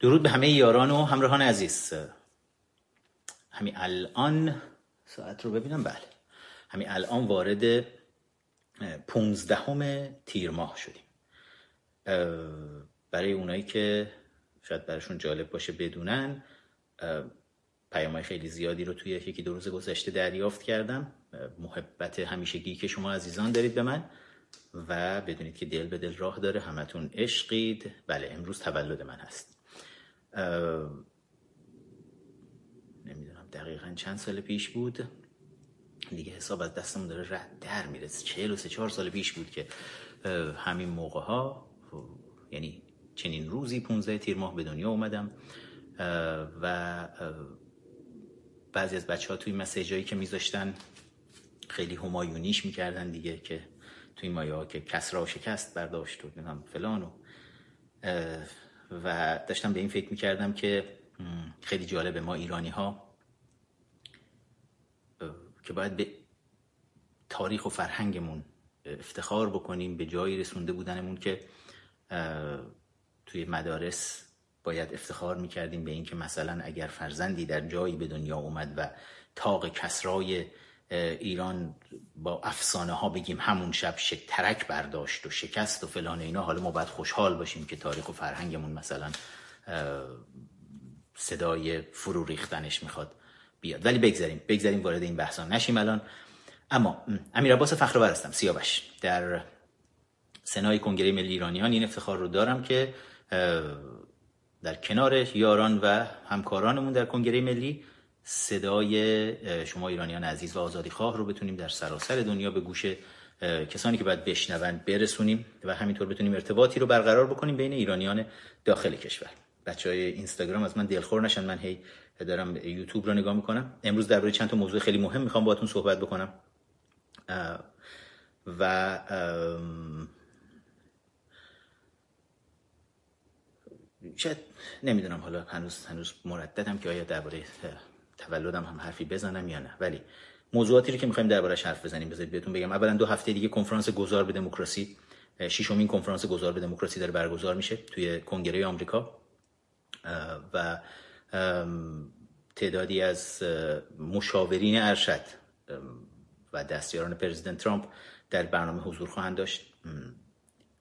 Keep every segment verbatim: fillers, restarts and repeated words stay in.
درود به همه یاران و همراهان عزیز. همین الان ساعت رو ببینم. بله، همین الان وارد پونزدهم تیر ماه شدیم. برای اونایی که شاید براشون جالب باشه بدونن، پیام‌های خیلی زیادی رو توی یکی دو روز گذشته دریافت کردم. محبت همیشگی که شما عزیزان دارید به من، و بدونید که دل به دل راه داره، همتون عشقید. بله، امروز تولد من هست. نمیدونم دقیقا چند سال پیش بود، دیگه حساب از دستم داره رد در میرسه. چهل و سه چهار سال پیش بود که همین موقع ها، یعنی چنین روزی پونزده تیر ماه به دنیا اومدم. و بعضی از بچه ها توی مسیج هایی که میذاشتن خیلی همایونیش میکردن دیگه، که توی مایه ها که کس را شکست برداشت و فلان و و داشتم به این فکر میکردم که خیلی جالبه ما ایرانی ها که باید به تاریخ و فرهنگمون افتخار بکنیم، به جایی رسونده بودنمون که توی مدارس باید افتخار میکردیم به این که مثلا اگر فرزندی در جایی به دنیا اومد و تاق کسرای ایران با افسانه ها بگیم همون شب شترک برداشت و شکست و فلان اینا، حالا ما باید خوشحال باشیم که تاریخ و فرهنگمون مثلا صدای فرو ریختنش میخواد بیاد. ولی بگذاریم بگذاریم وارد این بحثا نشیم الان. اما امیرعباس فخرآور هستم، سیاوش، در سنای کنگره ملی ایرانیان. این افتخار رو دارم که در کنار یاران و همکارانمون در کنگره ملی صدای شما ایرانیان عزیز و آزادیخواه رو بتونیم در سراسر دنیا به گوش کسانی که باید بشنون برسونیم، و همینطور بتونیم ارتباطی رو برقرار بکنیم بین ایرانیان داخل کشور. بچهای اینستاگرام از من دلخور نشن، من هی دارم یوتیوب رو نگاه میکنم. امروز درباره چند تا موضوع خیلی مهم میخوام باهاتون صحبت بکنم و شاید نمیدونم، حالا هنوز هنوز مرددم که آیا درباره تولدم هم حرفی بزنم یا نه، ولی موضوعاتی رو که می‌خوایم درباره‌اش حرف بزنیم بذارید بهتون بگم. اولا دو هفته دیگه کنفرانس گذار به دموکراسی، ششمین کنفرانس گذار به دموکراسی داره برگزار میشه توی کنگره آمریکا، و تعدادی از مشاورین ارشد و دستیاران پرزیدنت ترامپ در برنامه حضور خواهند داشت.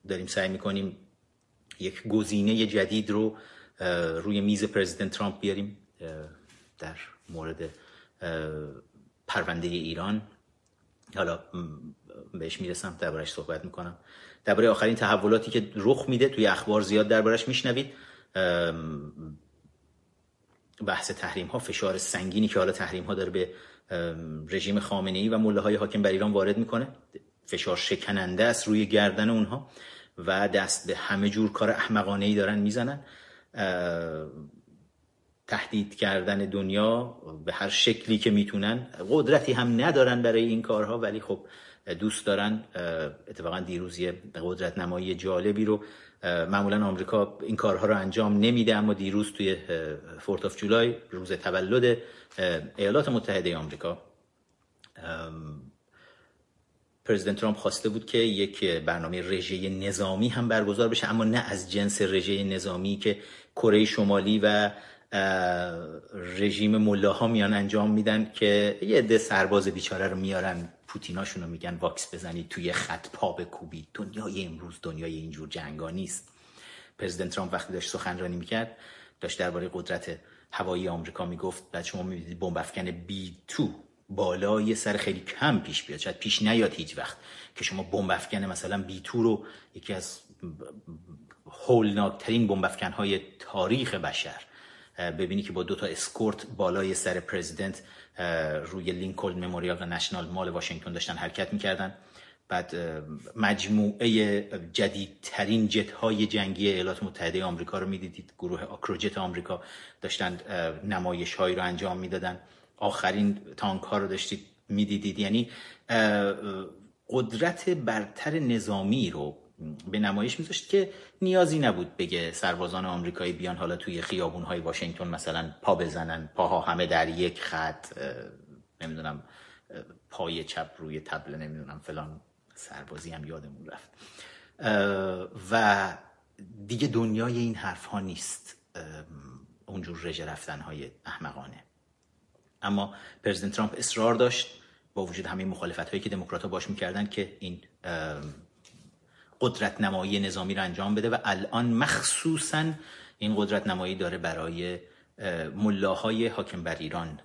داریم سعی می‌کنیم یک گزینه جدید رو روی میز پرزیدنت ترامپ بیاریم در مورد پرونده ایران. حالا بهش میرسم، درباره‌اش صحبت میکنم. درباره آخرین تحولاتی که رخ میده توی اخبار زیاد درباره‌اش میشنوید. بحث تحریم ها، فشار سنگینی که حالا تحریم ها داره به رژیم خامنه ای و ملاهای حاکم بر ایران وارد میکنه، فشار شکننده است روی گردن اونها و دست به همه جور کار احمقانه‌ای دارن میزنن. تهدید کردن دنیا به هر شکلی که میتونن، قدرتی هم ندارن برای این کارها، ولی خب دوست دارن. اتفاقا دیروز یه قدرت نمایی جالبی رو، معمولا آمریکا این کارها رو انجام نمیده، اما دیروز توی فورت آف جولای، روز تولد ایالات متحده آمریکا، پرزیدنت ترامپ خواسته بود که یک برنامه رژه نظامی هم برگزار بشه، اما نه از جنس رژه نظامی که کره شمالی و رژیم ملاها میان انجام میدن، که یه عده سرباز بیچاره رو میارن، پوتیناشون رو میگن واکس بزنید، توی خط پا بکوبید. دنیای امروز دنیای اینجور جنگا نیست. پرزیدنت ترامپ وقتی داشت سخنرانی میکرد، داشت درباره قدرت هوایی آمریکا میگفت، بعد شما میبینید بمب افکن بی تو بالای سر خیلی کم پیش بیاد، شاید پیش نیاد هیچ وقت که شما بمب افکن مثلا بی تو رو، یکی از هولناکترین بمب افکن های تاریخ بشر، ببینی که با دو تا اسکورت بالای سر پرزیدنت روی لینکلن مموریال و نشنال مال واشنگتن داشتن حرکت میکردن. بعد مجموعه جدیدترین جت های جنگی ایالات متحده آمریکا رو میدیدید، گروه آکروجت آمریکا داشتن نمایش هایی رو انجام میدادن، آخرین تانک ها رو داشتید میدیدید. یعنی قدرت برتر نظامی رو به نمایش میذاشت که نیازی نبود بگه سربازان آمریکایی بیان حالا توی خیابون‌های واشنگتن مثلا پا بزنن، پاها همه در یک خط، نمیدونم پای چپ روی تبله، نمیدونم فلان سربازی هم یادمون رفت. و دیگه دنیای این حرف ها نیست. اونجور رژه رفتنهای احمقانه. اما پرزیدنت ترامپ اصرار داشت با وجود همین مخالفت‌هایی که دموکرات‌ها باش می‌کردن که این قدرت نمایی نظامی را انجام بده و الان مخصوصاً این قدرت نمایی داره برای ملاهای حاکم بر ایران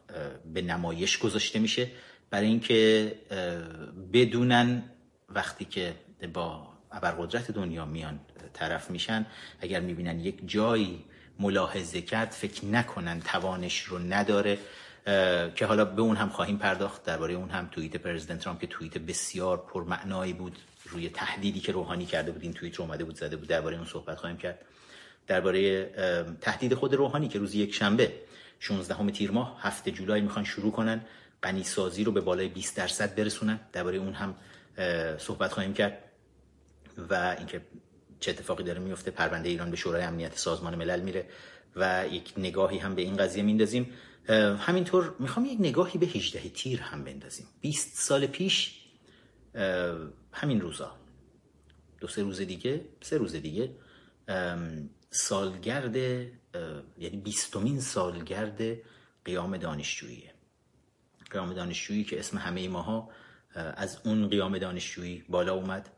به نمایش گذاشته میشه، برای اینکه بدونن وقتی که با ابرقدرت دنیا میان طرف میشن، اگر میبینن یک جایی ملاحظه کرد فکر نکنن توانش رو نداره، که حالا به اون هم خواهیم پرداخت. درباره اون هم توییت پرزیدنت ترامپ که توییت بسیار پرمعنایی بود روی تهدیدی که روحانی کرده بود، این توییت رو اومده بود زده بود، درباره اون صحبت خواهیم کرد. درباره تهدید خود روحانی که روز یک شنبه شانزدهم تیر ماه هفتم جولای میخوان شروع کنن غنی‌سازی رو به بالای بیست درصد برسونن، درباره اون هم صحبت خواهیم کرد و اینکه چه اتفاقی داره میفته. پرونده ایران به شورای امنیت سازمان ملل میره و یک نگاهی هم به این قضیه میندازیم. همینطور میخوام یک نگاهی به هجدهم تیر هم بندازیم. بیست سال پیش همین روزا، دو سه روز دیگه، سه روز دیگه، سالگرد، یعنی بیستمین سالگرد قیام دانشجوییه. قیام دانشجویی که اسم همه ماها از اون قیام دانشجویی بالا اومد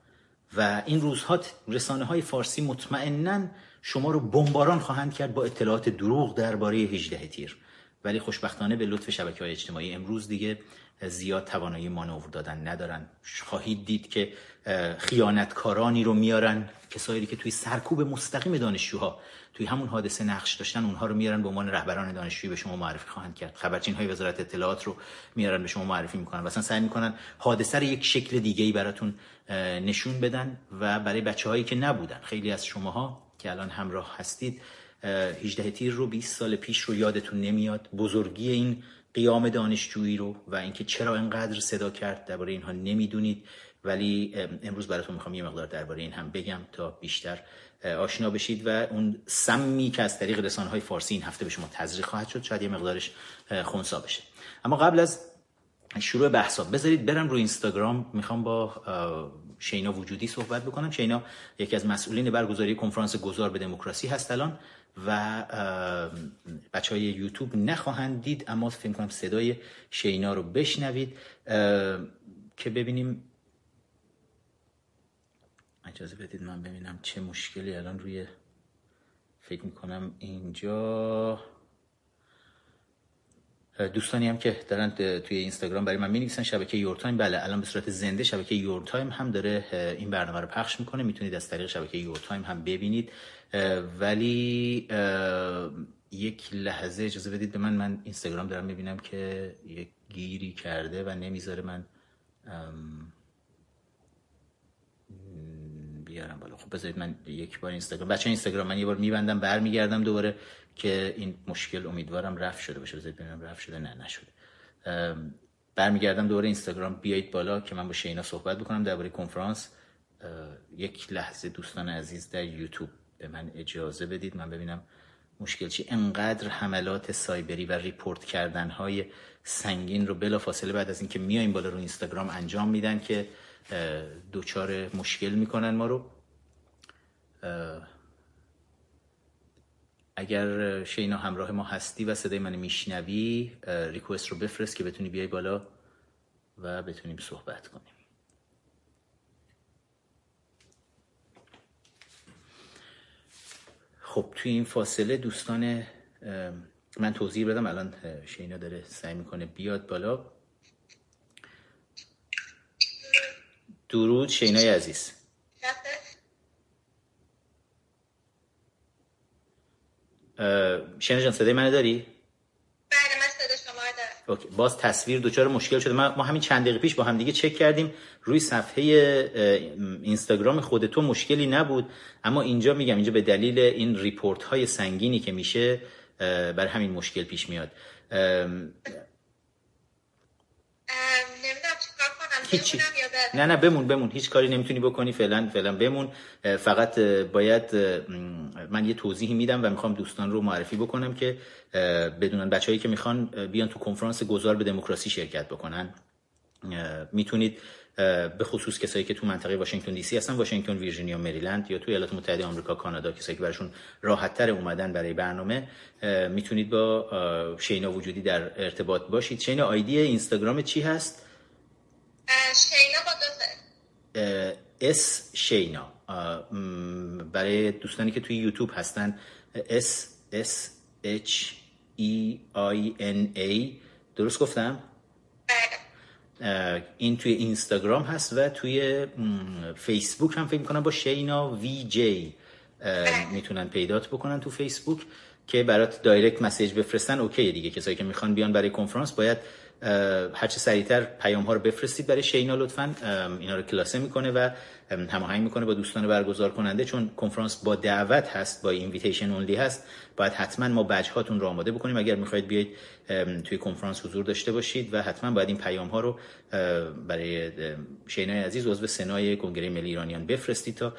و این روزها رسانه‌های فارسی مطمئناً شما رو بمباران خواهند کرد با اطلاعات دروغ درباره هجدهم تیر، ولی خوشبختانه به لطف شبکه‌های اجتماعی امروز دیگه زیاد توانایی مانور دادن ندارن. خواهید دید که خیانتکارانی رو میارن، کسایی که توی سرکوب مستقیم دانشجوها توی همون حادثه نقش داشتن، اونها رو میارن به عنوان رهبران دانشجویی به شما معرفی خواهند کرد. خبرچین‌های وزارت اطلاعات رو میارن به شما معرفی میکنن، مثلا سعی میکنن حادثه رو یک شکل دیگه‌ای براتون نشون بدن. و برای بچه‌هایی که نبودن، خیلی از شماها که الان همراه هستید، هجدهم تیر رو، بیست سال پیش رو یادتون نمیاد، بزرگی این قیام دانشجویی رو و اینکه چرا اینقدر صدا کرد درباره اینها نمیدونید، ولی امروز براتون میخوام یه مقدار درباره این هم بگم تا بیشتر آشنا بشید و اون سمی که از طریق رسانه‌های فارسی این هفته به شما تزریق خواهد شد شاید یه مقدارش خنثی بشه. اما قبل از شروع بحثا بذارید برم رو اینستاگرام، میخوام با شینا وجودی صحبت بکنم. شینا یکی از مسئولین برگزاری کنفرانس گذار به دموکراسی هست الان و بچه‌های یوتیوب نخواهند دید، اما فکر کنم صدای شینا رو بشنوید که ببینیم. اجازه بدید من ببینم چه مشکلی الان روی، فکر میکنم اینجا دوستانی هم که دارن توی اینستاگرام برای من می‌نویسن، شبکه یورتایم، بله الان به صورت زنده شبکه یورتایم هم داره این برنامه رو پخش میکنه، میتونید از طریق شبکه یورتایم هم ببینید. ولی یک لحظه اجازه بدید به من، من اینستاگرام دارم میبینم که یک گیری کرده و نمیذاره من بیارم بالا. خب بذارید من یک بار اینستاگرام، بچه اینستاگرام من یه بار میبندم برمیگردم دوباره که این مشکل امیدوارم رفع شده باشه. بذارید ببینم رفع شده، نه نشده. برمیگردم دوباره اینستاگرام، بیایید بالا که من با شینا صحبت بکنم درباره کنفرانس. یک لحظه دوستان عزیز در یوتیوب به من اجازه بدید من ببینم مشکل چی. انقدر حملات سایبری و ریپورت کردن‌های سنگین رو بلافاصله بعد از اینکه میایم بالا رو اینستاگرام انجام میدن که دوچار مشکل میکنن ما رو. اگر شینا همراه ما هستی و صدای من میشنوی، ریکوست رو بفرست که بتونی بیای بالا و بتونیم صحبت کنیم. خب توی این فاصله دوستان من توضیح بدم، الان شینا داره سعی میکنه بیاد بالا. درود شینای عزیز. شینا جان صدای منو داری؟ بله من صدای شما رو دارم. باز تصویر دوچار مشکل شده. ما همین چند دقیقه پیش با هم دیگه چک کردیم روی صفحه اینستاگرام خود تو مشکلی نبود، اما اینجا میگم اینجا به دلیل این ریپورت های سنگینی که میشه بر همین مشکل پیش میاد. نمیدونم چیکار کنم. هیچی. نه نه بمون بمون، هیچ کاری نمیتونی بکنی، فعلا فعلا بمون. فقط باید من یه توضیحی میدم و میخوام دوستان رو معرفی بکنم که بدونن بچه‌هایی که میخوان بیان تو کنفرانس گذار به دموکراسی شرکت بکنن، میتونید به خصوص کسایی که تو منطقه واشنگتن دی سی هستن، واشنگتن، ویرجینیا، مریلند یا تو ایالات متحده آمریکا، کانادا، کسایی که براشون راحت‌تر اومدن برای برنامه، میتونید با شینا وجودی در ارتباط باشید. شینا آیدی اینستاگرام چی هست؟ شینا با دو اس شینا. برای دوستانی که توی یوتیوب هستن اس اس اچ ای آی ان ای، درست گفتم؟ این توی اینستاگرام هست و توی فیسبوک هم فکر میکنم با شینا وی جی میتونن پیدات بکنن تو فیسبوک، که برات دایرکت مسیج بفرستن. اوکی دیگه، کسایی که میخوان بیان برای کنفرانس باید هرچه سریعتر پیام ها رو بفرستید برای شینا لطفاً. اینا رو کلاسه میکنه و هماهنگ میکنه با دوستان برگزار کننده، چون کنفرانس با دعوت هست، با اینویتیشن اونلی هست. باید حتما ما بچ هاتون رو آماده بکنیم اگر میخواید بیاید توی کنفرانس حضور داشته باشید، و حتما باید این پیام ها رو برای شینای عزیز عضو سنای کنگره ملی ایرانیان بفرستید تا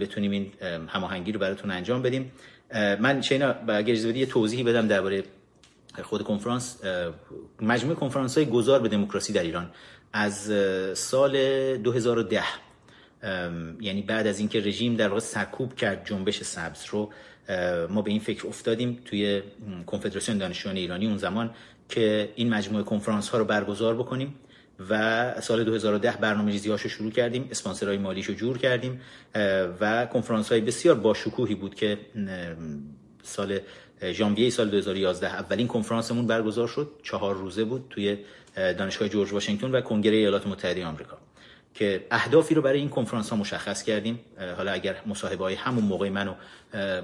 بتونیم این هماهنگی رو براتون انجام بدیم. من شینا با اجازه بدید یه توضیحی بدم درباره خود کنفرانس. مجموعه کنفرانس‌های گذار به دموکراسی در ایران از سال دو هزار و ده، یعنی بعد از اینکه رژیم در واقع سرکوب کرد جنبش سبز رو، ما به این فکر افتادیم توی کنفدراسیون دانشجویان ایرانی اون زمان که این مجموعه کنفرانس‌ها رو برگزار بکنیم و سال دو هزار و ده برنامه‌ریزی‌هاش رو شروع کردیم، اسپانسرهای مالیش رو جور کردیم و کنفرانس‌های بسیار باشکوهی بود که سال ژانویه سال دو هزار و یازده اولین کنفرانسمون برگزار شد. چهار روزه بود توی دانشگاه جورج واشنگتن و کنگره ایالات متحده آمریکا، که اهدافی رو برای این کنفرانس ها مشخص کردیم. حالا اگر مصاحبه های همون موقع منو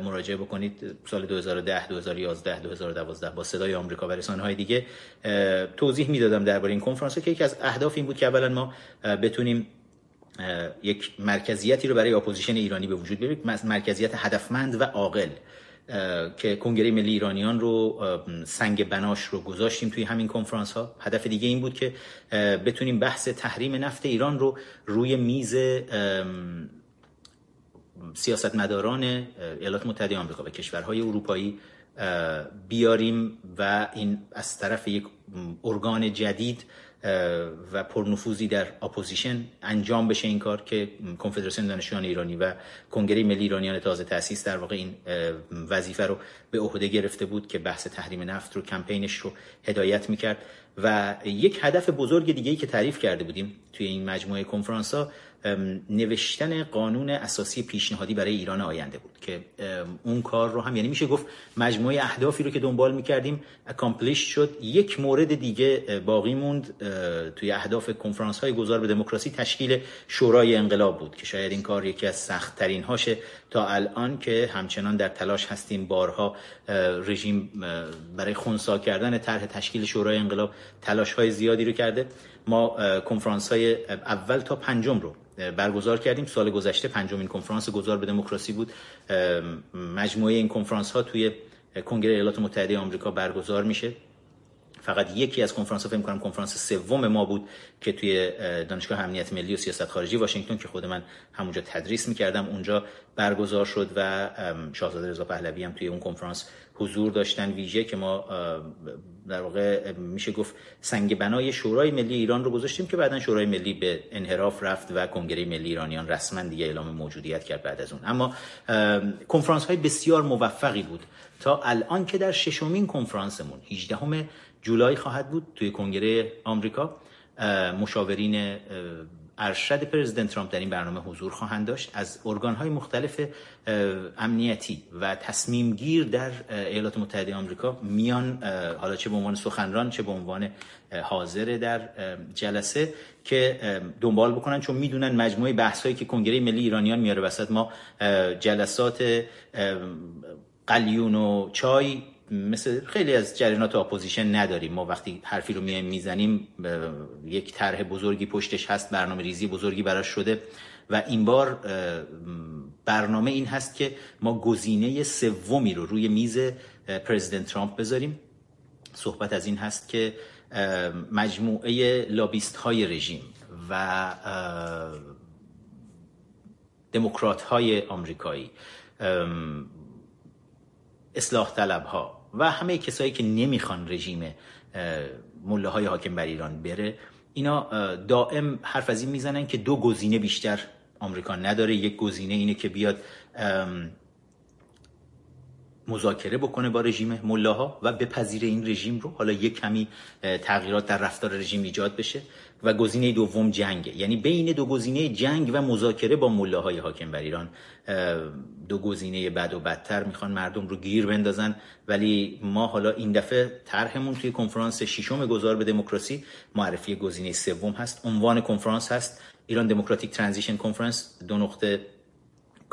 مراجعه بکنید، سال دو هزار و ده، دو هزار و یازده، دو هزار و دوازده با صدای آمریکا و رسانه‌های دیگه توضیح میدادم درباره این کنفرانس ها، که یکی از اهداف این بود که اولا ما بتونیم یک مرکزیتی رو برای اپوزیشن ایرانی به وجود بیاریم، مرکزیت هدفمند و عاقل، که کنگره ملی ایرانیان رو سنگ بناش رو گذاشتیم توی همین کنفرانس ها. هدف دیگه این بود که بتونیم بحث تحریم نفت ایران رو روی میز سیاستمداران ایالات متحده آمریکا و کشورهای اروپایی بیاریم و این از طرف یک ارگان جدید و پرنفوذی در اپوزیشن انجام بشه این کار، که کنفدراسیون دانشجویان ایرانی و کنگره ملی ایرانیان تازه تأسیس در واقع این وظیفه رو به عهده گرفته بود که بحث تحریم نفت رو، کمپینش رو هدایت میکرد. و یک هدف بزرگ دیگه‌ای که تعریف کرده بودیم توی این مجموعه کنفرانس‌ها، نوشتن قانون اساسی پیشنهادی برای ایران آینده بود، که اون کار رو هم، یعنی میشه گفت مجموعه اهدافی رو که دنبال می‌کردیم اکامپلیش شد. یک مورد دیگه باقی موند توی اهداف کنفرانس‌های گذار به دموکراسی، تشکیل شورای انقلاب بود، که شاید این کار یکی از سخت‌ترین هاشه تا الان، که همچنان در تلاش هستیم. بارها رژیم برای خنثی کردن طرح تشکیل شورای انقلاب تلاش‌های زیادی رو کرده. ما کنفرانس‌های اول تا پنجم رو برگزار کردیم. سال گذشته پنجمین کنفرانس گذار به دموکراسی بود. مجموعه این کنفرانس‌ها توی کنگره ایالات متحده آمریکا برگزار میشه. فقط یکی از کنفرانس‌ها، فکر می‌کنم کنفرانس سوم ما بود، که توی دانشگاه امنیت ملی و سیاست خارجی واشنگتن که خود من همونجا تدریس می‌کردم اونجا برگزار شد و شاهزاده رضا پهلوی هم توی اون کنفرانس حضور داشتن ویژه، که ما در واقع میشه گفت سنگ بنای شورای ملی ایران رو گذاشتیم، که بعداً شورای ملی به انحراف رفت و کنگره ملی ایرانیان رسماً دیگه اعلام موجودیت کرد بعد از اون. اما کنفرانس‌های بسیار موفقی بود تا الان، که در ششمین کنفرانسمون هجدهم جولای خواهد بود توی کنگره آمریکا. مشاورین ارشد پرزیدنت ترامپ در این برنامه حضور خواهند داشت از ارگان‌های مختلف امنیتی و تصمیم گیر در ایالات متحده آمریکا میان، حالا چه به عنوان سخنران چه به عنوان حاضر در جلسه، که دنبال بکنن، چون میدونن مجموعه بحثایی که کنگره ملی ایرانیان میاره وسط. ما جلسات قلیون و چای مثل خیلی از جریانات اپوزیشن نداریم. ما وقتی حرفی رو میایم میزنیم، یک طرح بزرگی پشتش هست، برنامه ریزی بزرگی براش شده، و این بار برنامه این هست که ما گزینه سومی رو روی میز پرزیدنت ترامپ بذاریم. صحبت از این هست که مجموعه لابیست های رژیم و دموکرات های آمریکایی، اصلاح طلب‌ها و همه کسایی که نمیخوان رژیم مله‌های حاکم بر ایران بره، اینا دائم حرف از این میزنن که دو گزینه بیشتر آمریکا نداره. یک گزینه اینه که بیاد مذاکره بکنه با رژیم ملاها و بپذیره این رژیم رو، حالا یک کمی تغییرات در رفتار رژیم ایجاد بشه، و گزینه دوم جنگه. یعنی بین دو گزینه جنگ و مذاکره با ملاهای حاکم بر ایران، دو گزینه بد و بدتر، میخوان مردم رو گیر بندازن. ولی ما حالا این دفعه طرحمون توی کنفرانس ششم گذار به دموکراسی معرفی گزینه سوم هست. عنوان کنفرانس هست ایران دموکراتیک ترانزیشن کنفرانس، دو نقطه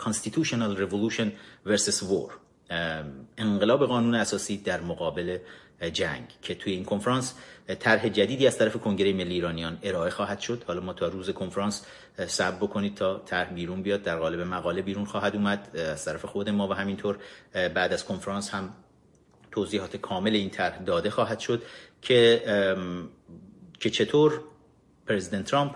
Constitutional Revolution versus War، انقلاب قانون اساسی در مقابل جنگ، که توی این کنفرانس طرح جدیدی از طرف کنگره ملی ایرانیان ارائه خواهد شد. حالا ما تا روز کنفرانس صبر بکنید تا طرح بیرون بیاد، در قالب مقاله بیرون خواهد اومد از طرف خود ما، و همینطور بعد از کنفرانس هم توضیحات کامل این طرح داده خواهد شد که که چطور پرزیدنت ترامپ،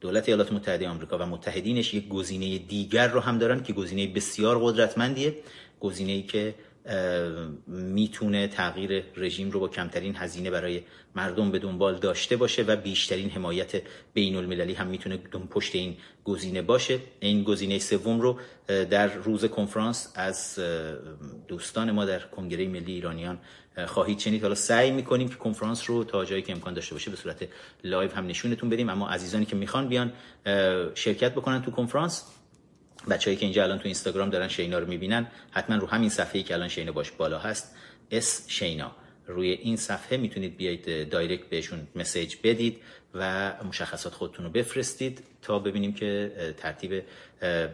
دولت ایالات متحده آمریکا و متحدینش یک گزینه دیگر رو هم دارن که گزینه بسیار قدرتمندیه، گزینه‌ای که میتونه تغییر رژیم رو با کمترین هزینه برای مردم به دنبال داشته باشه و بیشترین حمایت بین المللی هم میتونه پشت این گزینه باشه. این گزینه سوم رو در روز کنفرانس از دوستان ما در کنگره ملی ایرانیان خواهید شنید. حالا سعی میکنیم که کنفرانس رو تا جایی که امکان داشته باشه به صورت لایو هم نشونتون بدیم، اما عزیزانی که میخوان بیان شرکت بکنن تو کنفرانس، بچه‌ای که اینجا الان تو اینستاگرام دارن شینا رو میبینن، حتما رو همین صفحه‌ای که الان شینا باش بالا هست، اس شینا، روی این صفحه میتونید بیایید دایرکت بهشون مسیج بدید و مشخصات خودتون رو بفرستید تا ببینیم که ترتیب،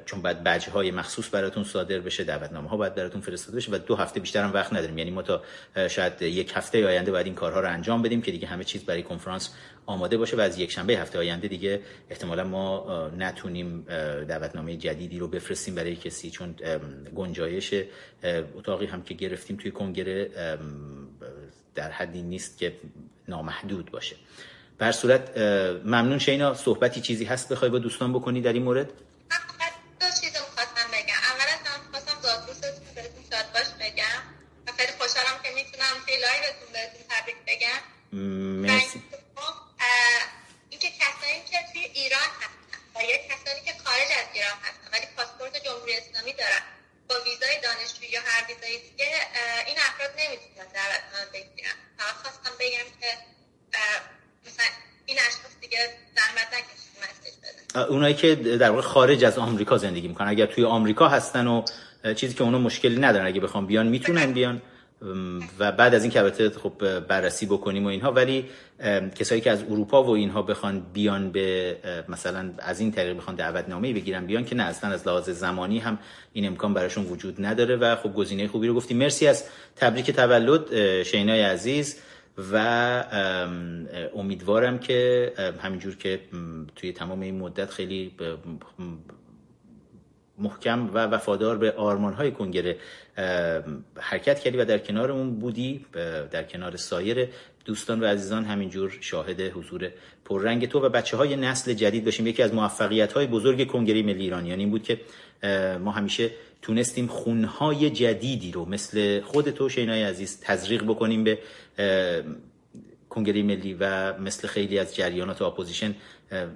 چون باید بج‌های مخصوص براتون صادر بشه، دعوتنامه‌ها باید براتون فرستاده بشه و دو هفته بیشتر هم وقت نداریم. یعنی ما تا شاید یک هفته آینده باید این کارها رو انجام بدیم که دیگه همه چیز برای کنفرانس آماده باشه، و از یک شنبه هفته آینده دیگه احتمالا ما نتونیم دعوتنامه جدیدی رو بفرستیم برای کسی، چون گنجایش اتاقی هم که گرفتیم توی کنگره در حدی نیست که نامحدود باشه. به هر صورت ممنون. شینا، صحبتی چیزی هست بخوای با دوستان بکنی در این مورد؟ من دو چیز رو خواستم بگم. اول از همه خواستم دادروستون بهتون شاد باش بگم و خیلی خوشحالم که میتونم توی لایوتون بهتون تبریک بگم. مرسی. اینکه کسانی که توی ایران هستن و یا کسانی که خارج از ایران هستن ولی پاسپورت جمهوری اسلامی دارن، با ویزای دانشجو یا هر ویزایی دیگه این افراد نمیتونن دعوتنامه بگیرن. فقط خواستم بگم که مثلا این اشخاص دیگه زحمت نکشید مسیج بدن. اونایی که در واقع خارج از آمریکا زندگی میکنن، اگر توی آمریکا هستن و چیزی که اونا مشکلی ندارن، اگه بخوام بیان میتونن بیان، و بعد از این که البته خب بررسی بکنیم و اینها. ولی کسایی که از اروپا و اینها بخوان بیان، به مثلا از این طریق بخوان دعوتنامه بگیرن بیان، که نه، اصلا از لحاظ زمانی هم این امکان براشون وجود نداره. و خب گزینه خوبی رو گفتی. مرسی از تبریک تولد شینای عزیز، و امیدوارم که همینجور که توی تمام این مدت خیلی محکم و وفادار به آرمان‌های کنگره حرکت کردی و در کنارمون بودی، در کنار سایر دوستان و عزیزان، همینجور شاهد حضور پررنگ تو و بچه‌های نسل جدید باشیم. یکی از موفقیت‌های بزرگ کنگره ملی ایرانیان این بود که ما همیشه تونستیم خونهای جدیدی رو مثل خود تو شینای عزیز تزریق بکنیم به کنگره ملی، و مثل خیلی از جریانات اپوزیشن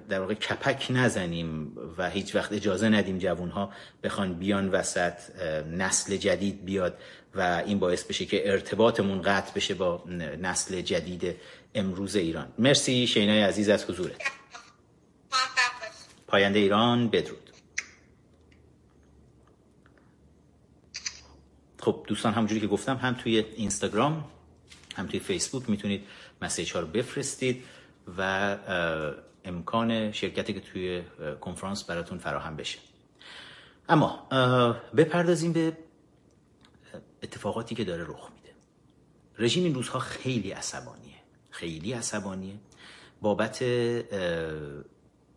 در واقع کپک نزنیم و هیچ وقت اجازه ندیم جوانها بخوان بیان وسط، نسل جدید بیاد و این باعث بشه که ارتباطمون قطع بشه با نسل جدید امروز ایران. مرسی شینای عزیز از حضورت. پاینده ایران، بدرود. خب دوستان، همونجوری که گفتم، هم توی اینستاگرام هم توی فیسبوک میتونید مسیج ها رو بفرستید و امکان شرکتی که توی کنفرانس براتون فراهم بشه. اما بپردازیم به اتفاقاتی که داره رخ میده. رژیم این روزها خیلی عصبانیه، خیلی عصبانیه بابت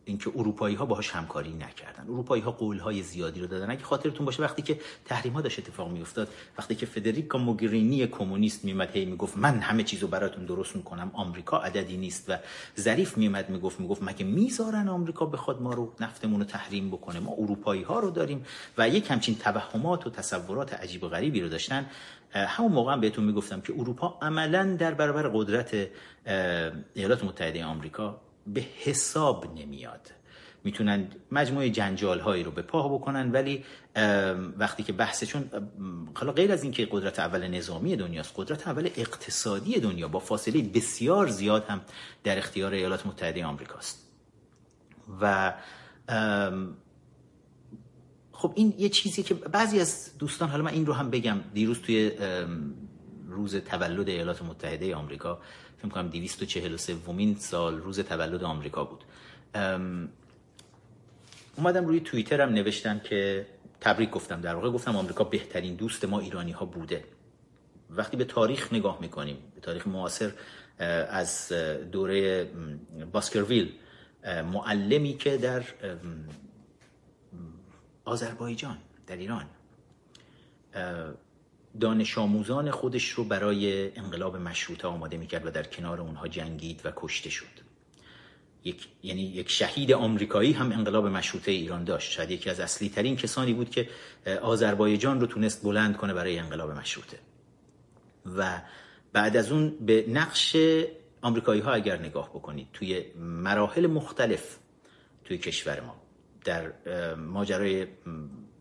اینکه اروپایی ها باهاش همکاری نکردن. اروپایی ها قول های زیادی رو دادن. اگه خاطرتون باشه وقتی که تحریم ها داشت اتفاق می افتاد، وقتی که فدریکا موگرینی کمونیست می اومد هی می گفت من همه چیزو براتون درست می کنم، آمریکا عددی نیست، و ظریف می اومد می گفت می گفت مگه میذارن آمریکا بخواد ما رو، نفتمون رو تحریم بکنه، ما اروپایی ها رو داریم، و یک همچین توهمات و تصورات عجیب و غریبی رو داشتن. همون موقع هم بهتون می گفتم که اروپا عملاً در برابر قدرت ایالات متحده آمریکا به حساب نمیاد. میتونن مجموعه جنجال هایی رو به پا بکنن، ولی وقتی که بحث، چون حالا غیر از این که قدرت اول نظامی دنیاست، قدرت اول اقتصادی دنیا با فاصله بسیار زیاد هم در اختیار ایالات متحده آمریکاست. و خب این یه چیزی که بعضی از دوستان، حالا من این رو هم بگم، دیروز توی روز تولد ایالات متحده آمریکا، فکر می‌کنم دویست و چهل و سومین سال روز تولد آمریکا بود، اومدم روی توییترم نوشتم که تبریک گفتم، در واقع گفتم آمریکا بهترین دوست ما ایرانی ها بوده. وقتی به تاریخ نگاه میکنیم، به تاریخ معاصر، از دوره باسکرویل، معلمی که در آذربایجان، در ایران، دانش آموزان خودش رو برای انقلاب مشروطه آماده میکرد و در کنار اونها جنگید و کشته شد. یک یعنی یک شهید آمریکایی هم انقلاب مشروطه ایران داشت، شاید یکی از اصلی ترین کسانی بود که آذربایجان رو تونست بلند کنه برای انقلاب مشروطه. و بعد از اون به نقش آمریکایی ها اگر نگاه بکنید توی مراحل مختلف توی کشور ما، در ماجرای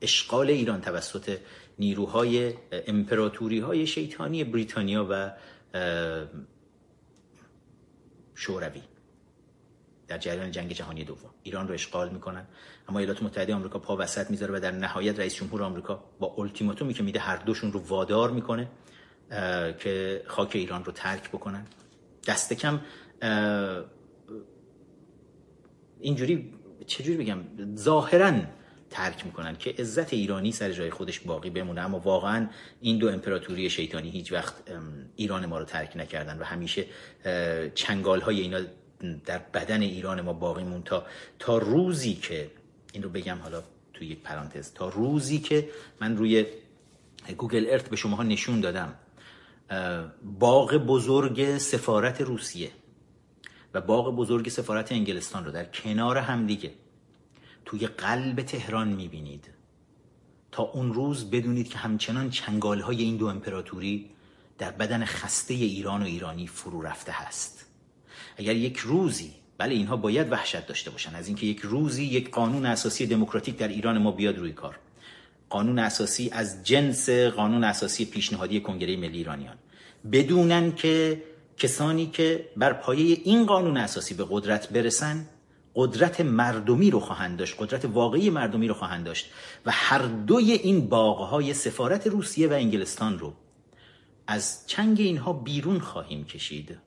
اشغال ایران توسط نیروهای امپراتوری های شیطانی بریتانیا و شوروی در جریان جنگ جهانی دوم، ایران رو اشغال میکنن، اما ایالات متحده آمریکا پا وسط میذاره و در نهایت رئیس جمهور آمریکا با التیماتومی که میده هر دوشون رو وادار میکنه که خاک ایران رو ترک بکنن. دست کم اینجوری، چجوری بگم، ظاهراً ترک میکنن که عزت ایرانی سر جای خودش باقی بمونه، اما واقعاً این دو امپراتوری شیطانی هیچ وقت ایران ما رو ترک نکردن و همیشه چنگال‌های اینا در بدن ایران ما باقی مون، تا تا روزی که، این رو بگم حالا توی یک پرانتز، تا روزی که من روی گوگل ارت به شماها نشون دادم باغ بزرگ سفارت روسیه و باغ بزرگ سفارت انگلستان رو در کنار هم دیگه توی قلب تهران میبینید، تا اون روز بدونید که همچنان چنگال‌های این دو امپراتوری در بدن خسته ایران و ایرانی فرو رفته هست. اگر یک روزی، بله اینها باید وحشت داشته باشن از اینکه یک روزی یک قانون اساسی دموکراتیک در ایران ما بیاد روی کار، قانون اساسی از جنس قانون اساسی پیشنهادی کنگره ملی ایرانیان، بدونن که کسانی که بر پایه این قانون اساسی به قدرت برسن قدرت مردمی رو خواهند داشت، قدرت واقعی مردمی رو خواهند داشت و هر دوی این باغ‌های سفارت روسیه و انگلستان رو از چنگ اینها بیرون خواهیم کشید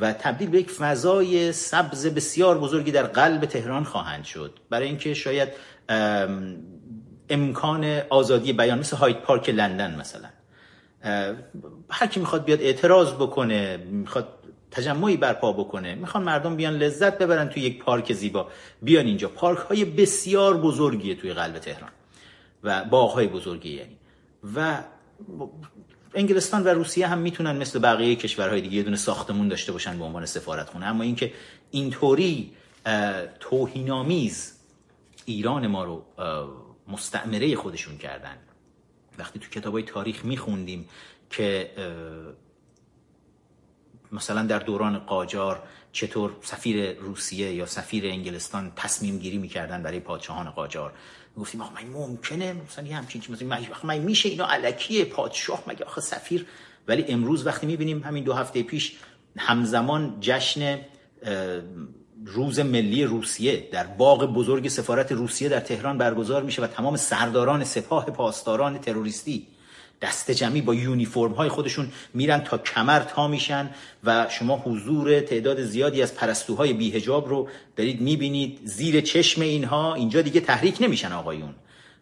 و تبدیل به یک فضای سبز بسیار بزرگی در قلب تهران خواهند شد، برای اینکه شاید امکان آزادی بیان، مثل هاید پارک لندن مثلا، هر کی میخواد بیاد اعتراض بکنه، میخواد تجمعی برپا بکنه، میخوان مردم بیان لذت ببرن توی یک پارک زیبا، بیان اینجا. پارک های بسیار بزرگیه توی قلب تهران و باغ های بزرگی یعنی. و انگلستان و روسیه هم میتونن مثل بقیه کشورهای دیگه یه دونه ساختمون داشته باشن به عنوان سفارتخونه، اما اینکه اینطوری توهین‌آمیز ایران ما رو مستعمره خودشون کردن، وقتی تو کتابای تاریخ میخوندیم که مثلا در دوران قاجار چطور سفیر روسیه یا سفیر انگلستان تصمیم گیری میکردن برای پادشاهان قاجار، گفتیم آخه من ممکنه مثلا یه همچین چیزی، مثلا من میشه اینا الکی پادشاه، مگه آخه سفیر. ولی امروز وقتی میبینیم، همین دو هفته پیش همزمان جشن روز ملی روسیه در باغ بزرگ سفارت روسیه در تهران برگزار میشه و تمام سرداران سپاه پاسداران تروریستی دست جمعی با یونیفرم های خودشون میرن تا کمر تا میشن و شما حضور تعداد زیادی از پرستوهای بی‌حجاب رو دارید میبینید زیر چشم اینها. اینجا دیگه تحریک نمیشن آقایون،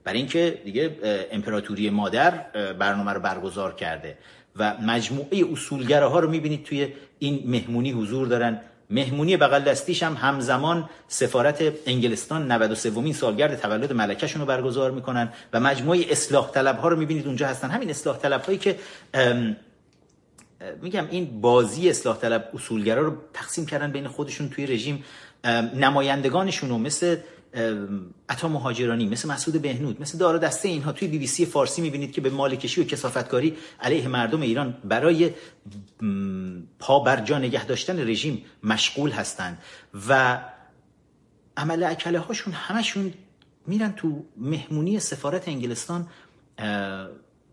برای اینکه دیگه امپراتوری مادر برنامه رو برگزار کرده و مجموعه اصولگراها رو میبینید توی این مهمونی حضور دارن. مهمونی بغل دستیش هم همزمان سفارت انگلستان نود و سومین سالگرد تولد ملکه‌شون رو برگزار میکنن و مجموعه اصلاح طلب‌ها رو میبینید اونجا هستن. همین اصلاح طلب‌هایی که میگم این بازی اصلاح طلب اصولگرا رو تقسیم کردن بین خودشون توی رژیم، نمایندگانشون رو مثل عطا مهاجرانی، مثل مسعود بهنود، مثل دارا دسته، اینها توی بی بی سی فارسی میبینید که به مالکشی و کثافتکاری علیه مردم ایران برای پا بر جا نگه داشتن رژیم مشغول هستند و عمل اکله هاشون همشون میرن تو مهمونی سفارت انگلستان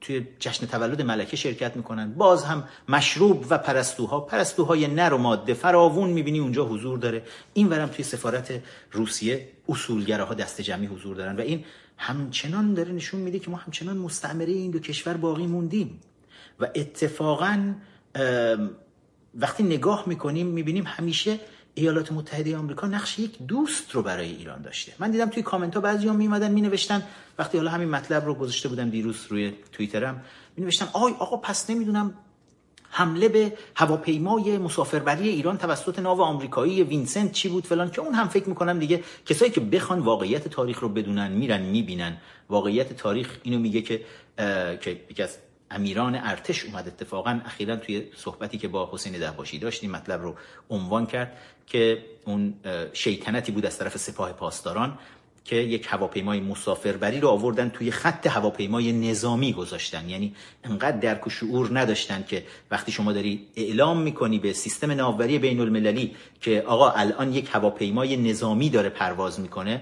توی جشن تولد ملکه شرکت میکنن. باز هم مشروب و پرستوها، پرستوهای نر و ماده فراوون میبینی اونجا حضور داره. این ورم توی سفارت روسیه اصولگراها دست جمعی حضور دارن و این همچنان داره نشون میده که ما همچنان مستعمره این دو کشور باقی موندیم. و اتفاقا وقتی نگاه میکنیم میبینیم همیشه ایالات متحده آمریکا نقش یک دوست رو برای ایران داشته. من دیدم توی کامنت ها بعضی‌ها میومدن مینوشتن، وقتی حالا همین مطلب رو گذاشته بودم دیروز روی توییترم، مینوشتن آی آقا پس نمیدونم حمله به هواپیمای مسافربری ایران توسط ناو آمریکایی وینسنت چی بود فلان، که اون هم فکر میکنم دیگه کسایی که بخوان واقعیت تاریخ رو بدونن میرن میبینن. واقعیت تاریخ اینو میگه که که یکی از امیران ارتش اومد اتفاقا اخیرا توی صحبتی که با حسین دهباشی داشتیم مطلب رو عنوان کرد که اون شیطنتی بود از طرف سپاه پاسداران که یک هواپیمای مسافربری رو آوردن توی خط هواپیمای نظامی گذاشتن. یعنی انقدر درک و شعور نداشتن که وقتی شما داری اعلام میکنی به سیستم ناوبری بین المللی که آقا الان یک هواپیمای نظامی داره پرواز میکنه،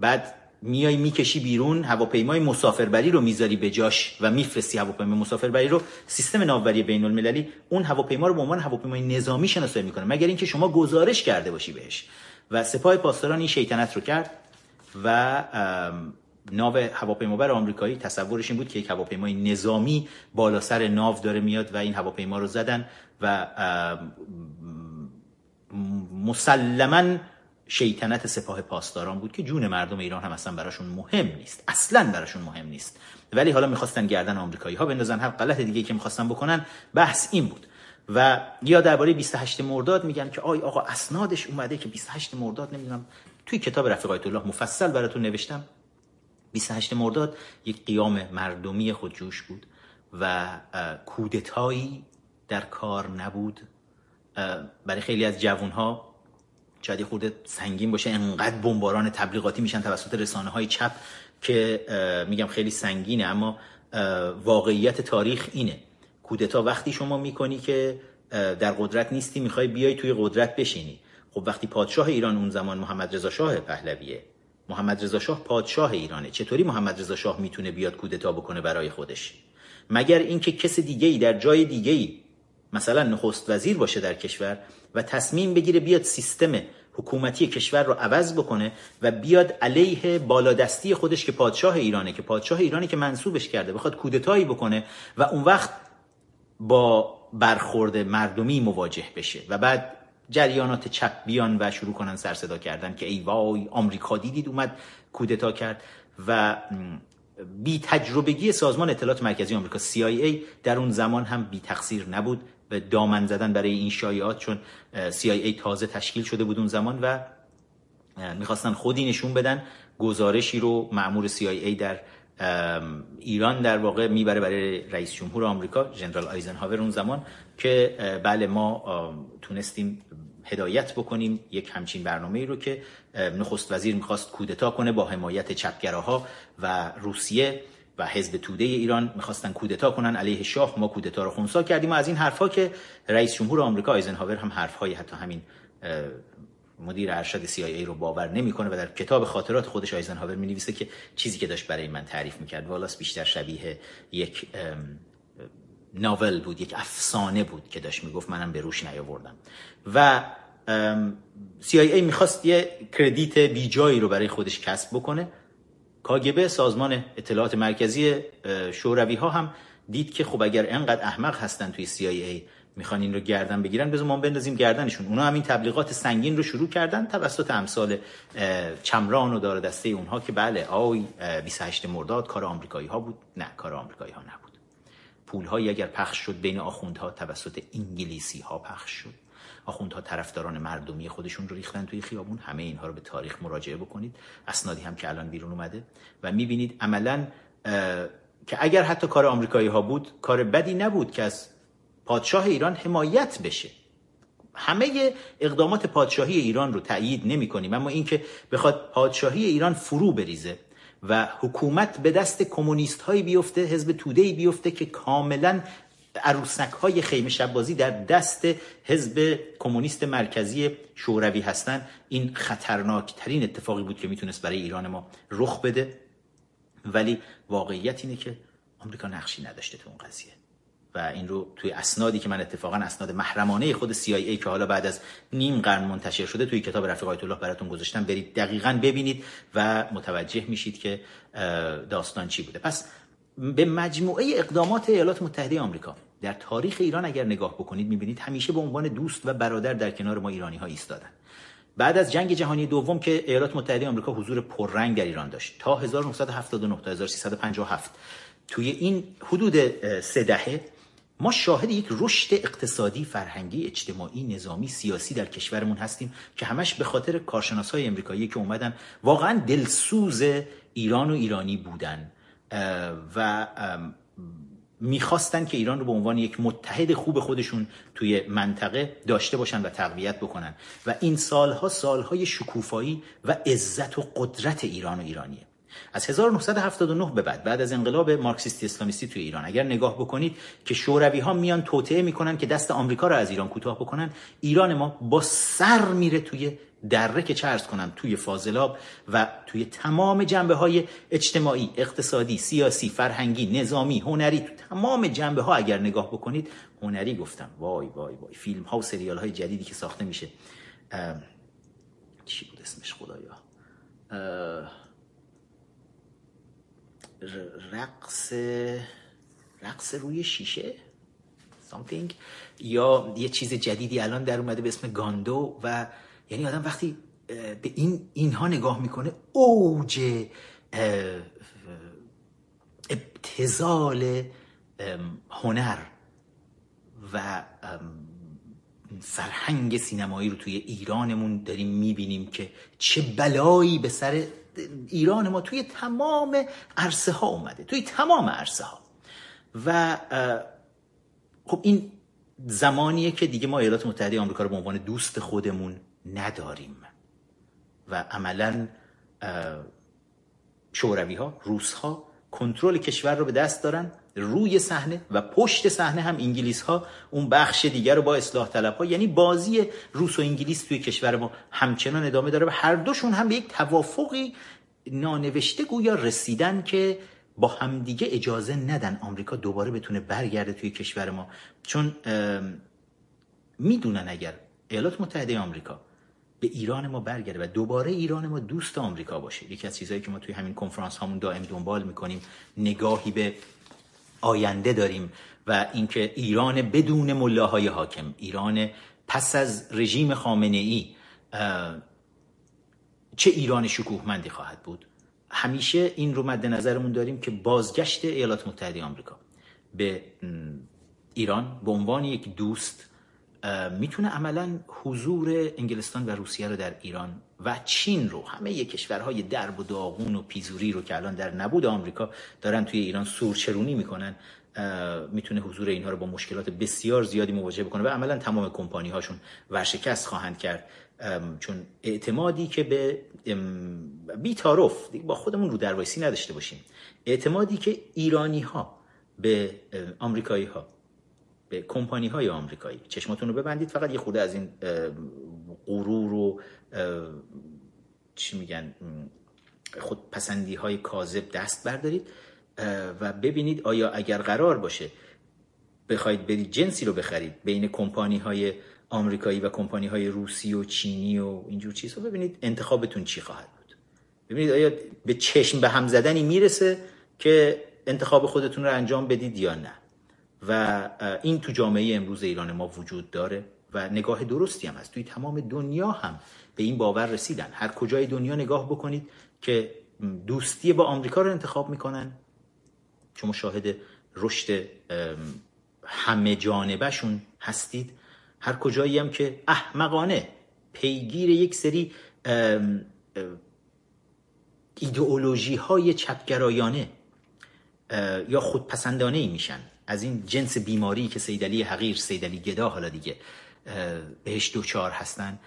بعد میای میکشی بیرون هواپیمای مسافربری رو میذاری به جاش و میفرستی هواپیمای مسافربری رو، سیستم ناوبری بین المللی اون هواپیما رو به عنوان هواپیمای نظامی شناسایی میکنه مگر اینکه شما گزارش کرده باشی بهش. و سپاه پاسداران این شیطنت رو کرد و ناو هواپیمابر آمریکایی تصورش این بود که یک هواپیمای نظامی بالا سر ناو داره میاد و این هواپیما رو زدن و مسلماً شیطنت سپاه پاسداران بود که جون مردم ایران هم اصلا براشون مهم نیست، اصلا براشون مهم نیست، ولی حالا میخواستن گردن آمریکایی ها بندازن. هر غلط دیگه که میخواستن بکنن بحث این بود. و یا درباره بیست و هشت مرداد میگن که آی آقا اسنادش اومده که بیست و هشت مرداد نمیدونم، توی کتاب رفیق آیت الله مفصل براتون نوشتم، بیست و هشت مرداد یک قیام مردمی خودجوش بود و کودتایی در کار نبود. برای خیلی از جوانها شاید یه خورده سنگین باشه، انقدر بمباران تبلیغاتی میشن توسط رسانه‌های چپ که میگم خیلی سنگینه، اما واقعیت تاریخ اینه. کودتا وقتی شما میکنی که در قدرت نیستی میخوای بیای توی قدرت بشینی. خب وقتی پادشاه ایران اون زمان محمد رضا شاه پهلویه، محمد رضا شاه پادشاه ایرانه، چطوری محمد رضا شاه میتونه بیاد کودتا بکنه برای خودش؟ مگر اینکه کس دیگه‌ای در جای دیگه‌ای مثلا نخست وزیر باشه در کشور و تصمیم بگیره بیاد سیستم حکومتی کشور رو عوض بکنه و بیاد علیه بالادستی خودش که پادشاه ایرانه که پادشاه ایرانی که منصوبش کرده بخواد کودتایی بکنه و اون وقت با برخورد مردمی مواجه بشه و بعد جریانات چپ بیان و شروع کنن سر صدا کردن که ای وای آمریکا دیدید اومد کودتا کرد. و بی تجربگی سازمان اطلاعات مرکزی آمریکا سی آی ای در اون زمان هم بی تقصیر نبود و دامن زدن برای این شایعات، چون سی آی ای تازه تشکیل شده بود اون زمان و میخواستن خودی نشون بدن. گزارشی رو مأمور سی آی ای در ایران در واقع میبره برای رئیس جمهور آمریکا ژنرال آیزنهاور اون زمان که بله ما تونستیم هدایت بکنیم یک همچین برنامه‌ای رو که نخست وزیر میخواست کودتا کنه با حمایت چپگراها و روسیه و حزب توده ایران میخواستن کودتا کنن علیه شاه، ما کودتا رو خونسا کردیم و از این حرفا که رئیس جمهور آمریکا آیزنهاور هم حرفهای حتی همین مدیر ارشد سی آی ای رو باور نمیکنه و در کتاب خاطرات خودش آیزنهاور مینویسه که چیزی که داشت برای من تعریف میکرد والاس بیشتر شبیه یک ناول بود، یک افسانه بود که داشت میگفت، منم به روش نیاوردم. و سی آی ای میخواست یه کردیت بی جایی رو برای خودش کسب بکنه. کاگبه سازمان اطلاعات مرکزی شوروی ها هم دید که خب اگر انقدر احمق هستن توی سی آی ای میخوان این رو گردن بگیرن، بذار ما بندازیم گردنشون. اونا هم این تبلیغات سنگین رو شروع کردن توسط امثال چمران و دار دسته اونها که بله آی بیست و هشت مرداد کار آمریکایی ها بود. نه، کار آمریکایی ها نبود. پول‌هایی اگر پخش شد بین آخوندها توسط انگلیسی‌ها پخش شد. آخوندها طرفداران مردمی خودشون رو ریختن توی خیابون. همه اینها رو به تاریخ مراجعه بکنید، اسنادی هم که الان بیرون اومده و می‌بینید عملاً که اگر حتی کار آمریکایی‌ها بود کار بدی نبود که از پادشاه ایران حمایت بشه. همه اقدامات پادشاهی ایران رو تأیید نمی کنیم، اما اینکه بخواد پادشاهی ایران فرو بریزه و حکومت به دست کمونیست‌های بیفته، حزب توده‌ای بیفته که کاملا عروسک‌های خیمه شبازی در دست حزب کمونیست مرکزی شوروی هستند، این خطرناکترین اتفاقی بود که میتونست برای ایران ما رخ بده. ولی واقعیت اینه که آمریکا نقشی نداشته تو اون قضیه و این رو توی اسنادی که من اتفاقا اسناد محرمانه خود سی آی ای که حالا بعد از نیم قرن منتشر شده توی کتاب رفیق آیت الله براتون گذاشتم، برید دقیقاً ببینید و متوجه میشید که داستان چی بوده. پس به مجموعه اقدامات ایالات متحده آمریکا در تاریخ ایران اگر نگاه بکنید میبینید همیشه به عنوان دوست و برادر در کنار ما ایرانی‌ها ایستادن. بعد از جنگ جهانی دوم که ایالات متحده آمریکا حضور پررنگ در ایران داشت تا هزار و نهصد و هفتاد و نه تا هزار و سیصد و پنجاه و هفت، توی این حدود سه دهه ما شاهد یک رشد اقتصادی، فرهنگی، اجتماعی، نظامی، سیاسی در کشورمون هستیم که همش به خاطر کارشناس‌های آمریکایی که اومدن واقعا دلسوز ایران و ایرانی بودن و میخواستن که ایران رو به عنوان یک متحد خوب خودشون توی منطقه داشته باشن و تقویت بکنن و این سالها سالهای شکوفایی و عزت و قدرت ایران و ایرانیه. از هزار و نهصد و هفتاد و نه به بعد، بعد از انقلاب مارکسیستی اسلامیستی توی ایران اگر نگاه بکنید که شوروی‌ها میان توطئه میکنن که دست آمریکا رو از ایران کوتاه بکنن، ایران ما با سر میره توی دره که چرز کنم توی فاضلاب و توی تمام جنبه‌های اجتماعی، اقتصادی، سیاسی، فرهنگی، نظامی، هنری، تو تمام جنبه‌ها اگر نگاه بکنید، هنری گفتم وای وای وای فیلم‌ها و سریال‌های جدیدی که ساخته میشه، چی بود اسمش خدایا، رقص رقص روی شیشه something یا یه چیز جدیدی الان در اومده به اسم گاندو و یعنی آدم وقتی به این اینها نگاه میکنه اوج ابتذال هنر و فرهنگ سینمایی رو توی ایرانمون داریم میبینیم که چه بلایی به سر ایران ما توی تمام عرصه ها اومده، توی تمام عرصه ها. و خب این زمانیه که دیگه ما ایالات متحده آمریکا رو به عنوان دوست خودمون نداریم و عملاً شوروی ها، روس ها کنترل کشور رو به دست دارن روی صحنه و پشت صحنه هم انگلیس ها اون بخش دیگر رو با اصلاح طلب ها، یعنی بازی روس و انگلیس توی کشور ما همچنان ادامه داره و هر دوشون هم به یک توافقی نانوشته گویا رسیدن که با همدیگه اجازه ندن آمریکا دوباره بتونه برگرده توی کشور ما، چون میدونن اگر ایالات متحده آمریکا به ایران ما برگرده و دوباره ایران ما دوست آمریکا باشه، یکی از چیزایی که ما توی همین کنفرانس هامون دائم دنبال میکنیم، نگاهی به آینده داریم و اینکه ایران بدون ملاهای حاکم، ایران پس از رژیم خامنه‌ای چه ایران شکوهمندی خواهد بود. همیشه این رو مد نظرمون داریم که بازگشت ایالات متحده آمریکا به ایران به عنوان یک دوست میتونه عملاً حضور انگلستان و روسیه رو در ایران و چین رو، همه کشورهای درب و داغون و پیزوری رو که الان در نبود آمریکا دارن توی ایران سورچرونی میکنن، میتونه حضور اینها رو با مشکلات بسیار زیادی مواجه بکنه و عملاً تمام کمپانی هاشون ورشکست خواهند کرد، چون اعتمادی که به بی‌طرف دیگه با خودمون رو در وایسی نداشته باشیم، اعتمادی که ایرانی ها به آمریکایی ها، به کمپانی های آمریکایی، چشماتون رو ببندید فقط یه خورده از این غرور و چی میگن خودپسندی های کاذب دست بردارید و ببینید آیا اگر قرار باشه بخواید برید جنسی رو بخرید بین کمپانی های آمریکایی و کمپانی های روسی و چینی و اینجور چیزها، ببینید انتخابتون چی خواهد بود، ببینید آیا به چشم به هم زدنی میرسه که انتخاب خودتون رو انجام بدید یا نه. و این تو جامعه امروز ایران ما وجود داره و نگاه درستی هم هست. توی تمام دنیا هم به این باور رسیدن، هر کجای دنیا نگاه بکنید که دوستی با آمریکا رو انتخاب میکنن، چون مشاهده رشد همه جانبشون هستید. هر کجایی هم که احمقانه پیگیر یک سری ایدئولوژی های چپگرایانه یا خودپسندانه ای میشن، از این جنس بیماری که سید علی حقیر، سید علی گدا، حالا دیگه بهش دوچار هستن،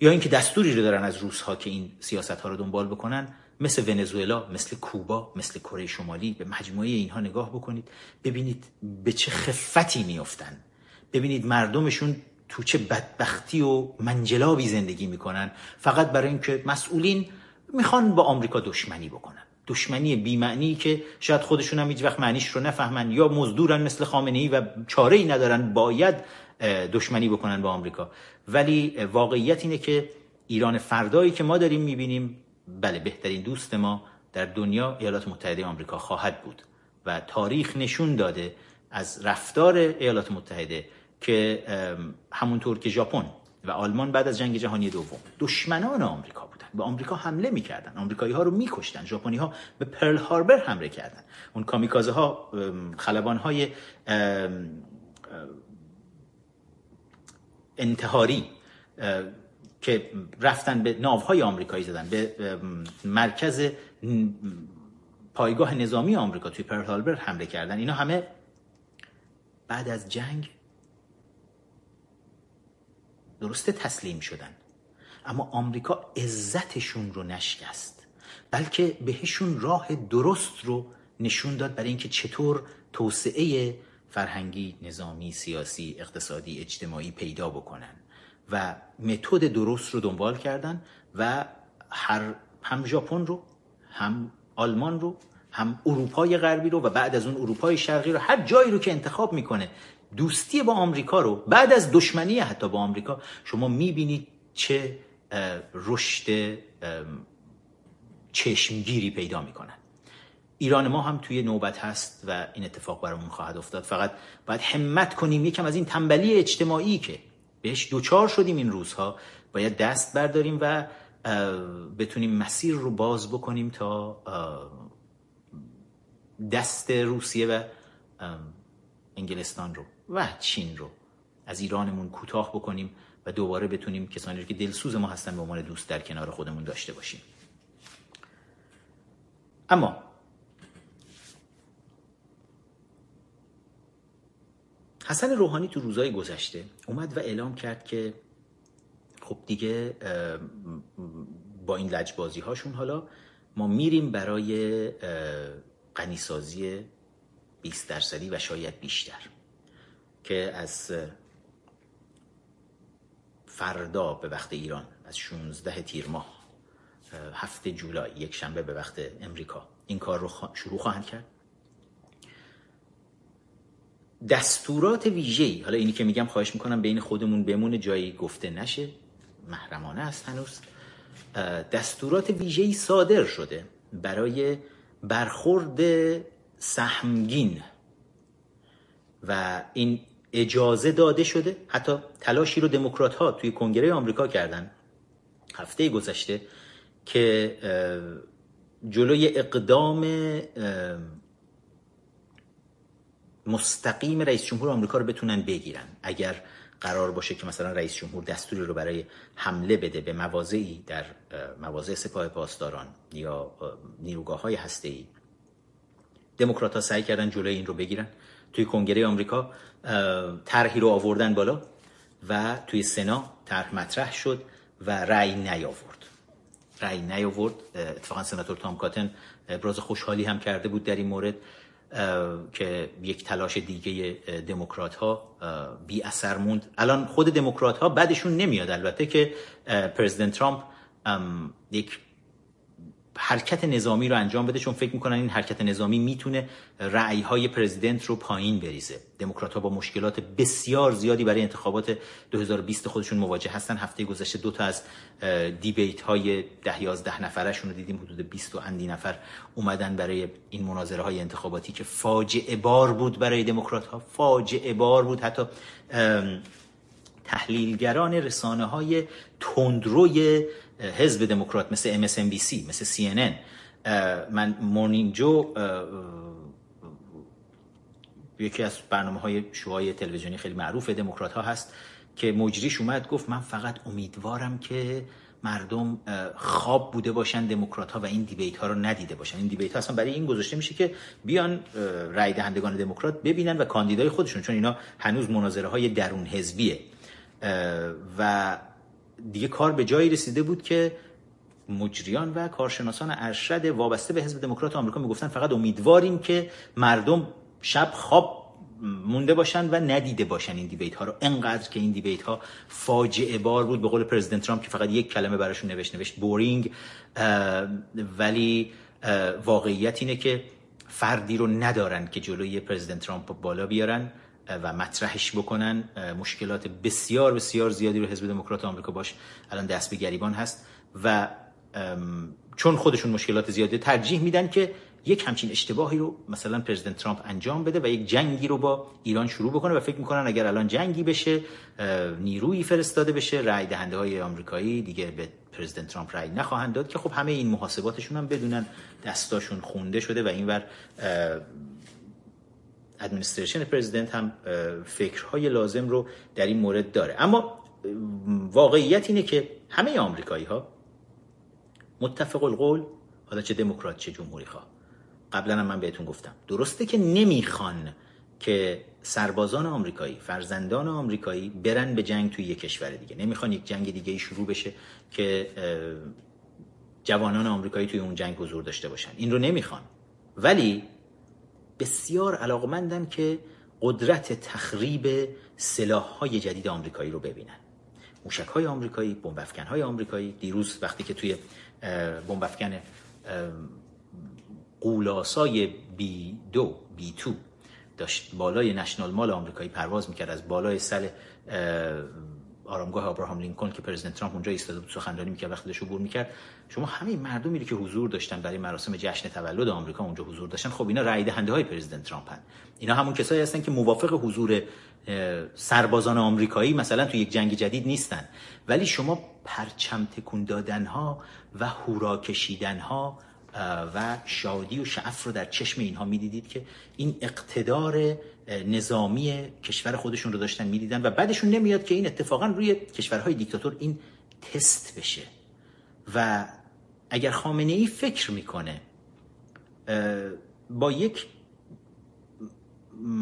یا اینکه دستوری رو دارن از روس‌ها که این سیاست‌ها رو دنبال بکنن، مثل ونزوئلا، مثل کوبا، مثل کره شمالی. به مجموعه اینها نگاه بکنید، ببینید به چه خفتی میافتن، ببینید مردمشون تو چه بدبختی و منجلابی زندگی میکنن، فقط برای اینکه مسئولین میخوان با آمریکا دشمنی بکنن، دشمنی بی‌معنی که شاید خودشون هم هیچ وقت معنیش رو نفهمن، یا مزدورن مثل خامنه‌ای و چاره‌ای ندارن باید دشمنی بکنن با آمریکا. ولی واقعیت اینه که ایران فردایی که ما داریم میبینیم، بله، بهترین دوست ما در دنیا ایالات متحده آمریکا خواهد بود و تاریخ نشون داده از رفتار ایالات متحده که همونطور که ژاپن و آلمان بعد از جنگ جهانی دوم دشمنان آمریکا بودن، به آمریکا حمله میکردن، آمریکایی ها رو میکشتن، ژاپنی ها به پرل هاربر حمله کردن، اون کامیکازه ها، خلبان های انتحاری که رفتن به ناوهای آمریکایی زدن، به مرکز پایگاه نظامی آمریکا توی پرل هاربر حمله کردن. اینا همه بعد از جنگ درسته تسلیم شدن، اما آمریکا عزتشون رو نشکست، بلکه بهشون راه درست رو نشون داد برای اینکه چطور توسعه فرهنگی، نظامی، سیاسی، اقتصادی، اجتماعی پیدا بکنن و متد درست رو دنبال کردن و هر هم ژاپن رو، هم آلمان رو، هم اروپای غربی رو و بعد از اون اروپای شرقی رو، هر جایی رو که انتخاب میکنه دوستی با آمریکا رو بعد از دشمنی حتی با آمریکا، شما میبینید چه رشد چشمگیری پیدا میکنن. ایران ما هم توی نوبت هست و این اتفاق برامون خواهد افتاد. فقط باید همت کنیم، یکم از این تنبلی اجتماعی که بهش دوچار شدیم این روزها باید دست برداریم و بتونیم مسیر رو باز بکنیم تا دست روسیه و انگلستان رو و چین رو از ایرانمون کوتاه بکنیم و دوباره بتونیم کسانی رو که دلسوز ما هستن به عنوان دوست در کنار خودمون داشته باشیم. اما حسن روحانی تو روزهای گذشته اومد و اعلام کرد که خب دیگه با این لجبازی هاشون حالا ما میریم برای غنیسازی بیست درصدی و شاید بیشتر که از فردا به وقت ایران، از شانزده تیر ماه، هفتم جولای، یک شنبه به وقت امریکا، این کار رو شروع خواهند کرد. دستورات ویژه‌ای، حالا اینی که میگم خواهش میکنم بین خودمون بمونه، جایی گفته نشه، محرمانه است هنوز. دستورات ویژه‌ای صادر شده برای برخورد سهمگین و این اجازه داده شده، حتی تلاشی رو دموکرات‌ها توی کنگره آمریکا کردن هفته گذشته که جلوی اقدام مستقیم رئیس جمهور آمریکا رو بتونن بگیرن. اگر قرار باشه که مثلا رئیس جمهور دستوری رو برای حمله بده به مواضعی در مواضع سپاه پاسداران یا نیروگاه‌های هسته‌ای، دموکرات‌ها سعی کردن جلوی این رو بگیرن. توی کنگره آمریکا طرحی رو آوردن بالا و توی سنا طرح مطرح شد و رأی نیاورد. رأی نیاورد. اتفاقا سناتور تام کاتن ابراز خوشحالی هم کرده بود در این مورد که یک تلاش دیگه دموکرات‌ها بی اثر موند. الان خود دموکرات‌ها بعدشون نمیاد البته که پرزیدنت ترامپ یک حرکت نظامی رو انجام بده، چون فکر میکنن این حرکت نظامی میتونه رأی‌های پرزیدنت رو پایین بریزه. دموکرات‌ها با مشکلات بسیار زیادی برای انتخابات دو هزار و بیست خودشون مواجه هستن. هفته گذشته دو تا از دیبیت‌های ده یازده نفره‌شون رو دیدیم، حدود بیست و اندی نفر اومدن برای این مناظره‌های انتخاباتی که فاجعه بار بود برای دموکرات‌ها، فاجعه بار بود. حتی تحلیلگران رسانه‌های تندروی حزب دموکرات مثل ام اس ام بی سی، مثل سی ان ان، من مورنینگ جو یکی از برنامه‌های شوهای تلویزیونی خیلی معروف دموکرات‌ها هست که مجریش اومد گفت من فقط امیدوارم که مردم خواب بوده باشن دموکرات‌ها و این دیبیت‌ها رو ندیده باشن. این دیبیت‌ها اصلا برای این گذاشته میشه که بیان رأی دهندگان دموکرات ببینن و کاندیدای خودشون، چون اینا هنوز مناظره‌های درون حزبیه، و دیگه کار به جایی رسیده بود که مجریان و کارشناسان ارشد وابسته به حزب دموکرات آمریکا میگفتن فقط امیدواریم که مردم شب خواب مونده باشن و ندیده باشن این دیبیت ها رو، انقدر که این دیبیت ها فاجعه بار بود. به قول پرزیدنت ترامپ که فقط یک کلمه براشون نوشت نوشت بورینگ. ولی واقعیت اینه که فردی رو ندارن که جلوی پرزیدنت ترامپ بالا بیارن و مطرحش بکنن. مشکلات بسیار بسیار زیادی رو حزب دموکرات آمریکا باش الان دست به گریبان هست و چون خودشون مشکلات زیاده ترجیح میدن که یک همچین اشتباهی رو مثلا پرزیدنت ترامپ انجام بده و یک جنگی رو با ایران شروع بکنه و فکر میکنن اگر الان جنگی بشه، نیرویی فرستاده بشه، رأی دهنده های آمریکایی دیگه به پرزیدنت ترامپ رأی نخواهند داد، که خب همه این محاسباتشون هم بدونن دستاشون خونده شده و اینور ادمنستریشن پرزیدنت هم فکرهای لازم رو در این مورد داره. اما واقعیت اینه که همه آمریکایی‌ها متفق القول، حالا چه دموکرات چه جمهوری خواه، قبلا هم من بهتون گفتم، درسته که نمیخوان که سربازان آمریکایی، فرزندان آمریکایی برن به جنگ توی یک کشور دیگه، نمیخوان یک جنگ دیگه شروع بشه که جوانان آمریکایی توی اون جنگ حضور داشته باشن، این رو نمیخوان، ولی بسیار علاقمندن که قدرت تخریب سلاح‌های جدید آمریکایی رو ببینن. موشک‌های آمریکایی، بمب‌افکن‌های آمریکایی، دیروز وقتی که توی بمب‌افکن قولاسای بی دو بی تو داشت بالای نشنال مال آمریکایی پرواز میکرد، از بالای سل آرامگاه ابراهام لینکلن که پرزیدنت ترامپ اونجا ایستاده بود سخنرانی میکرد، وقتی داشت عبور میکرد، شما همه مردمی رو که حضور داشتن برای مراسم جشن تولد آمریکا اونجا حضور داشتن، خب اینا رأی دهنده های پرزیدنت ترامپ هستن، اینا همون کسایی هستن که موافق حضور سربازان آمریکایی مثلا تو یک جنگ جدید نیستن، ولی شما پرچم تکون دادن ها و هورا کشیدن ها و شادی و شعف رو در چشم اینها میدیدید که این اقتدار نظامی کشور خودشون رو داشتن میدیدن و بعدشون نمیاد که این اتفاقا روی کشورهای دیکتاتور این تست بشه. و اگر خامنه ای فکر میکنه با یک،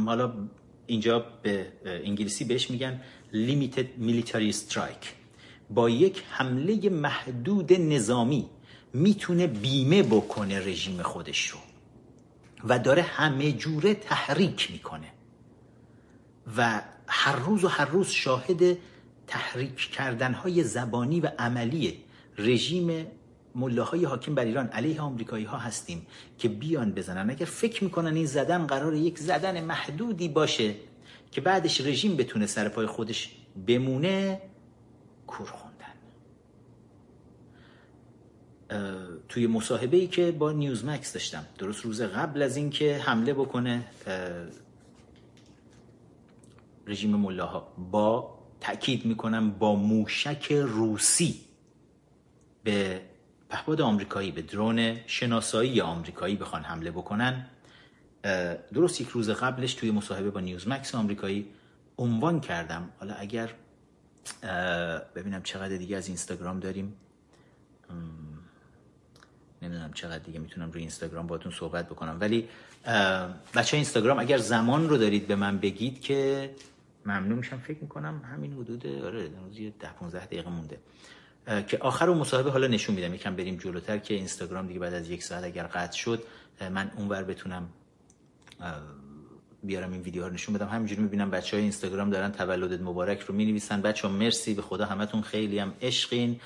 حالا اینجا به انگلیسی بهش میگن limited military strike، با یک حمله محدود نظامی میتونه بیمه بکنه رژیم خودش رو و داره همه جوره تحریک میکنه و هر روز و هر روز شاهد تحریک کردنهای زبانی و عملی رژیم ملاهای حاکم بر ایران علیه آمریکایی ها هستیم که بیان بزنن. اگر فکر میکنن این زدن قرار یک زدن محدودی باشه که بعدش رژیم بتونه سر پای خودش بمونه، کور توی مصاحبه‌ای که با نیوز مکس داشتم درست روز قبل از این که حمله بکنه رژیم ملاها، با تأکید میکنم با موشک روسی به پهپاد آمریکایی، به درون شناسایی آمریکایی بخوان حمله بکنن، درست یک روز قبلش توی مصاحبه با نیوز مکس آمریکایی عنوان کردم، حالا اگر ببینم چقدر دیگه از اینستاگرام داریم، نمیدونم چقدر دیگه میتونم روی اینستاگرام باهاتون صحبت بکنم، ولی بچه اینستاگرام اگر زمان رو دارید به من بگید که ممنون میشم. فکر میکنم همین حدود آره ده پانزده دقیقه مونده که آخر اون مصاحبه، حالا نشون میدم یکم بریم جلوتر که اینستاگرام دیگه بعد از یک ساعت اگر قطع شد من اونور بتونم بیارم این ویدیو رو نشون بدم. همینجوری میبینم بچهای اینستاگرام دارن تولدت مبارک رو مینویسن. بچه‌ها مرسی، به خدا همتون خیلی هم عشقین،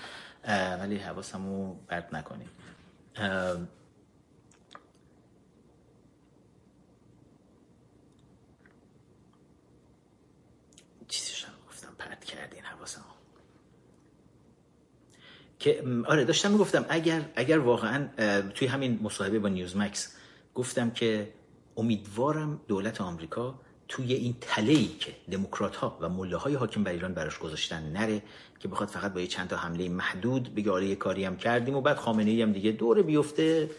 ولی حواسمو پرت نکنید. چیزیش هم گفتم پرت کردین حواسمو که آره داشتم میگفتم اگر اگر واقعا توی همین مصاحبه با نیوز مکس گفتم که امیدوارم دولت آمریکا توی این تله‌ای که دموکرات‌ها و ملاهای حاکم بر ایران براش گذاشتن نره که بخواد فقط با یه چند تا حمله محدود بگه آره یه کاری هم کردیم و بعد خامنه‌ای هم دیگه دور بیفته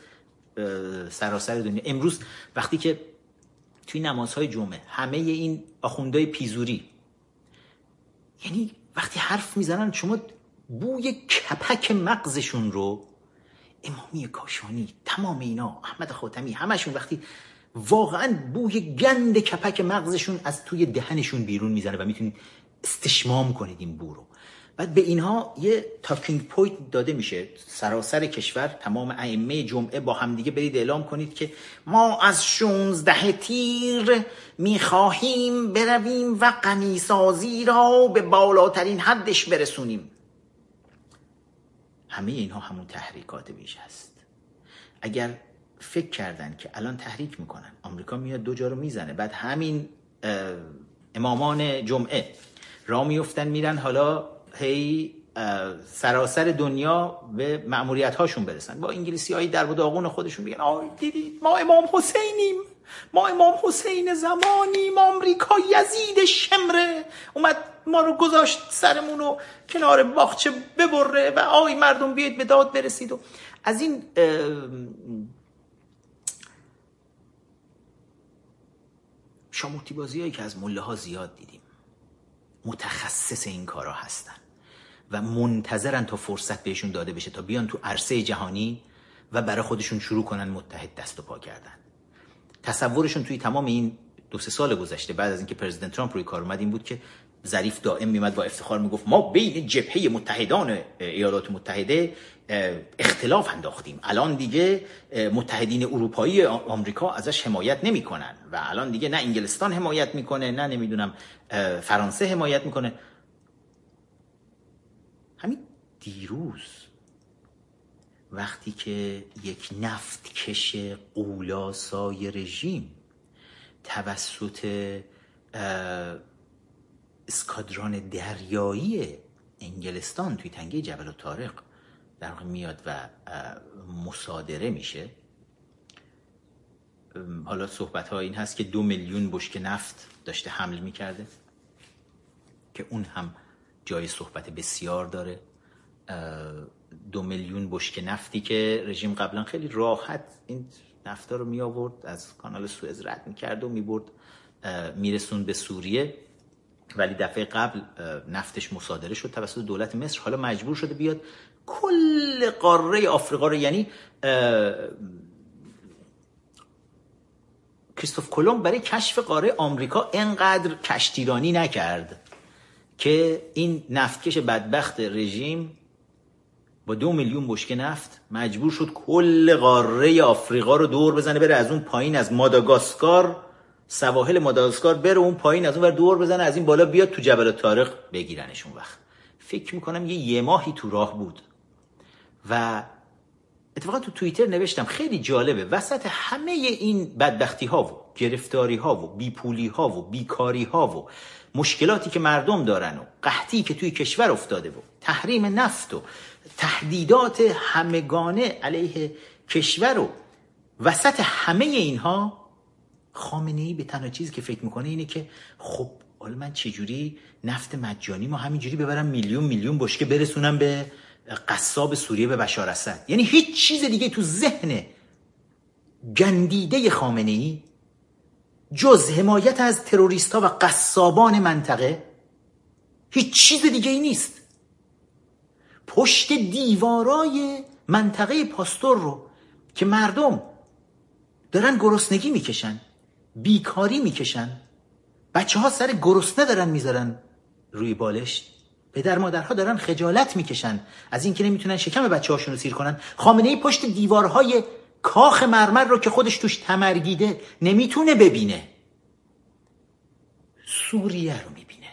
سراسر دنیا. امروز وقتی که توی نمازهای جمعه همه این آخوندهای پیزوری، یعنی وقتی حرف میزنن شما بوی کپک مغزشون رو، امامی کاشانی، تمام اینا، احمد خاتمی، همشون وقتی واقعا بوی گند کپک مغزشون از توی دهنشون بیرون میزنه و میتونید استشمام کنید این بو رو. بعد به اینها یه تاکینگ پوینت داده میشه سراسر کشور، تمام ائمه جمعه با همدیگه برید اعلام کنید که ما از شانزده تیر میخواهیم برویم و غنیسازی را به بالاترین حدش برسونیم. همه اینها همون تحریکات ویژه است. اگر فکر کردن که الان تحریک میکنن، آمریکا میاد دو جا رو میزنه، بعد همین امامان جمعه را میفتن میرن حالا هی سراسر دنیا به مأموریت هاشون برسن، با انگلیسی هایی در و داغون خودشون بگن آی دیدید ما امام حسینیم، ما امام حسین زمانیم، آمریکا یزید شمره اومد ما رو گذاشت سرمونو کنار باغچه ببره و آی مردم بیاید به داد برسید. و از این شامورتی بازی هایی که از مله ها زیاد دیدیم، متخصص این کارا هستن و منتظرن تا فرصت بهشون داده بشه تا بیان تو عرصه جهانی و برای خودشون شروع کنن متحد دست و پا کردن. تصورشون توی تمام این دو سه سال گذشته بعد از اینکه پرزیدنت ترامپ روی کار اومد این بود که ظریف دائم میمد با افتخار میگفت ما بین جبهه متحدان ایالات متحده اختلاف انداختیم، الان دیگه متحدین اروپایی آمریکا ازش حمایت نمیکنن و الان دیگه نه انگلستان حمایت میکنه نه نمیدونم فرانسه حمایت میکنه. همین دیروز وقتی که یک نفت کش قولاسای رژیم توسط اسکادران دریایی انگلستان توی تنگه جبل الطارق در واقع میاد و مصادره میشه، حالا صحبت ها این هست که دو میلیون بشکه نفت داشته حمل میکرده که اون هم جای صحبت بسیار داره. دو میلیون بشکه نفتی که رژیم قبلا خیلی راحت این نفتا رو می آورد از کانال سوئز رد میکرد و می برد میرسون به سوریه، ولی دفعه قبل نفتش مصادره شد توسط دولت مصر، حالا مجبور شده بیاد کل قاره آفریقا رو، یعنی کریستوف کولوم برای کشف قاره آمریکا انقدر کشتیرانی نکرد که این نفتکش بدبخت رژیم با دو میلیون بشکه نفت مجبور شد کل قاره آفریقا رو دور بزنه، بره از اون پایین از ماداگاسکار، سواحل ماداگاسکار بره اون پایین، از اون ور دور بزنه، از این بالا بیاد تو جبل الطارق بگیرنش. اون وقت فکر میکنم یه یه ماهی تو راه بود و اتفاقا تو توییتر نوشتم خیلی جالبه وسط همه این بدبختی ها و گرفتاری ها و بیپولی ها و بیکاری ها و مشکلاتی که مردم دارن و قحطی که توی کشور افتاده و تحریم نفت و تهدیدات همگانه علیه کشور و وسط همه اینها خامنه‌ای به تنها چیزی که فکر میکنه اینه که خب حالا من چجوری نفت مجانی ما همینجوری ببرم میلیون میلیون بشکه برسونم به قصاب سوریه به بشار اسد. یعنی هیچ چیز دیگه تو ذهن گندیده خامنه‌ای جز حمایت از تروریست‌ها و قصابان منطقه هیچ چیز دیگه ای نیست. پشت دیوارای منطقه پاستور رو که مردم دارن گرسنگی میکشن، بیکاری میکشن، بچه ها سر گرسنه دارن میذارن روی بالشت، پدر مادرها دارن خجالت میکشن از اینکه نمیتونن شکم بچه هاشون رو سیر کنن، خامنه‌ای پشت دیوارهای کاخ مرمر رو که خودش توش تمرگیده نمیتونه ببینه، سوریه رو میبینه.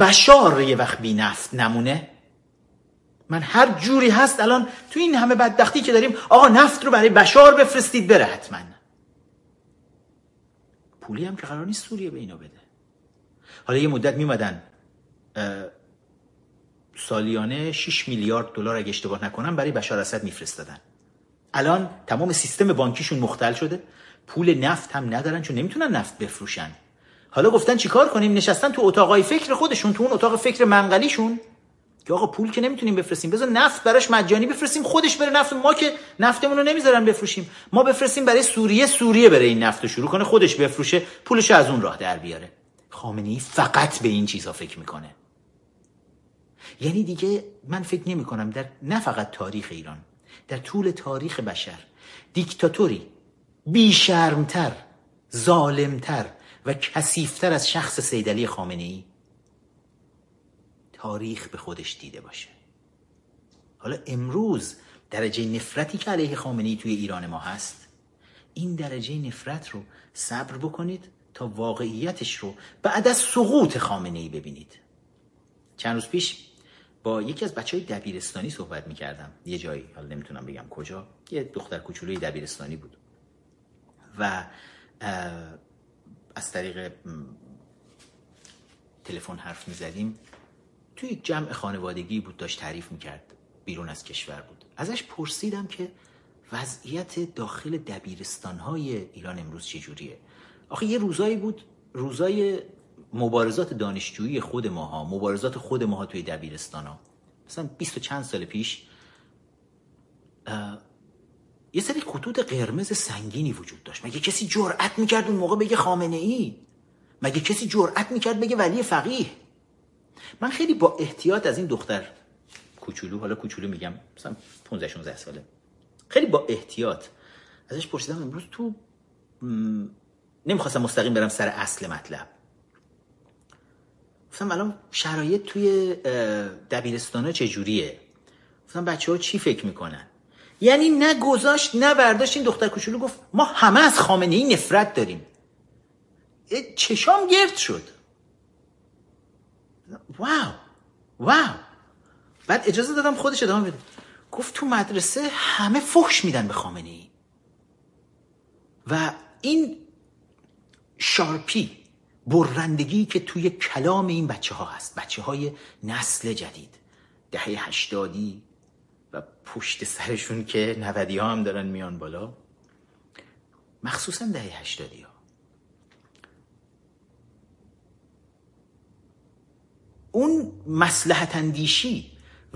بشار یه وقت بی نفت نمونه. من هر جوری هست الان تو این همه بدبختی که داریم آقا نفت رو برای بشار بفرستید بره حتما. پولی هم که قرار نیست سوریه به اینا بده. حالا یه مدت میمدن سالیانه شش میلیارد دلار اگه اشتباه نکنم برای بشار اسد میفرستادن. الان تمام سیستم بانکیشون مختل شده، پول نفت هم ندارن چون نمیتونن نفت بفروشن. حالا گفتن چیکار کنیم؟ نشستن تو اتاقای فکر خودشون، تو اون اتاق فکر منقلیشون که آقا پول که نمیتونیم بفرستیم، بذار نفت براش مجانی بفرستیم خودش بره نفت، ما که نفتمون رو نمیذارن بفروشیم، ما بفرستیم برای سوریه، سوریه بره این نفتو شروع کنه خودش بفروشه پولش از اون راه در بیاره. خامنه‌ای فقط به این چیزا فکر میکنه. یعنی دیگه من فکر نمیکنم در نه فقط تاریخ ایران، در طول تاریخ بشر دیکتاتوری بی‌شرم‌تر، ظالم‌تر و کثیف‌تر از شخص سید علی خامنه‌ای تاریخ به خودش دیده باشه. حالا امروز درجه نفرتی که علیه خامنه‌ای توی ایران ما هست، این درجه نفرت رو صبر بکنید تا واقعیتش رو بعد از سقوط خامنه‌ای ببینید. چند روز پیش با یکی از بچهای دبیرستانی صحبت می‌کردم یه جایی، حالا نمیتونم بگم کجا، یه دختر کوچولوی دبیرستانی بود و از طریق تلفن حرف می‌زدیم. توی جمع خانوادگی بود، داشت تعریف می‌کرد، بیرون از کشور بود. ازش پرسیدم که وضعیت داخل دبیرستان‌های ایران امروز چجوریه؟ آخه یه روزایی بود، روزای مبارزات دانشجویی خود ماها، مبارزات خود ماها توی دبیرستان‌ها، مثلا بیست و چند سال پیش یه سری خطوط قرمز سنگینی وجود داشت. مگه کسی جرئت می‌کرد اون موقع بگه خامنه‌ای؟ مگه کسی جرئت می‌کرد بگه ولی فقیه؟ من خیلی با احتیاط از این دختر کوچولو، حالا کوچولو میگم مثلا پانزده شانزده ساله، خیلی با احتیاط ازش پرسیدم امروز تو م... نمیخواستم مستقیم برم سر اصل مطلب. گفتم الان شرایط توی دبیرستان‌ها چجوریه؟ گفتم بچه‌ها چی فکر میکنن؟ یعنی نه گذاشت نه برداشت. این دختر کوچولو گفت ما همه از خامنه‌ای نفرت داریم. چشام گرد شد. واو واو. بعد اجازه دادم خودش ادامه بده. گفت تو مدرسه همه فحش میدن به خامنه‌ای و این شارپی برندگی که توی کلام این بچه ها هست، بچه های نسل جدید دهه هشتادی و پشت سرشون که نودی ها هم دارن میان بالا، مخصوصا دهه هشتادی ها، اون مصلحت اندیشی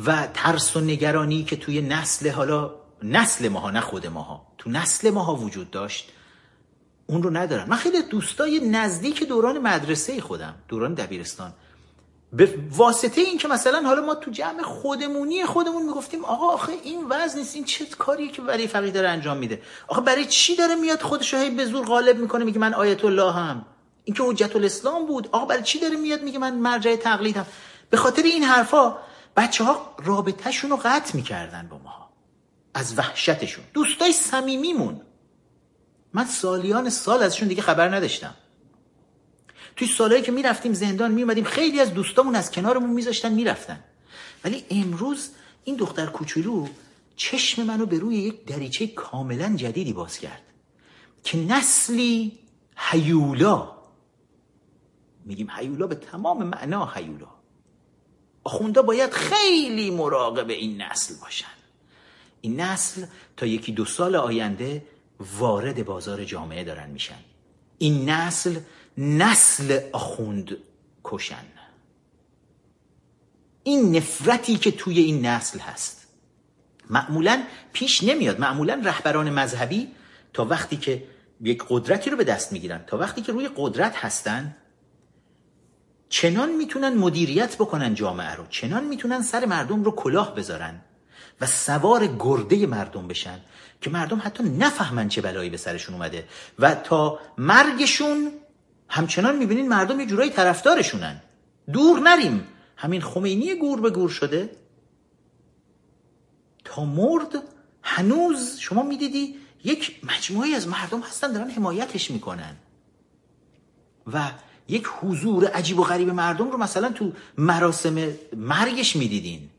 و ترس و نگرانی که توی نسل، حالا نسل ماها، نه خود ماها، تو نسل ماها وجود داشت، اون رو ندارن. من خیلی دوستای نزدیک دوران مدرسه خودم، دوران دبیرستان، به واسطه این که مثلا حالا ما تو جمع خودمونی خودمون میگفتیم آقا آخه این وزن نیست، این چه کاریه که ولی فقیه داره انجام میده، آخه برای چی داره میاد خودش رو هی به زور غالب میکنه میگه من آیت الله هم، این که حجت الاسلام بود، آقا برای چی داره میاد میگه من مرجع تقلیدم. به خاطر این حرفا بچه‌ها رابطه‌شون رو قطع می‌کردن با ماها از وحشتشون، دوستای صمیمیمون. من سالیان سال ازشون دیگه خبر نداشتم. توی سالایی که می‌رفتیم زندان می‌اومدیم، خیلی از دوستامون از کنارمون می‌ذاشتن می‌رفتن. ولی امروز این دختر کوچولو چشم منو به روی یک دریچه کاملاً جدیدی باز کرد که نسلی هیولا، میگیم هیولا به تمام معنا، هیولا آخونده باید خیلی مراقب این نسل باشن. این نسل تا یکی دو سال آینده وارد بازار جامعه دارن میشن. این نسل نسل آخوند کشن. این نفرتی که توی این نسل هست معمولاً پیش نمیاد. معمولاً رهبران مذهبی تا وقتی که یک قدرتی رو به دست میگیرن، تا وقتی که روی قدرت هستن، چنان میتونن مدیریت بکنن جامعه رو، چنان میتونن سر مردم رو کلاه بذارن و سوار گرده مردم بشن که مردم حتی نفهمن چه بلایی به سرشون اومده و تا مرگشون همچنان میبینین مردم یه جورایی طرفدارشونن. دور نریم، همین خمینی گور به گور شده تا مرد، هنوز شما میدیدی یک مجموعه از مردم هستن دارن حمایتش میکنن و یک حضور عجیب و غریب مردم رو مثلا تو مراسم مرگش میدیدین.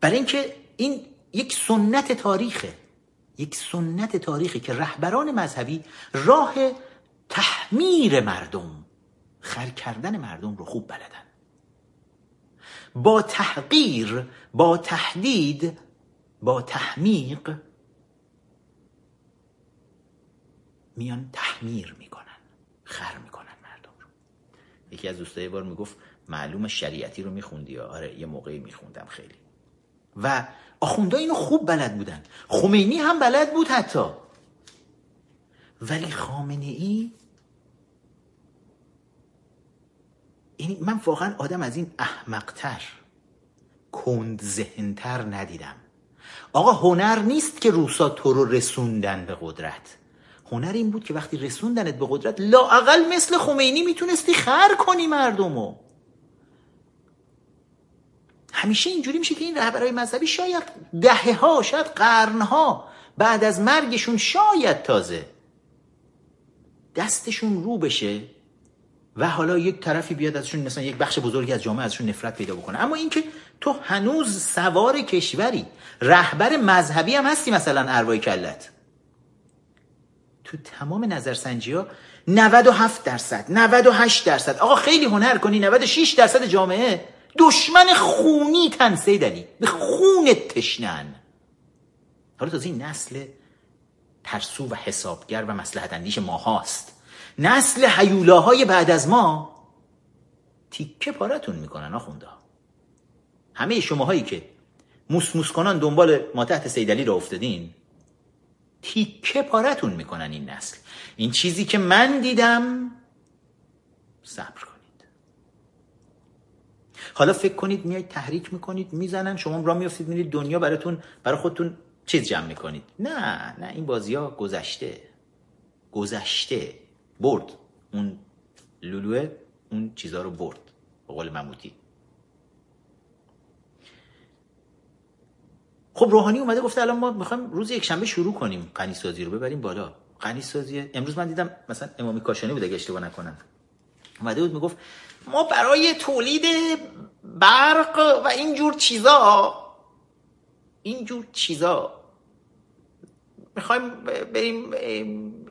برای اینکه این یک سنت تاریخه، یک سنت تاریخی که رهبران مذهبی راه تحمیر مردم، خر کردن مردم رو خوب بلدن. با تحقیر، با تهدید، با تحمیق میان تحمیر میکنن، خر میکنن. یکی از دوستای بار میگفت معلوم شریعتی رو میخوندی؟ آره یه موقعی میخوندم خیلی. و آخوندا اینو خوب بلد بودن، خمینی هم بلد بود حتی، ولی خامنه‌ای، یعنی من واقعا آدم از این احمقتر، کند ذهنتر ندیدم. آقا هنر نیست که روسا تو رو رسوندن به قدرت، هنر این بود که وقتی رسوندنت به قدرت لااقل مثل خمینی میتونستی خر کنی مردمو. همیشه اینجوری میشه که این رهبرای مذهبی شاید دهه‌ها، شاید قرن‌ها بعد از مرگشون، شاید تازه دستشون رو بشه و حالا یک طرفی بیاد ازشون، مثلا یک بخش بزرگی از جامعه ازشون نفرت پیدا بکنه. اما اینکه تو هنوز سوار کشوری، رهبر مذهبی هم هستی، مثلا اروای کلت، تو تمام نظرسنجی‌ها نود و هفت درصد، نود و هشت درصد، آقا خیلی هنر کنی نود و شش درصد جامعه دشمن خونی تن سید علی، به خونت تشنن. حالا تازه این نسل ترسو و حسابگر و مصلحت اندیش ما هاست. نسل هیولاهای بعد از ما تیکه پارتون میکنن آخونده. همه شماهایی که موسموس کنان دنبال ما تحت سید علی را افتادین، تیکه پارتون میکنن این نسل. این چیزی که من دیدم، صبر کنید. حالا فکر کنید میاید تحریک میکنید، میزنن، شما را میافتید، میرید دنیا براتون، برای خودتون چیز جمع میکنید. نه نه، این بازی ها گذشته، گذشته، برد اون لولوه، اون چیزها رو برد به قول مموتی. خب روحانی اومده گفته الان ما میخوایم روز یک شنبه شروع کنیم غنیسازی رو ببریم بالا. غنیسازی امروز من دیدم مثلا امامی کاشانی بود اگه اشتباه نکنم، اومده بود میگفت ما برای تولید برق و اینجور چیزا اینجور چیزا میخوایم بریم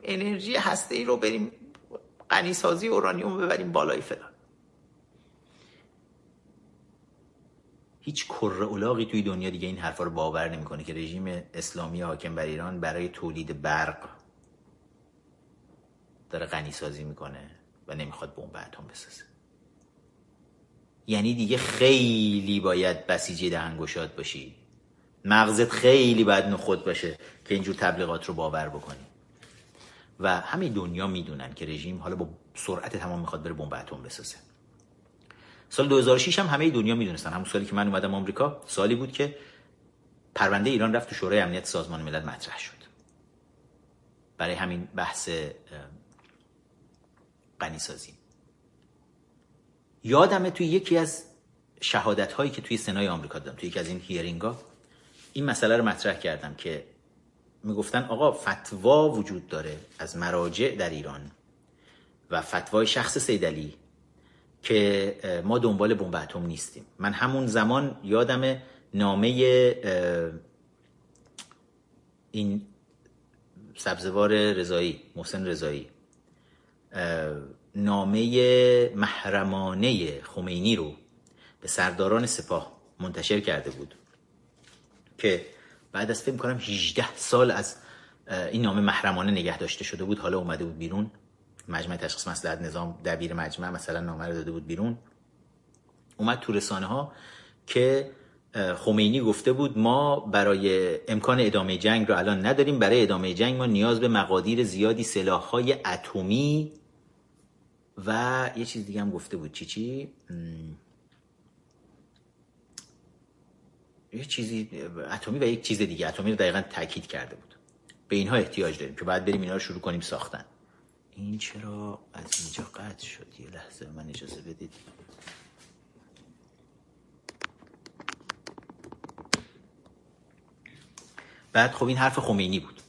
انرژی هسته‌ای رو بریم غنیسازی اورانیوم ببریم بالای فلان. هیچ کره الاغی توی دنیا دیگه این حرفا رو باور نمیکنه که رژیم اسلامی حاکم بر ایران برای تولید برق داره غنیسازی میکنه و نمیخواد بمب اتم بسازه. یعنی دیگه خیلی باید بسیج دهنگشاد باشی، مغزت خیلی باید نخود باشه که اینجور تبلیغات رو باور بکنی. و همه دنیا میدونن که رژیم حالا با سرعت تمام میخواد بره بمب اتم بسازه. سال دو هزار و شش هم همه دنیا میدونستن، همون سالی که من اومدم آمریکا، سالی بود که پرونده ایران رفت تو شورای امنیت سازمان ملل مطرح شد. برای همین بحث غنیسازی. یادمه توی یکی از شهادت هایی که توی سنای آمریکا دادم، توی یکی از این هیرینگ‌ها این مسئله رو مطرح کردم که میگفتن آقا فتوا وجود داره از مراجع در ایران و فتوای شخص سید علی که ما دنبال بمب اتم نیستیم. من همون زمان یادم نامه این سبزوار رضایی، محسن رضایی، نامه محرمانه خمینی رو به سرداران سپاه منتشر کرده بود که بعد از فکر کنم هجده سال از این نامه محرمانه نگه داشته شده بود، حالا اومده بود بیرون. مجمع تشخیص مصلحت نظام، دبیر مجمع مثلا نامه رو داده بود بیرون، اومد تو رسانه ها که خمینی گفته بود ما برای امکان ادامه جنگ رو الان نداریم، برای ادامه جنگ ما نیاز به مقادیر زیادی سلاح‌های اتمی و یه چیز دیگه هم گفته بود، چی چی یه چیزی اتمی و یک چیز دیگه اتمی رو دقیقاً تاکید کرده بود به اینها احتیاج داریم که بعد بریم اینا رو شروع کنیم ساختن. این چرا از اینجا قطع شد؟ یه لحظه من اجازه بدید. بعد خب این حرف خمینی بود،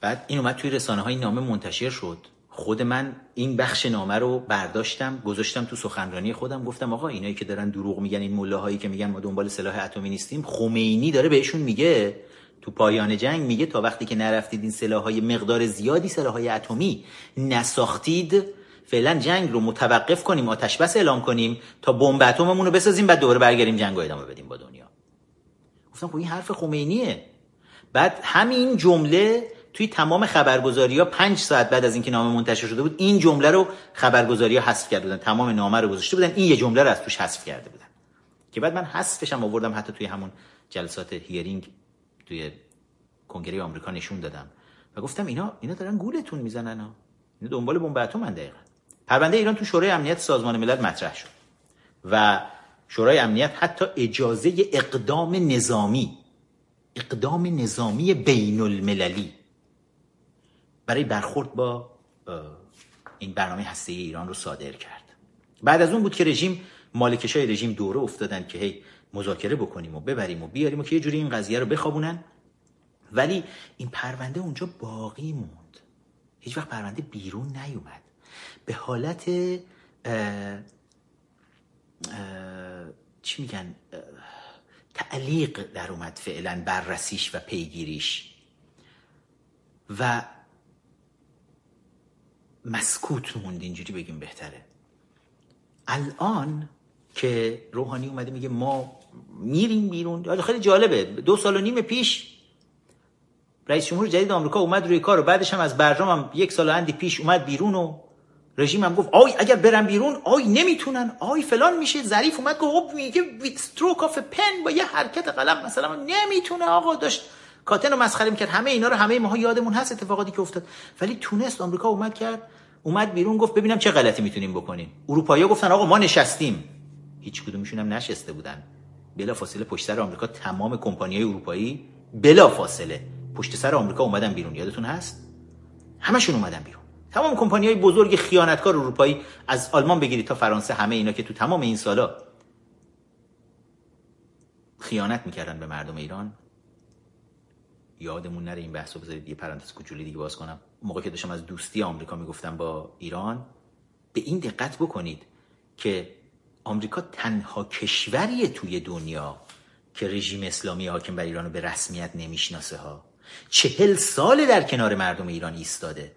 بعد این اومد توی رسانه های نامه منتشر شد. خود من این بخش نامه رو برداشتم گذاشتم تو سخنرانی خودم، گفتم آقا اینایی که دارن دروغ میگن، این ملاهایی که میگن ما دنبال سلاح اتمی نیستیم، خمینی داره بهشون میگه تو پایان جنگ میگه تا وقتی که نرفتید این سلاح‌های مقدار زیادی سلاح‌های اتمی نساختید، فعلا جنگ رو متوقف کنیم، آتش بس اعلام کنیم تا بمب اتممون رو بسازیم، بعد دوباره برگردیم جنگ رو ادامه بدیم با دنیا. گفتم خب این حرف خمینیه. بعد همین جمله توی تمام خبرگزاری‌ها پنج ساعت بعد از اینکه نامه منتشر شده بود، این جمله رو خبرگزاری‌ها حذف کرده بودن، تمام نامه رو گذاشته بودن، این یه جمله رو از توش حذف کرده بودن که بعد من حذفش هم آوردم، حتی توی همون جلسات هیرینگ توی کنگره آمریکا نشون دادم و گفتم اینا اینا دارن گولتون میزنن ها، اینا دنبال بمب اتم ان. دقیقاً پرونده ایران تو شورای امنیت سازمان ملل مطرح شد و شورای امنیت حتی اجازه اقدام نظامی، اقدام نظامی بین المللی برای برخورد با این برنامه هسته‌ای ایران رو صادر کرد. بعد از اون بود که رژیم مالکشای رژیم دوره افتادن که هی مذاکره بکنیم و ببریم و بیاریم و که یه جوری این قضیه رو بخوابونن، ولی این پرونده اونجا باقی موند، هیچ وقت پرونده بیرون نیومد، به حالت اه اه چی میگن تعلیق در اومد فعلا بررسیش و پیگیریش و مسکوت موند، اینجوری بگیم بهتره. الان که روحانی اومده میگه ما میریم بیرون، خیلی جالبه دو سال و نیم پیش رئیس جمهور جدید آمریکا اومد روی کار و بعدش هم از برجام هم یک سال و اندی پیش اومد بیرون و رژیم هم گفت آی اگر برن بیرون آی نمیتونن آی فلان میشه. ظریف اومد گفت میگه ویت استروک آف پن با یه حرکت قلم مثلا نمیتونه. آقا داشت کاتن رو مسخره میکرد، همه اینا رو همه ماها یادمون هست اتفاقاتی که افتاد، ولی تونست آمریکا اومد کرد اومد بیرون گفت ببینم چه غلطی میتونیم بکنیم. اروپایی‌ها گفتن آقا ما نشستیم، هیچ کدومشون هم نشسته بودن. بلافاصله پشت سر آمریکا تمام کمپانی‌های اروپایی بلافاصله پشت سر آمریکا اومدن بیرون، یادتون هست؟ همشون اومدن بیرون. تمام کمپانی‌های بزرگ خیانتکار اروپایی از آلمان بگیرید تا فرانسه، همه اینا که تو تمام این سالا خیانت میکردن به مردم ایران، یادمون نره. این بحثو بذارید یه پرانتز کوچولی دیگه باز کنم. موقع که داشتم از دوستی آمریکا میگفتم با ایران، به این دقت بکنید که آمریکا تنها کشوریه توی دنیا که رژیم اسلامی حاکم بر ایران رو به رسمیت نمیشناسه ها. چهل ساله در کنار مردم ایران ایستاده،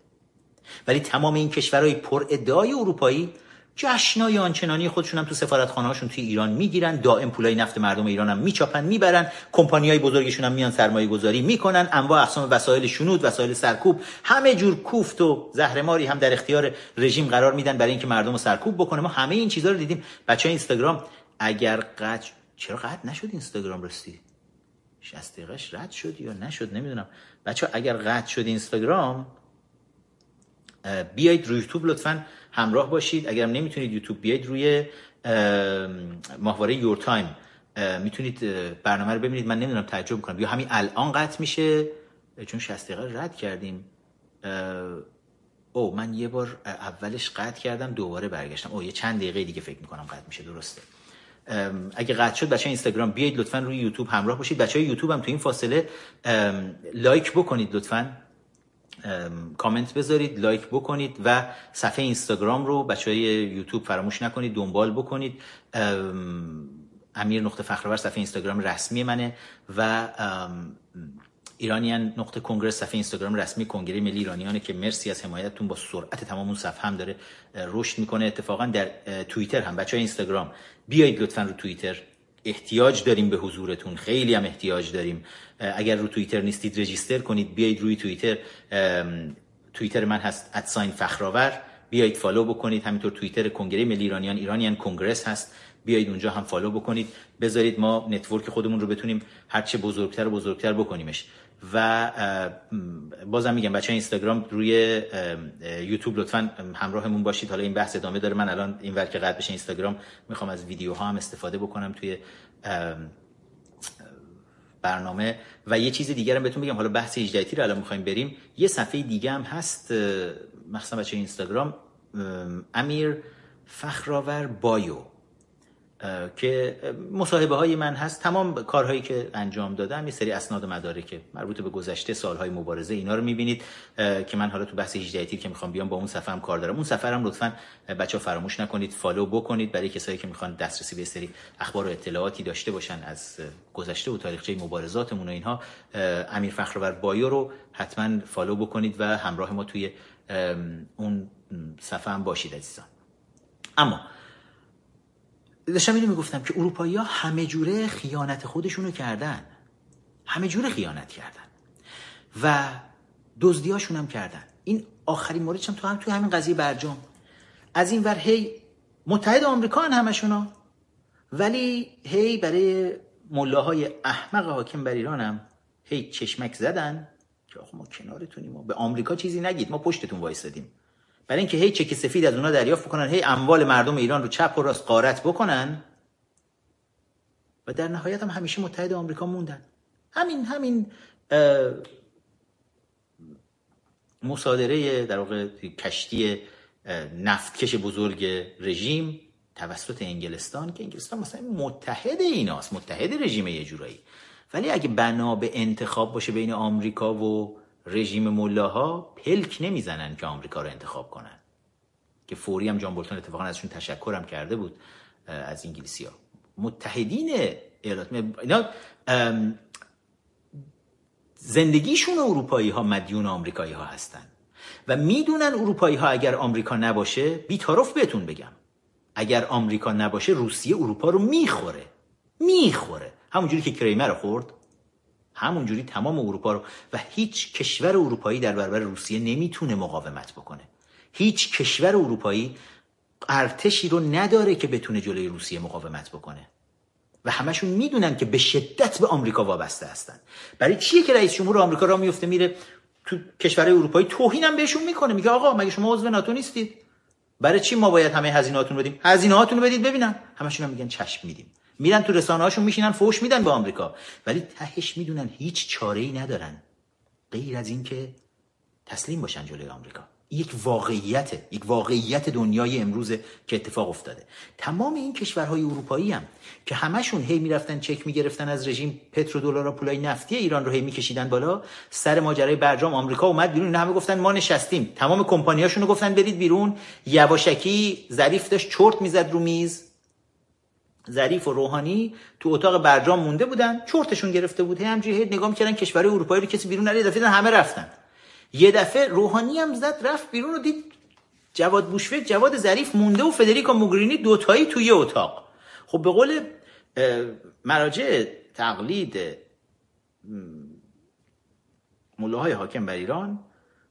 ولی تمام این کشورهای پر ادعای اروپایی جشنای آنچنانی خودشون هم تو سفارتخانه‌هاشون توی ایران میگیرن، دائم پولای نفت مردم ایران هم میچاپن میبرن، کمپانیای بزرگشون هم میان سرمایه گذاری میکنن، انواع اقسام وسایل شنود، وسایل سرکوب، همه جور کوفت و زهرماری هم در اختیار رژیم قرار میدن برای اینکه مردم رو سرکوب بکنه. ما همه این چیزا رو دیدیم. بچه‌های اینستاگرام اگر قد چرا قد نشد اینستاگرام راستی شصت دقیقش رد شد یا نشد نمیدونم. بچه‌ها اگر قد شد اینستاگرام بیایید روی یوتیوب لطفاً همراه باشید. اگرم نمیتونید یوتیوب بیاید روی ماهواره یور تایم میتونید برنامه رو ببینید. من نمیدونم تعجب میکنم یا همین الان قطع میشه چون شصت دقیقه رد کردیم. او من یه بار اولش قطع کردم دوباره برگشتم. او یه چند دقیقه دیگه فکر میکنم قطع میشه. درسته. اگه قطع شد بچه اینستاگرام بیاید لطفاً روی یوتیوب همراه باشید. بچه یوتیوب هم تو این فاصله لایک بکنید لطفاً، کامنت بذارید، لایک بکنید و صفحه اینستاگرام رو بچه های یوتیوب فراموش نکنید دنبال بکنید. امیر نقطه فخرور صفحه اینستاگرام رسمی منه و ایرانیان نقطه کنگره صفحه اینستاگرام رسمی کنگره ملی ایرانیانه که مرسی از حمایتتون. با سرعت تمام اون صفحه هم داره رشد میکنه. اتفاقا در توییتر هم بچه های اینستاگرام بیایید لطفا رو توییتر، احتیاج داریم به حضورتون، خیلی هم احتیاج داریم. اگر رو توییتر نیستید رجیستر کنید، بیایید روی توییتر. توییتر من هست ادساین فخرآور، بیایید فالو بکنید. همینطور توییتر کنگره ملی ایرانیان ایرانیان کنگرس هست، بیایید اونجا هم فالو بکنید. بذارید ما نتورک خودمون رو بتونیم هرچه بزرگتر و بزرگتر بکنیمش. و بازم میگم بچه اینستاگرام روی یوتیوب لطفا همراهمون باشید. حالا این بحث ادامه داره. من الان این ورق قد بشه اینستاگرام میخوام از ویدیوها هم استفاده بکنم توی برنامه. و یه چیز دیگه هم بهتون بگم، حالا بحث هجده تیر رو الان میخوایم بریم. یه صفحه دیگه هم هست مخصوصا بچه اینستاگرام امیر فخرآور بایو که مصاحبه های من هست، تمام کارهایی که انجام دادم، یه سری اسناد و مدارک مربوط به گذشته سالهای مبارزه اینا رو میبینید که من حالا تو بحث هجده تیر که میخوام بیام با اون صفحه هم کار دارم. اون صفحه هم لطفاً بچه‌ها فراموش نکنید فالو بکنید برای کسایی که میخوان دسترسی به سری اخبار و اطلاعاتی داشته باشن از گذشته و تاریخچه مبارزاتمون و اینها. امیر فخرآور بایو رو حتما فالو بکنید و همراه ما توی اون صفحه هم باشید عزیزان. اما داشتم اینو میگفتم که اروپایی‌ها همه جوره خیانت خودشونو کردن، همه جوره خیانت کردن و دزدیاشون هم کردن. این آخرین موردش هم تو هم تو همین قضیه برجام از این ور هی متحد آمریکا ان همشونا، ولی هی برای ملاهای احمق حاکم بر ایران هم هی چشمک زدن که آخه ما کنارتونیم، ما به آمریکا چیزی نگید، ما پشتتون وایسادیم، برای اینکه هی چک سفید از اونا دریافت بکنن، هی اموال مردم ایران رو چپ و راست غارت بکنن و در نهایت هم همیشه متحد آمریکا موندن. همین همین مصادره در واقع کشتی نفتکش بزرگ رژیم توسط انگلستان، که انگلستان مثلا متحد ایناست، متحد رژیم یه جورایی. ولی اگه بنا به انتخاب باشه بین آمریکا و رژیم ملاها، پلک نمیزنن که آمریکا رو انتخاب کنن، که فوری هم جان بولتون اتفاقا ازشون تشکر هم کرده بود از انگلیسی‌ها. متحدین ایالات اینا زندگیشون اروپایی ها مدیون آمریکایی ها هستن و میدونن اروپایی ها اگر آمریکا نباشه، بی‌طرف بهتون بگم، اگر آمریکا نباشه روسیه اروپا رو میخوره، میخوره همونجوری که کریمه رو خورد، همونجوری تمام اروپا رو. و هیچ کشور اروپایی در برابر روسیه نمیتونه مقاومت بکنه، هیچ کشور اروپایی ارتشی رو نداره که بتونه جلوی روسیه مقاومت بکنه و همشون میدونن که به شدت به آمریکا وابسته هستن. برای چیه که رئیس جمهور آمریکا را میفته میره تو کشورهای اروپایی توهین هم بهشون میکنه، میگه آقا مگه شما عضو ناتو نیستید؟ برای چی ما باید همه هزینه‌هاتون رو بدیم؟ هزینه‌هاتون رو بدید ببینن. همشون هم میگن چشم میدیم، میرن تو رسانه‌هاشون میشینن فوش میدن به آمریکا، ولی تهش میدونن هیچ چاره‌ای ندارن غیر از اینکه تسلیم باشن جلوی آمریکا. یک واقعیته، یک واقعیت دنیای امروز که اتفاق افتاده. تمام این کشورهای اروپایی هم که همشون هی میرفتن چک میگرفتن از رژیم، پترو دلار، پولای نفتی ایران رو هی میکشیدن بالا، سر ماجرای برجام آمریکا اومد بیرون، همه گفتن ما نشستیم، تمام کمپانیاشونو گفتن برید بیرون. یواشکی ظریف داشت چرت میزد رو میز، ظریف و روحانی تو اتاق برجام مونده بودن، چرتشون گرفته بود، همینجوری نگاه میکردن کشورهای اروپایی رو کسی بیرون نره، دفعه همه رفتن. یه دفعه روحانی هم زد رفت بیرون و دید جواد بوشفک، جواد ظریف مونده و فدریکا موگرینی دوتایی توی یه اتاق. خب به قول مراجع تقلید ملاهای حاکم بر ایران،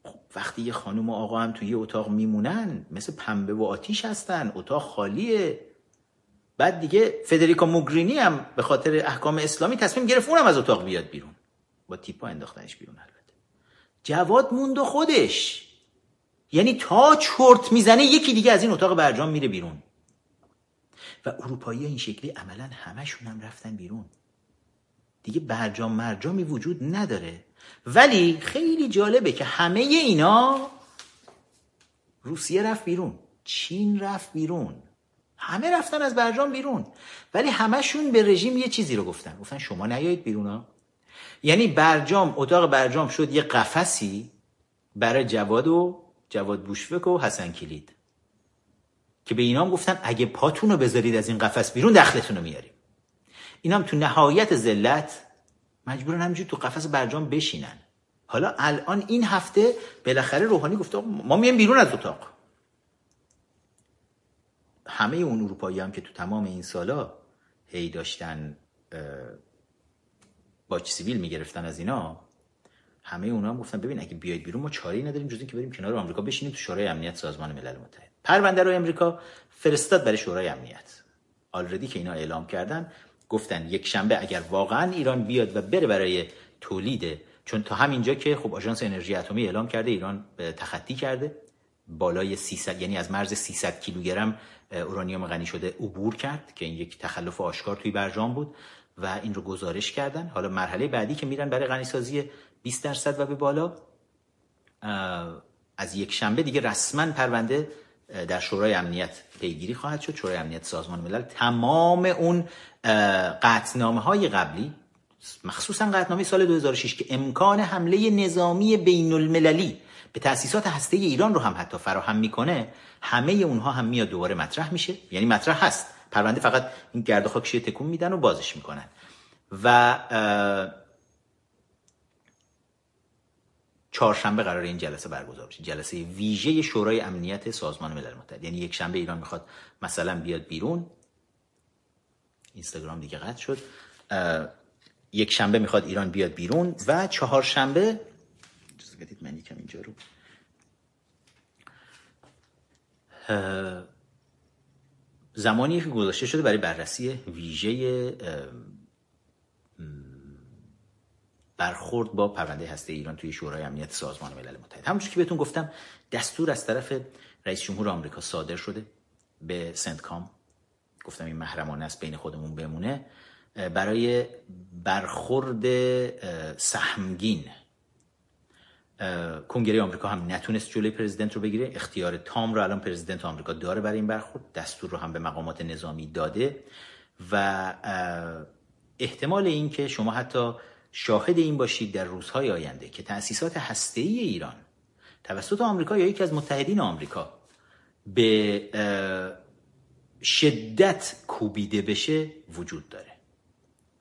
خب وقتی یه خانم و آقا هم توی یه اتاق میمونن مثل پنبه و آتیش هستن، اتاق خالیه. بعد دیگه فدریکا موگرینی هم به خاطر احکام اسلامی تصمیم گرفت اونم از اتاق بیاد بیرون، با تیپا انداختنش بیرون. جواد موند و خودش، یعنی تا چرت میزنه یکی دیگه از این اتاق برجام میره بیرون. و اروپایی ها این شکلی عملا همشون هم رفتن بیرون دیگه، برجام مرجامی وجود نداره. ولی خیلی جالبه که همه اینا، روسیه رفت بیرون، چین رفت بیرون، همه رفتن از برجام بیرون، ولی همشون به رژیم یه چیزی رو گفتن، گفتن شما نیایید بیرون ها. یعنی برجام، اتاق برجام شد یه قفسی برای جواد و جواد بوشفک و حسن کلید، که به اینا هم گفتن اگه پاتون رو بذارید از این قفس بیرون دخلتون رو میاریم. اینا هم تو نهایت ذلت مجبورن همینجوری تو قفس برجام بشینن. حالا الان این هفته بالاخره روحانی گفته ما میایم بیرون از اتاق. همه اون اروپایی هم که تو تمام این سالا هی داشتن با سیویل میگرفتن از اینا، همه اونا هم گفتن ببین اگه بیاید بیرون ما چاره‌ای نداریم جز اینکه بریم کنار آمریکا بشینیم تو شورای امنیت سازمان ملل متحد. پرونده رو امریکا فرستاد برای شورای امنیت. آلردی که اینا اعلام کردن، گفتن یک شنبه اگر واقعا ایران بیاد و بره برای تولید، چون تا همینجا که خب آژانس انرژی اتمی اعلام کرده ایران تخطی کرده، بالای سیصد، یعنی از مرز سیصد کیلوگرم اورانیوم غنی شده عبور کرد که این یک تخلف آشکار توی برجام بود و این رو گزارش کردن. حالا مرحله بعدی که میرن برای غنیسازی بیست درصد و به بالا، از یک شنبه دیگه رسما پرونده در شورای امنیت پیگیری خواهد شد. شورای امنیت سازمان ملل تمام اون قطعنامه‌های قبلی، مخصوصا قطعنامه سال دو هزار و شش که امکان حمله نظامی بین المللی به تأسیسات هسته‌ای ایران رو هم حتی فراهم میکنه، همه اونها هم میاد دوباره مطرح میشه. یعنی مطرح هست، پرونده فقط این گرد و خاکش تکون میدن و بازش میکنن. و چهارشنبه قرار این جلسه برگزار بشه، جلسه ویژه شورای امنیت سازمان ملل متحد. یعنی یک شنبه ایران میخواد مثلا بیاد بیرون، اینستاگرام دیگه قطع شد، یک شنبه میخواد ایران بیاد بیرون و چهارشنبه چیز بدید من یکم اینجا رو زمانی که گذاشته شده برای بررسی ویژه برخورد با پرونده هسته ایران توی شورای امنیت سازمان ملل متحد. همونجور که بهتون گفتم دستور از طرف رئیس جمهور آمریکا صادر شده به سنتکام، گفتم این محرمانه است، بین خودمون بمونه، برای برخورد سهمگین کنگره آمریکا هم نتونست جلوی پرزیدنت رو بگیره. اختیار تام رو الان پرزیدنت آمریکا داره برای این برخورد، دستور رو هم به مقامات نظامی داده و احتمال این که شما حتی شاهد این باشید در روزهای آینده که تأسیسات هسته‌ای ایران توسط آمریکا یا یکی از متحدین آمریکا به شدت کوبیده بشه وجود داره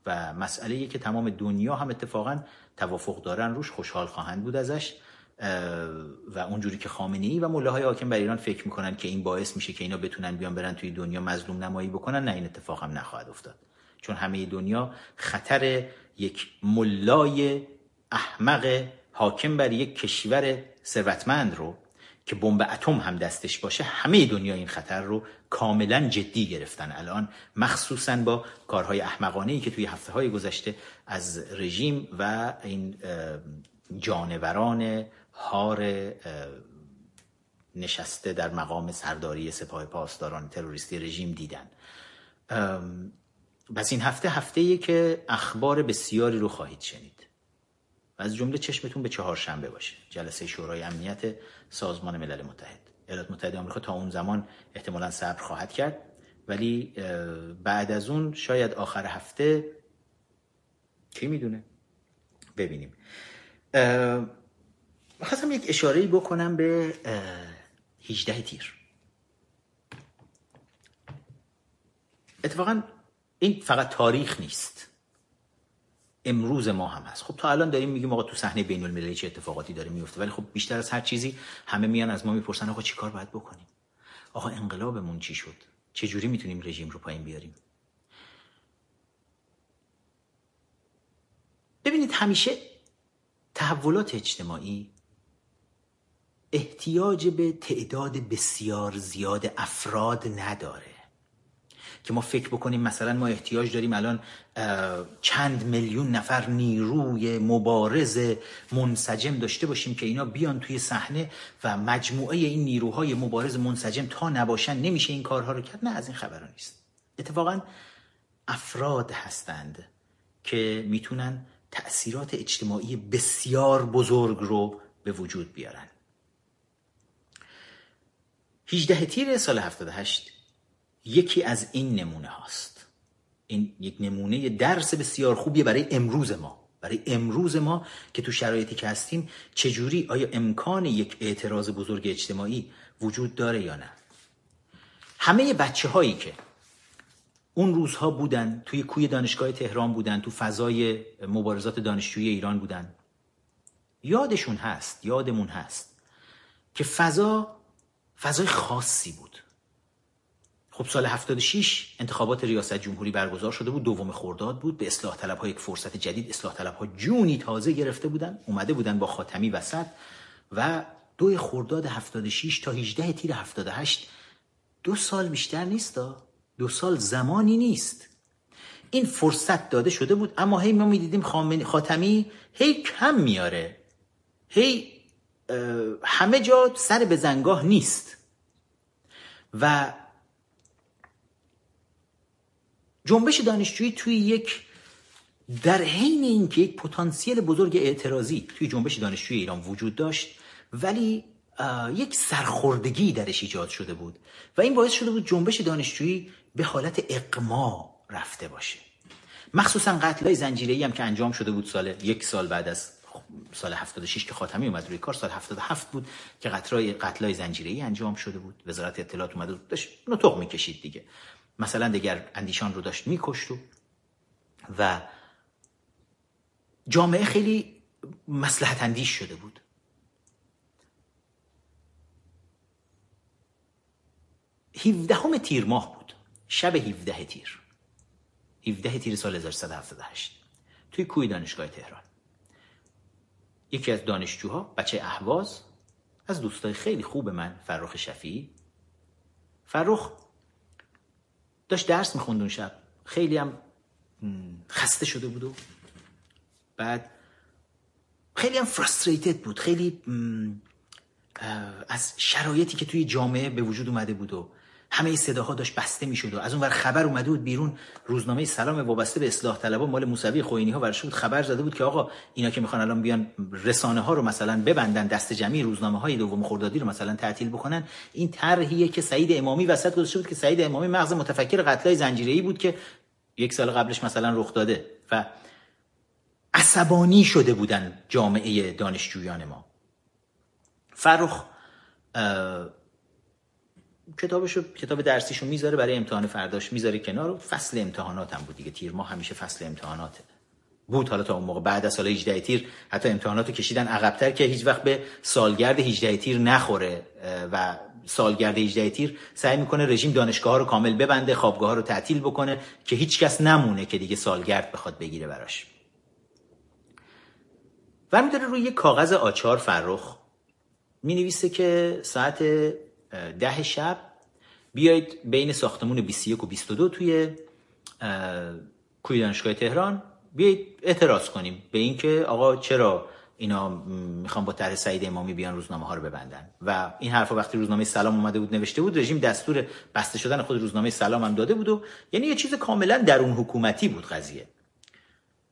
و مسئله‌ای که تمام دنیا هم اتفاقاً توافق دارن روش، خوشحال خواهند بود ازش و اونجوری که خامنه‌ای و ملاهای حاکم بر ایران فکر میکنن که این باعث میشه که اینا بتونن بیان برن توی دنیا مظلوم نمایی بکنن، نه، این اتفاق هم نخواهد افتاد، چون همه دنیا خطر یک ملای احمق حاکم بر یک کشور ثروتمند رو که بمب اتم هم دستش باشه، همه دنیا این خطر رو کاملا جدی گرفتن الان، مخصوصا با کارهای احمقانه‌ای که توی هفته‌های گذشته از رژیم و این جانوران هار نشسته در مقام سرداری سپاه پاسداران تروریستی رژیم دیدن. بس این هفته هفته‌ایه که اخبار بسیاری رو خواهید شنید و از جمله چشمتون به چهارشنبه باشه، جلسه شورای امنیت سازمان ملل متحد. ایالات متحده آمریکا تا اون زمان احتمالاً صبر خواهد کرد، ولی بعد از اون شاید آخر هفته، کی میدونه، ببینیم. می‌خواستم یک اشاره‌ای بکنم به هجدهم تیر. اتفاقاً این فقط تاریخ نیست، امروز ما هم هست. خب تا الان داریم میگیم آقا تو صحنه بین‌المللی چه اتفاقاتی داره میفته، ولی خب بیشتر از هر چیزی همه میان از ما میپرسن آقا چیکار باید بکنیم، آقا انقلابمون چی شد، چه جوری میتونیم رژیم رو پایین بیاریم. ببینید، همیشه تحولات اجتماعی احتیاج به تعداد بسیار زیاد افراد نداره که ما فکر بکنیم مثلا ما احتیاج داریم الان چند میلیون نفر نیروی مبارز منسجم داشته باشیم که اینا بیان توی صحنه و مجموعه این نیروهای مبارز منسجم تا نباشن نمیشه این کارها رو کرد. نه، از این خبرها نیست. اتفاقا افراد هستند که میتونن تأثیرات اجتماعی بسیار بزرگ رو به وجود بیارن. هجدهم تیر سال هفتاد و هشت یکی از این نمونه هاست. این یک نمونه درس بسیار خوبیه برای امروز ما، برای امروز ما که تو شرایطی که هستیم چجوری، آیا امکان یک اعتراض بزرگ اجتماعی وجود داره یا نه. همه بچه هایی که اون روزها بودن توی کوی دانشگاه تهران بودن، تو فضای مبارزات دانشجویی ایران بودن، یادشون هست، یادمون هست که فضا فضای خاصی بود. خب سال هفتاد و شش انتخابات ریاست جمهوری برگزار شده بود، دوم خرداد بود، به اصلاح طلب‌ها یک فرصت جدید، اصلاح طلب‌ها جونی تازه گرفته بودن، اومده بودن با خاتمی وسط و دو خرداد هفتاد و شش تا هجدهم تیر هفتاد و هشت دو سال بیشتر نیست، دو سال زمانی نیست. این فرصت داده شده بود، اما هی ما می‌دیدیم خاتمی هی کم میاره، هی همه جا سر به زنگاه نیست. و جنبش دانشجویی توی یک، در حین اینکه یک پتانسیل بزرگ اعتراضی توی جنبش دانشجوی ایران وجود داشت، ولی یک سرخوردگی درش ایجاد شده بود و این باعث شده بود جنبش دانشجویی به حالت اقماع رفته باشه. مخصوصا قتل‌های زنجیره‌ای هم که انجام شده بود سال یک سال بعد از سال هفتاد و شش که خاتمی اومد روی کار، سال هفتاد و هفت بود که قتل‌های قتل‌های زنجیره‌ای انجام شده بود، وزارت اطلاعات اومده بود داشت نطق می‌کشید دیگه، مثلا دیگر اندیشان رو داشت میکشت و, و جامعه خیلی مصلحت اندیش شده بود. هفدهم تیر ماه بود، شب هفدهم تیر هفدهم تیر سال هزار و سیصد و هفتاد و هشت توی کوی دانشگاه تهران یکی از دانشجوها، بچه اهواز، از دوستای خیلی خوب من، فرخ شفیعی، فرخ داشت درس میخوند اون شب، خیلی هم خسته شده بود و بعد خیلی هم فراستریتد بود، خیلی از شرایطی که توی جامعه به وجود اومده بود و همه صداها داشت بسته میشد و از اون ور خبر اومده بود بیرون، روزنامه سلام وابسته به اصلاح طلبان مال موسوی خوئینی‌ها ورش بود، خبر زده بود که آقا اینا که میخوان الان بیان رسانه ها رو مثلا ببندن، دست جمعی روزنامه های دوم خردادی رو مثلا تعطیل بکنن. این طرحیه که سعید امامی وسط گذاشته بود که سعید امامی مغز متفکر قتلای زنجیره‌ای بود که یک سال قبلش مثلا رخ داده، و عصبانی شده بودن جامعه دانشجویان ما. فرخ کتابشو کتاب درسیشو میذاره برای امتحان فرداش، میذاره کنار. فصل امتحانات هم بود دیگه، تیر ماه همیشه فصل امتحانات بود. حالا تا اون موقع بعد از سال هجده تیر حتی امتحاناتو کشیدن عقب‌تر که هیچ وقت به سالگرد هجده تیر نخوره، و سالگرد هجده تیر سعی میکنه رژیم دانشگاه‌ها رو کامل ببنده، خوابگاه‌ها رو تعطیل بکنه که هیچکس نمونه که دیگه سالگرد بخواد بگیره براش. برمی داره روی یه کاغذ آچار فرخ می نویسه که ساعت ده شب بیایید بین ساختمون بیست و یک و بیست و دو توی کوی دانشگاه تهران بیایید اعتراض کنیم به این که آقا چرا اینا میخوان با طرح سعید امامی بیان روزنامه ها رو ببندن. و این حرفا وقتی روزنامه سلام اومده بود نوشته بود، رژیم دستور بسته شدن خود روزنامه سلام هم داده بود، و یعنی یه چیز کاملا درون حکومتی بود قضیه.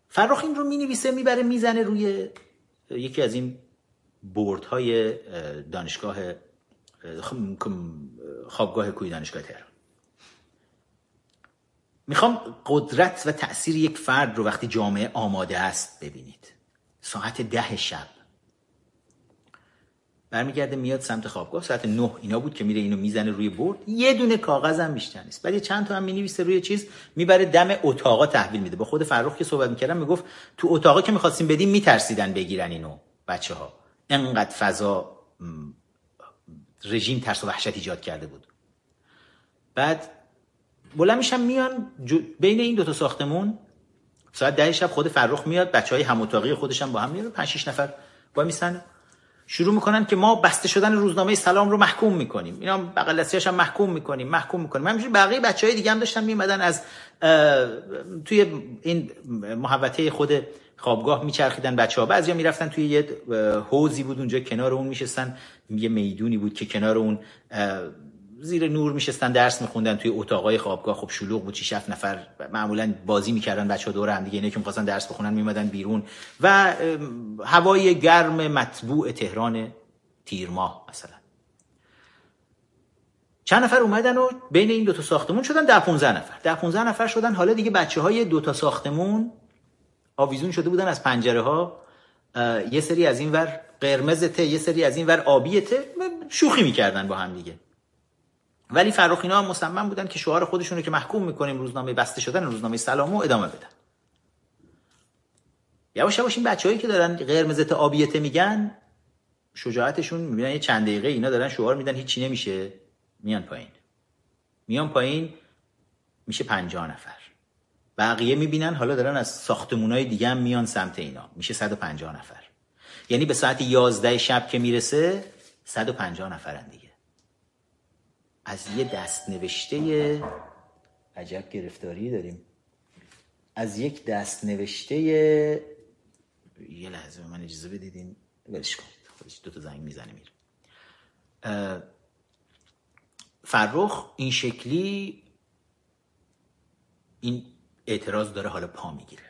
فرخ این رو می نویسه، میبره میزنه روی یکی از این بوردهای دانشگاه خوابگاه کوی دانشگاه تهران. میخوام قدرت و تأثیر یک فرد رو وقتی جامعه آماده است ببینید. ساعت ده شب برمیگرده میاد سمت خوابگاه، ساعت نه اینا بود که میره اینو میزنه روی برد. یه دونه کاغذ هم بیشتر نیست، بعد چند تا هم مینویسه روی چیز، میبره دم اتاقا تحویل میده. با خود فرخ که صحبت میکردم میگفت تو اتاقا که میخواستیم بدیم میترسیدن بگیرن اینو بچه‌ها، انقدر فضا رژیم ترس و وحشت ایجاد کرده بود. بعد بلند میشن میان بین این دو تا ساختمون ساعت ده شب، خود فرخ میاد بچهای هم اتاقی خودش هم با هم میاره، پنج شش نفر با میسن شروع میکنن که ما بسته شدن روزنامه سلام رو محکوم میکنیم، اینا بغل دستی‌هاش هم محکوم میکنیم محکوم میکنیم. همینجوری بقیه بچهای دیگه هم داشتن میومدن از توی این محوطه خود خوابگاه میچرخیدن بچه‌ها، بعضیا میرفتن توی یه حوضی بود اونجا کنار اون میشستن، یه میدونی بود که کنار اون زیر نور میشستن درس میخوندن توی اتاقای خوابگاه. خب شلوغ بود، شش هفت نفر معمولا بازی میکردن بچه‌ها دور هم دیگه، اینا که می‌خواستن درس بخونن میومدن بیرون و هوای گرم مطبوع تهران تیر ماه مثلا. چند نفر اومدن و بین این دو تا ساختمون شدن ده پانزده نفر، ده پانزده نفر شدن. حالا دیگه بچه‌های دو تا ساختمون آویزون شده بودن از پنجره ها، یه سری از این ور قرمزته، یه سری از این ور آبیته، شوخی میکردن با هم دیگه. ولی فرخ اینا هم مصمم بودن که شعار خودشون رو که محکوم میکنیم روزنامه بسته شدن روزنامه سلامو ادامه بدن. یواش یواش این بچه‌هایی که دارن قرمزته آبیته میگن شجاعتشون میبینن یه چند دقیقه اینا دارن شعار میدن هیچی نمیشه، میان پایین میان پایین میشه پنجاه نفر. بقیه میبینن حالا دارن از ساختمونای دیگه هم میان سمت اینا، میشه صد و پنجاه نفر. یعنی به ساعت یازده شب که میرسه صد و پنجاه نفرن دیگه. از یه دست نوشته عجب گرفتاری داریم، از یک دست نوشته یه لحظه به من اجازه بدیدین ولش کن، خودش دو تا زنگ میزنه میره. فرخ این شکلی این اعتراض داره حالا پا میگیره.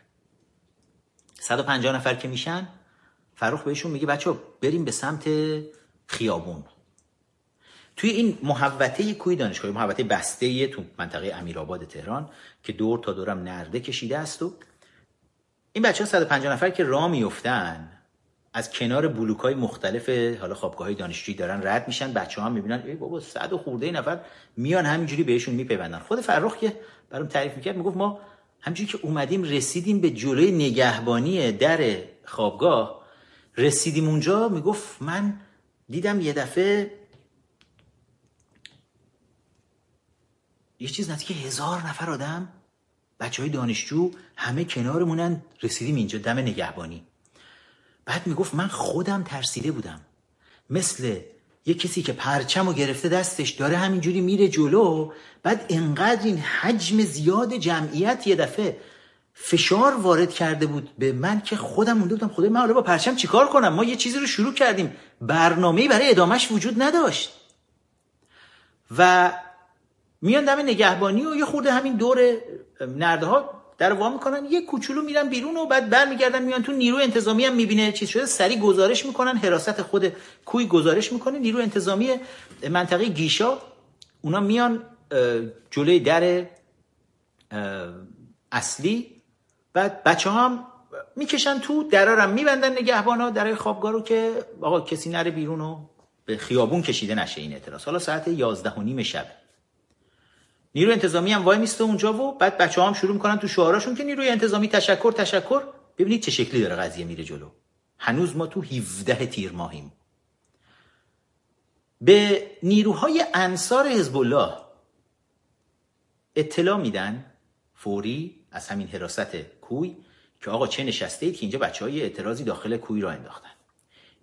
صد و پنجاه نفر که میشن فرخ بهشون میگه بچه‌ها بریم به سمت خیابون. توی این محوطه کوی دانشگاه، محوطه بسته تو منطقه امیرآباد تهران که دور تا دورم نرده کشیده است، و این بچه‌ها صد و پنجاه نفر که راه میافتن از کنار بلوک‌های مختلف حالا خوابگاه‌های دانشجویی دارن رد میشن، بچه‌ها هم میبینن ای بابا صد و خورده نفر میان همینجوری بهشون میپیوندن. خود فرخ که برام تعریف میکرد میگفت ما همینجوری که اومدیم رسیدیم به جلوی نگهبانی در خوابگاه، رسیدیم اونجا میگفت من دیدم یه دفعه یه چیز نزدیک هزار نفر آدم بچهای دانشجو همه کنارمونن، رسیدیم اینجا دم نگهبانی. بعد میگفت من خودم ترسیده بودم، مثل یه کسی که پرچمو گرفته دستش داره همینجوری میره جلو، بعد انقدر این حجم زیاد جمعیت یه دفعه فشار وارد کرده بود به من که خودم مونده بودم خدای من حالا با پرچم چیکار کنم، ما یه چیزی رو شروع کردیم برنامه‌ای برای ادامهش وجود نداشت. و میان دم نگهبانی و یه خورده همین دور نرده‌ها در وا میکنن، یه کوچولو میرن بیرون و بعد برمیگردن میان تو. نیروی انتظامی هم میبینه چیز شده، سری گزارش میکنن، حراست خود کوی گزارش میکنه. نیروی انتظامی منطقه گیشا اونا میان جلوی در اصلی، بعد بچه هم میکشن تو، درارم میبندن نگهبانا درای خوابگاه رو که آقا کسی نره بیرون و به خیابون کشیده نشه این اعتراض. حالا ساعت یازده و نیم شب نیروی انتظامی هم وای میسته اونجا و بعد بچه‌ها هم شروع میکنن تو شعاراشون که نیروی انتظامی تشکر تشکر. ببینید چه شکلی داره قضیه میره جلو. هنوز ما تو هفدهم تیر ماهیم. به نیروهای انصار حزب الله اطلاع میدن فوری از همین حراست کوی که آقا چه نشسته اید که اینجا بچه‌های اعتراضی داخل کوی را انداختن.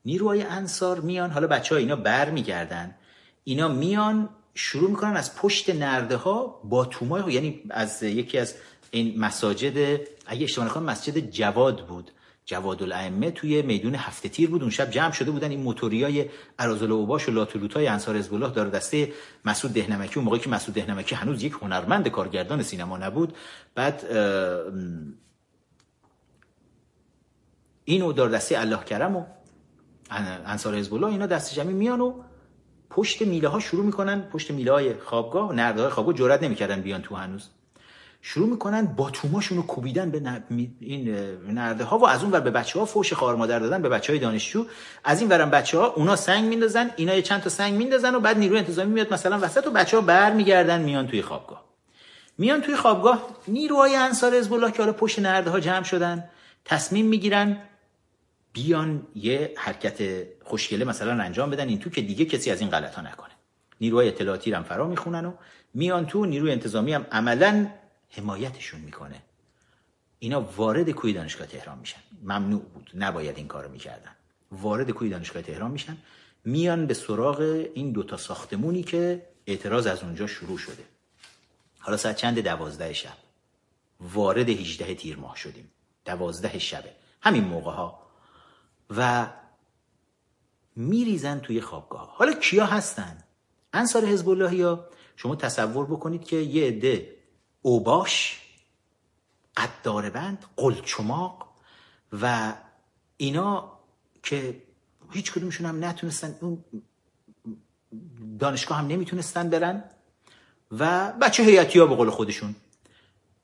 نیروهای انصار میان، حالا بچه‌ها اینا برمیگردن، اینا میان شروع میکنن از پشت نرده ها با تومای، یعنی از یکی از این مساجد، اگه اشتباه نکنم مسجد جواد بود، جواد الائمه توی میدون هفته تیر بود. اون شب جمع شده بودن این موتوریای ارازل و اوباش و لاتولوتای انصار حزب الله داره دسته مسعود دهنمکی. اون موقعی که مسعود دهنمکی هنوز یک هنرمند کارگردان سینما نبود. بعد اینو دار دسته الله کرم و انصار حزب الله اینا دست جمعی میان و پشت میله ها شروع میکنن، پشت میله های خوابگاه و نرده های خوابگاه جرئت نمیکردن بیان تو هنوز، شروع میکنن با توماشون رو کوبیدن به این نرده ها و از اون ور به بچه ها فوش خوار مادر دادن به بچه های دانشجو. از این ورم بچه ها اونا سنگ میندازن، اینا یه چند تا سنگ میندازن و بعد نیروی انتظامی میاد مثلا وسط و بچه ها برمیگردن میان توی خوابگاه. میان توی خوابگاه نیروهای انصار حزب الله که حالا پشت نرده ها جمع شدن تصمیم میگیرن بیان یه حرکت خوشگله مثلا انجام بدن این تو که دیگه کسی از این غلط ها نکنه. نیروهای اطلاعاتی هم فرا میخونن و میان تو. نیروی انتظامی هم عملا حمایتشون میکنه. اینا وارد کوی دانشگاه تهران میشن. ممنوع بود، نباید این کارو میکردن. وارد کوی دانشگاه تهران میشن، میان به سراغ این دوتا ساختمونی که اعتراض از اونجا شروع شده. حالا ساعت چند؟ دوازده شب. وارد هجدهم تیر ماه شدیم. دوازده شب همین موقع ها و میریزن توی خوابگاه. حالا کیا هستن؟ انصار حزب الله یا شما تصور بکنید که یه عده اوباش، قداربند، قلچماق و اینا که هیچ کدومشون هم نتونستن، اون دانشگاه هم نمیتونستن برن و بچه هیاتی‌ها به قول خودشون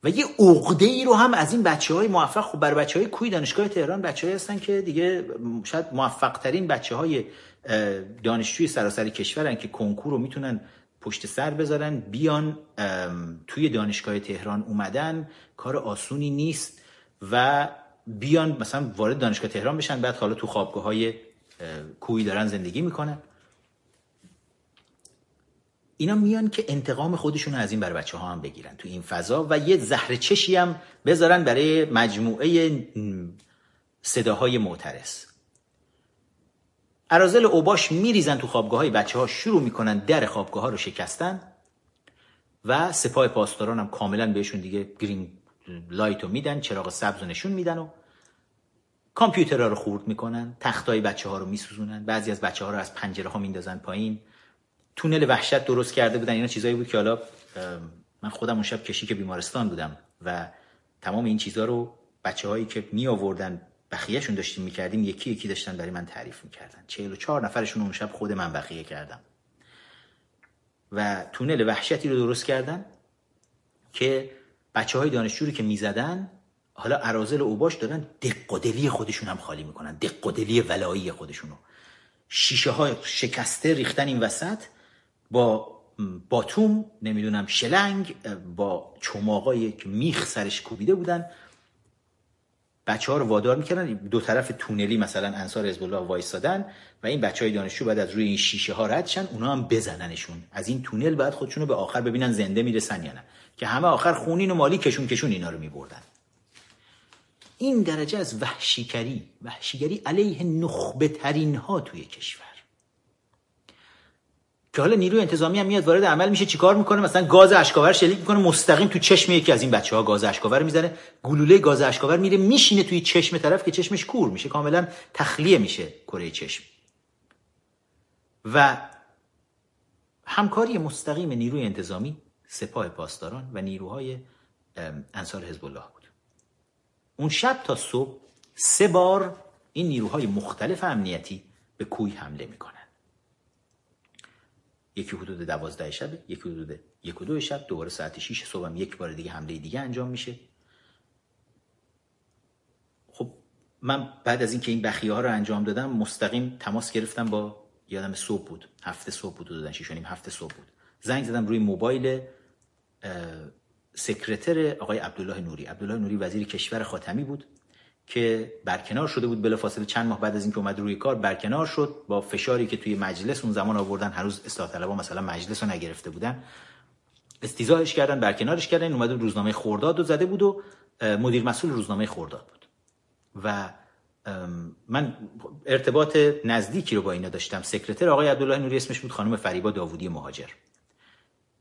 و یه عقده ای رو هم از این بچه‌های موفق. خب بر بچه‌های کوی دانشگاه تهران بچه‌ای هستن که دیگه شاید موفق ترین بچه‌های دانشجوی سراسر کشورن که کنکور رو میتونن پشت سر بذارن بیان توی دانشگاه تهران. اومدن کار آسونی نیست و بیان مثلا وارد دانشگاه تهران بشن، بعد حالا تو خوابگاه‌های کوی دارن زندگی میکنن. اینا میان که انتقام خودشون از این بر بچه ها هم بگیرن تو این فضا و یه زهر چشی هم بذارن برای مجموعه صداهای معترض. اراذل اوباش میریزن تو خوابگاه های بچه ها، شروع میکنن در خوابگاه ها رو شکستن و سپاه پاسداران هم کاملا بهشون دیگه گرین لایت رو میدن، چراغ سبز رو نشون میدن و کامپیوترها رو خورد میکنن، تختای بچه ها رو میسوزونن، بعضی از بچه ها رو از پنجره ها میندازن پایین. تونل وحشت درست کرده بودن. اینا چیزایی بود که حالا من خودم اون شب کشیک بیمارستان بودم و تمام این چیزا رو بچه‌هایی که می آوردن بخیه‌شون داشتیم می‌کردیم یکی یکی داشتن برای من تعریف می‌کردن. چهل و چهار نفرشون اون شب خود من بخیه کردم و تونل وحشتی رو درست کردن که بچه‌های دانشجو رو که می‌زدن حالا اراذل و اوباش دارن دق و دلی خودشون هم خالی می‌کنن، دق و دلی ولایی خودشونو. شیشه‌های شکسته ریختن این وسط با باتوم، نمیدونم شلنگ، با چماقایی که میخ سرش کوبیده بودن. بچه ها رو وادار میکردن، دو طرف تونلی مثلا انصار حزب الله وایسادن و این بچه های دانشجو بعد از روی این شیشه ها ردشن، اونا هم بزننشون از این تونل، بعد خودشون رو به آخر ببینن زنده میرسن یا نه، که همه آخر خونین و مالی کشون کشون اینا رو میبردن. این درجه از وحشیگری، وحشیگری علیه نخبه ترین ها توی کشور. که حالا نیروی انتظامی هم میاد وارد عمل میشه. چیکار میکنه؟ مثلا گاز اشکاور شلیک میکنه، مستقیم تو چشم یکی از این بچه‌ها گاز اشکاور میزنه، گلوله گاز اشکاور میره میشینه توی چشم طرف که چشمش کور میشه، کاملا تخلیه میشه کره چشم. و همکاری مستقیم نیروی انتظامی سپاه پاسداران و نیروهای انصار حزب الله بود. اون شب تا صبح سه بار این نیروهای مختلف امنیتی به کوی حمله میکنن. یکی حدود دوازده شب، یکی حدود یک و دو شب، دوباره ساعت شش صبح هم یک بار دیگه حمله دیگه انجام میشه. خب من بعد از اینکه این بخیه ها رو انجام دادم مستقیم تماس گرفتم با، یادم صبح بود، هفت صبح بود دادن، شش و نیم هفت صبح بود، زنگ زدم روی موبایل سکرتر آقای عبدالله نوری. عبدالله نوری وزیر کشور خاتمی بود که برکنار شده بود بلافاصله، چند ماه بعد از اینکه اومد روی کار برکنار شد با فشاری که توی مجلس اون زمان آوردن. هنوز اصلاح طلبها مثلا مجلس رو نگرفته بودن، استیضاحش کردن، برکنارش کردن. اومد روزنامه خرداد رو زده بود و مدیر مسئول روزنامه خرداد بود و من ارتباط نزدیکی رو با اینا داشتم. سکرتر آقای عبدالله نوری اسمش بود خانم فریبا داوودی مهاجر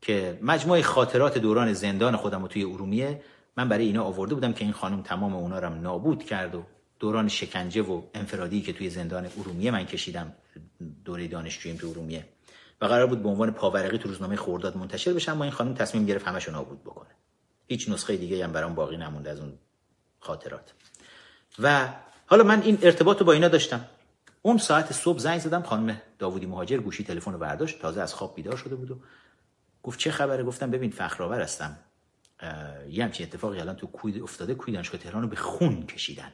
که مجموعه خاطرات دوران زندان خودم رو توی ارومیه من برای اینا آورده بودم که این خانم تمام اونا رو نابود کرد و دوران شکنجه و انفرادی که توی زندان ارومیه من کشیدم دوره دانشجوییم توی ارومیه و قرار بود به عنوان پاورقی تو روزنامه خرداد منتشر بشه، اما این خانم تصمیم گرفت همشو نابود بکنه. هیچ نسخه دیگه‌ای هم برام باقی نمونده از اون خاطرات. و حالا من این ارتباط رو با اینا داشتم. اون ساعت صبح زنگ زدم، خانم داوودی مهاجر گوشی تلفن رو برداشت، تازه از خواب بیدار شده بود و گفت چه خبره؟ گفتم ببین فخرآور هستم، یه همچین اتفاقی الان تو کوی افتاده، کوی دانشگاه تهران رو به خون کشیدن.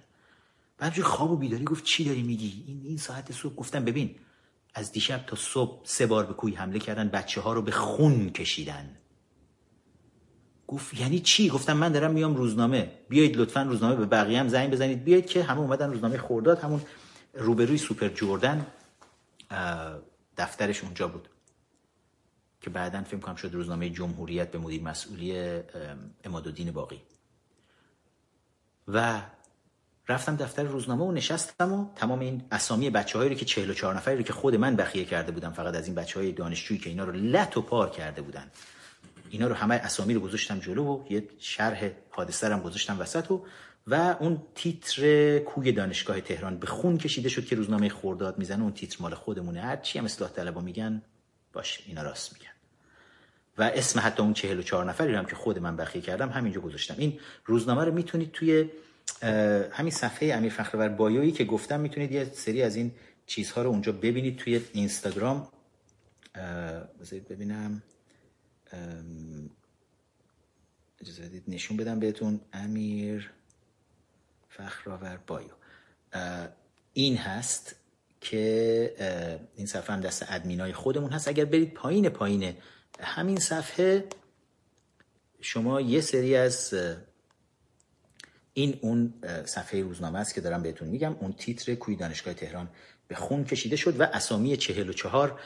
بعدش خواب و بیداری گفت چی داری میگی؟ این این ساعت صبح؟ گفتم ببین از دیشب تا صبح سه بار به کوی حمله کردن، بچه‌ها رو به خون کشیدن. گفت یعنی چی؟ گفتم من دارم میام روزنامه، بیایید لطفاً روزنامه به بقیه هم زنگ بزنید بیایید، که همه اومدن روزنامه خرداد، همون روبروی سوپر جردن دفترش اونجا بود که بعداً فکر کنم شد روزنامه جمهوریت به مدیر مسئولی عمادالدین باقی. و رفتم دفتر روزنامه و نشستم و تمام این اسامی بچه‌هایی رو که چهل و چهار نفری رو که خود من بخیه کرده بودم، فقط از این بچه‌های دانشجویی که اینا رو لت و پار کرده بودن، اینا رو همه اسامی رو گذاشتم جلو و یه شرح حادثه رو هم گذاشتم وسط و و اون تیتر کوی دانشگاه تهران به خون کشیده شد که روزنامه خرداد میزنه. اون تیتر مال خودمونه، هر چی هم اصلاح طلبا میگن باشه، اینا راست میگن. و اسم حتی اون چهل و چهار نفری رو هم که خود من بخیه کردم همینجا گذاشتم. این روزنامه رو میتونید توی همین صفحه امیر فخرآور بایویی که گفتم میتونید یه سری از این چیزها رو اونجا ببینید. توی اینستاگرام بذارید ببینم، اجازه بدید نشون بدم بهتون. امیر فخرآور بایو این هست که این صفحه هم دست ادمینای خودمون هست. اگر برید پایین پایین همین صفحه شما یه سری از این، اون صفحه روزنامه است که دارم بهتون میگم، اون تیتر کوی دانشگاه تهران به خون کشیده شد و اسامی چهل و چهار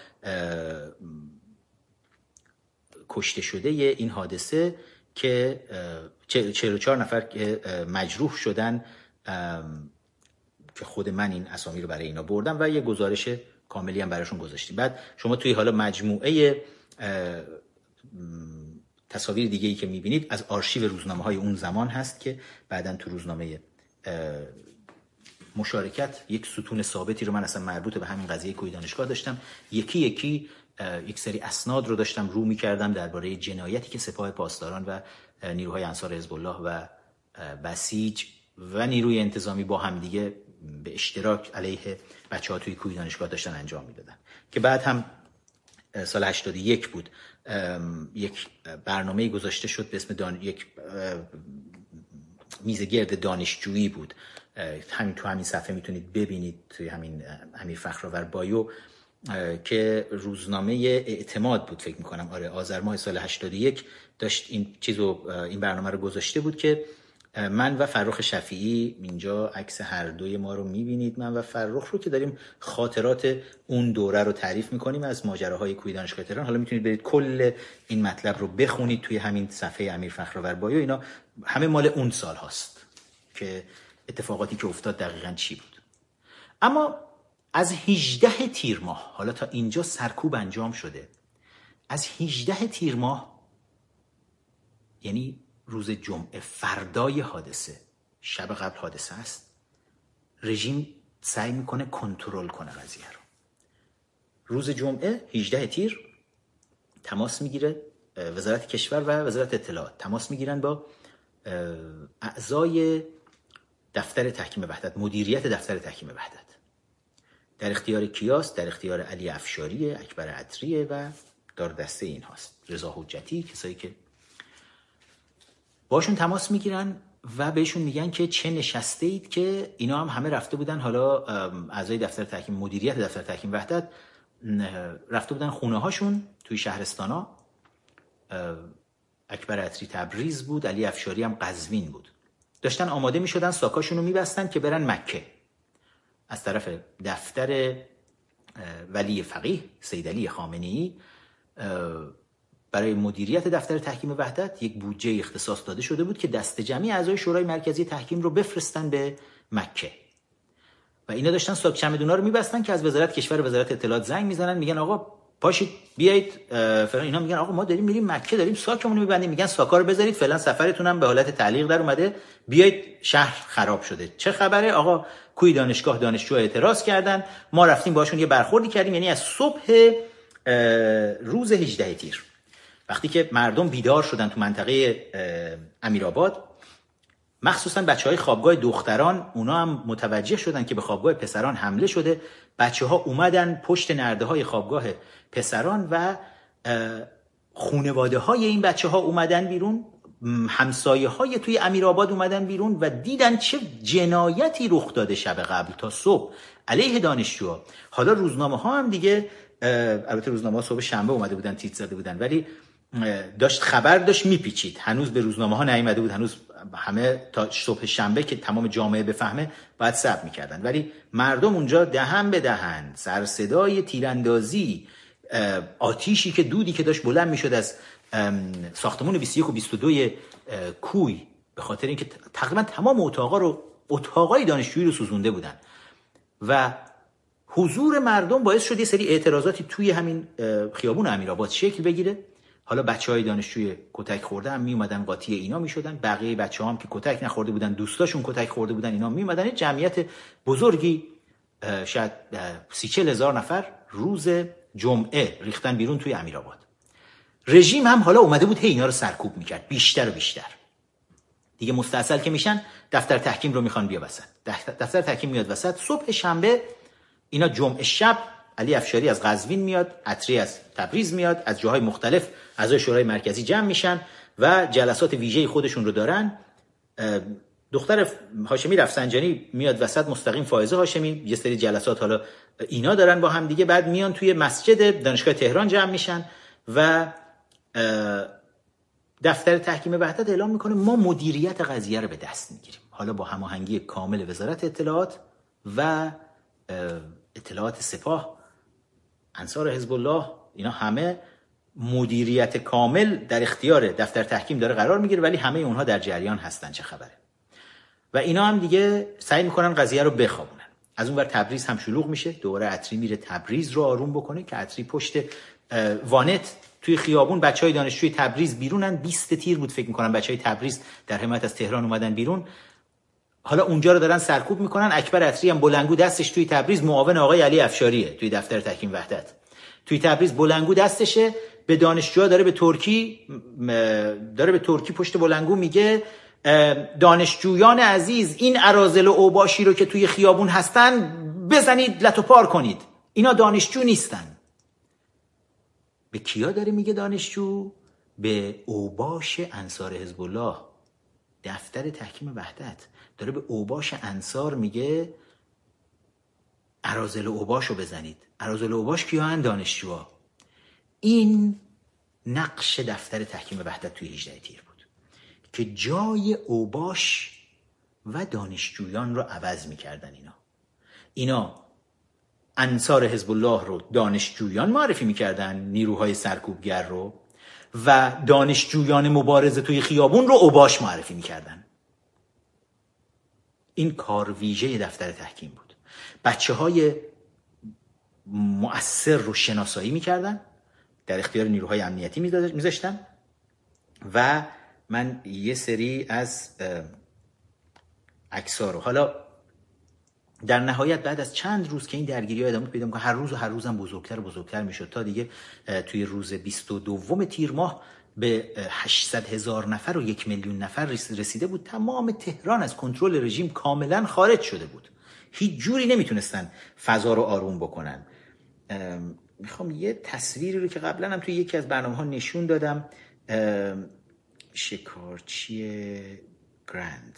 کشته شده این حادثه که چهل و چهار نفر که مجروح شدن که خود من این اسامی رو برای اینا بردم و یه گزارش کاملی هم براشون گذاشتیم. بعد شما توی حالا مجموعه تصاویر دیگه‌ای که می‌بینید از آرشیو روزنامه‌های اون زمان هست که بعداً تو روزنامه مشارکت یک ستون ثابتی رو من اصلا مربوط به همین قضیه کوی دانشگاه داشتم. یکی یکی یک سری اسناد رو داشتم رو می‌کردم درباره جنایتی که سپاه پاسداران و نیروهای انصار حزب الله و بسیج و نیروی انتظامی با همدیگه به اشتراک علیه بچه‌ها توی کوی دانشگاه داشتن انجام می‌دادن، که بعد هم سال هشتاد و یک بود یک برنامه گذاشته شد به اسم دان... یک میز گرد دانشجویی بود. همین تو همین صفحه میتونید ببینید توی همین امیر فخرآور بایو که روزنامه اعتماد بود فکر میکنم، آره آذر ماه سال هشتاد و یک داشت این چیزو این برنامه رو گذاشته بود که من و فرخ شفیعی، اینجا عکس هر دوی ما رو میبینید، من و فرخ رو که داریم خاطرات اون دوره رو تعریف میکنیم از ماجراهای کوی دانشگاه تهران. حالا میتونید برید کل این مطلب رو بخونید توی همین صفحه امیر فخرآور بایو. اینا همه مال اون سال هاست که اتفاقاتی که افتاد دقیقاً چی بود. اما از هجده تیر ماه، حالا تا اینجا سرکوب انجام شده، از هجده تیر ماه یعنی روز جمعه فردای حادثه، شب قبل حادثه است، رژیم سعی میکنه کنترل کنه قضیه رو. روز جمعه هجده تیر تماس میگیره وزارت کشور و وزارت اطلاعات تماس میگیرن با اعضای دفتر تحکیم وحدت، مدیریت دفتر تحکیم وحدت. در اختیار کیاس؟ در اختیار علی افشاری، اکبر عطریه و دار دسته این هاست، رضا حجتی، کسایی که باشون تماس میگیرن و بهشون میگن که چه نشسته اید که اینا هم همه رفته بودن، حالا اعضای دفتر تحکیم، مدیریت دفتر تحکیم وحدت رفته بودن خونه هاشون توی شهرستان ها. اکبر عطری تبریز بود، علی افشاری هم قزوین بود. داشتن آماده می شدن، ساکاشون رو می بستن که برن مکه. از طرف دفتر ولی فقیه سید علی خامنه‌ای برای مدیریت دفتر تحکیم وحدت یک بودجه اختصاص داده شده بود که دست جمعی اعضای شورای مرکزی تحکیم رو بفرستن به مکه و اینا داشتن ساک چمدونا رو می بستن که از وزارت کشور، وزارت اطلاعات زنگ می زنن، میگن آقا پاشید بیایید فلان. اینا میگن آقا ما داریم میریم مکه، داریم ساکمون میبندیم. میگن ساکا رو بذارید فعلا، سفرتون هم به حالت تعلیق در اومده، بیایید، شهر خراب شده. چه خبره؟ آقا کوی دانشگاه دانشجو اعتراض کردن، ما رفتیم باشون یه برخوردی کردیم. یعنی از صبح روز هجدهم تیر وقتی که مردم بیدار شدن تو منطقه امیرآباد، مخصوصا بچهای خوابگاه دختران، اونا هم متوجه شدن که به خوابگاه پسران حمله شده. بچه‌ها اومدن پشت نرده‌های خوابگاه پسران و خانواده‌های این بچه‌ها اومدن بیرون، همسایه‌های توی امیرآباد اومدن بیرون و دیدن چه جنایتی رخ داده شب قبل تا صبح علیه دانشجوها. حالا روزنامه‌ها هم دیگه، البته روزنامه‌ها صبح شنبه اومده بودن، تیتر زده بودن، ولی داشت خبر داشت میپیچید، هنوز به روزنامه‌ها نیامده بود، هنوز همه تا صبح شنبه که تمام جامعه بفهمه باید صبر میکردن. ولی مردم اونجا دهن به دهن، سر صدای تیراندازی، آتیشی که دودی که داشت بلند میشد از ساختمان بیست و یک و بیست و دو کوی، به خاطر اینکه تقریبا تمام اتاقا رو، اتاقای دانشجویی رو سوزونده بودن و حضور مردم باعث شد یه سری اعتراضاتی توی همین خیابون امیرآباد شکل بگیره. حالا بچهای دانشجوی کتک خورده هم می اومدن قاطی اینا می شدن، بقیه بچه‌ها هم که کتک نخورده بودن، دوستاشون کتک خورده بودن، اینا می اومدن. جمعیت بزرگی، شاید سی و چهار هزار نفر روز جمعه ریختن بیرون توی امیرآباد. رژیم هم حالا اومده بود هی اینا رو سرکوب میکرد، بیشتر و بیشتر. دیگه مستاصل که میشن، دفتر تحکیم رو میخوان بیا وسط. دفتر تحکیم میاد وسط. صبح شنبه اینا، جمعه شب، علی افشاری از قزوین میاد، عطری از تبریز میاد، از جاهای مختلف اعضای شورای مرکزی جمع میشن و جلسات ویژه خودشون رو دارن. دختر هاشمی رفسنجانی میاد وسط، مستقیم فائزه هاشمی، یه سری جلسات حالا اینا دارن با هم دیگه. بعد میان توی مسجد دانشگاه تهران جمع میشن و دفتر تحکیم وحدت اعلام میکنه ما مدیریت قضیه رو به دست میگیریم، حالا با هماهنگی کامل وزارت اطلاعات و اطلاعات سپاه، انصار حزب الله، اینا همه مدیریت کامل در اختیار دفتر تحکیم داره قرار میگیره، ولی همه اونها در جریان هستن چه خبره. و اینا هم دیگه سعی میکنن قضیه رو بخوابونن. از اون ور تبریز هم شلوغ میشه، دوباره عطری میره تبریز رو آروم بکنه که عطری پشت وانت توی خیابون، بچهای دانشجوی تبریز بیرونن. بیست تیر بود فکر میکنن بچهای تبریز در حمایت از تهران اومدن بیرون. حالا اونجا رو دارن سرکوب میکنن. اکبر عطری هم بلنگو دستش توی تبریز، معاون آقای علی افشاریه توی دفتر تحکیم وحدت، توی تبریز بلنگو دستشه، به دانشجوها داره به ترکی داره به ترکی پشت بلنگو میگه دانشجویان عزیز، این اراذل و اوباشی رو که توی خیابون هستن بزنید لتو پار کنید، اینا دانشجو نیستن. به کیا داره میگه دانشجو؟ به اوباش انصار حزب الله. دفتر تحکیم وحدت داره به اوباش انصار میگه اراذل اوباش رو بزنید. اراذل اوباش کیان؟ دانشجوها. این نقش دفتر تحکیم وحدت توی هجدهم تیر بود که جای اوباش و دانشجویان رو عوض میکردن. اینا اینا انصار حزب الله رو دانشجویان معرفی میکردن، نیروهای سرکوبگر رو، و دانشجویان مبارزه توی خیابون رو اوباش معرفی میکردن. این کار ویژه دفتر تحکیم بود. بچه های مؤثر رو شناسایی میکردن، در اختیار نیروهای امنیتی میذاشتن. و من یه سری از عکس‌ها رو، حالا در نهایت بعد از چند روز که این درگیری ها ادامه پیدا می‌کنه، هر روز و هر روزم بزرگتر و بزرگتر میشد تا دیگه توی روز بیست و دوم تیر ماه به هشتصد هزار نفر و یک میلیون نفر رسیده بود. تمام تهران از کنترل رژیم کاملا خارج شده بود. هیچ جوری نمیتونستن فضا رو آروم بکنن. میخوام یه تصویری رو که قبلا هم توی یکی از برنامه ها نشون دادم، شکارچی گرند،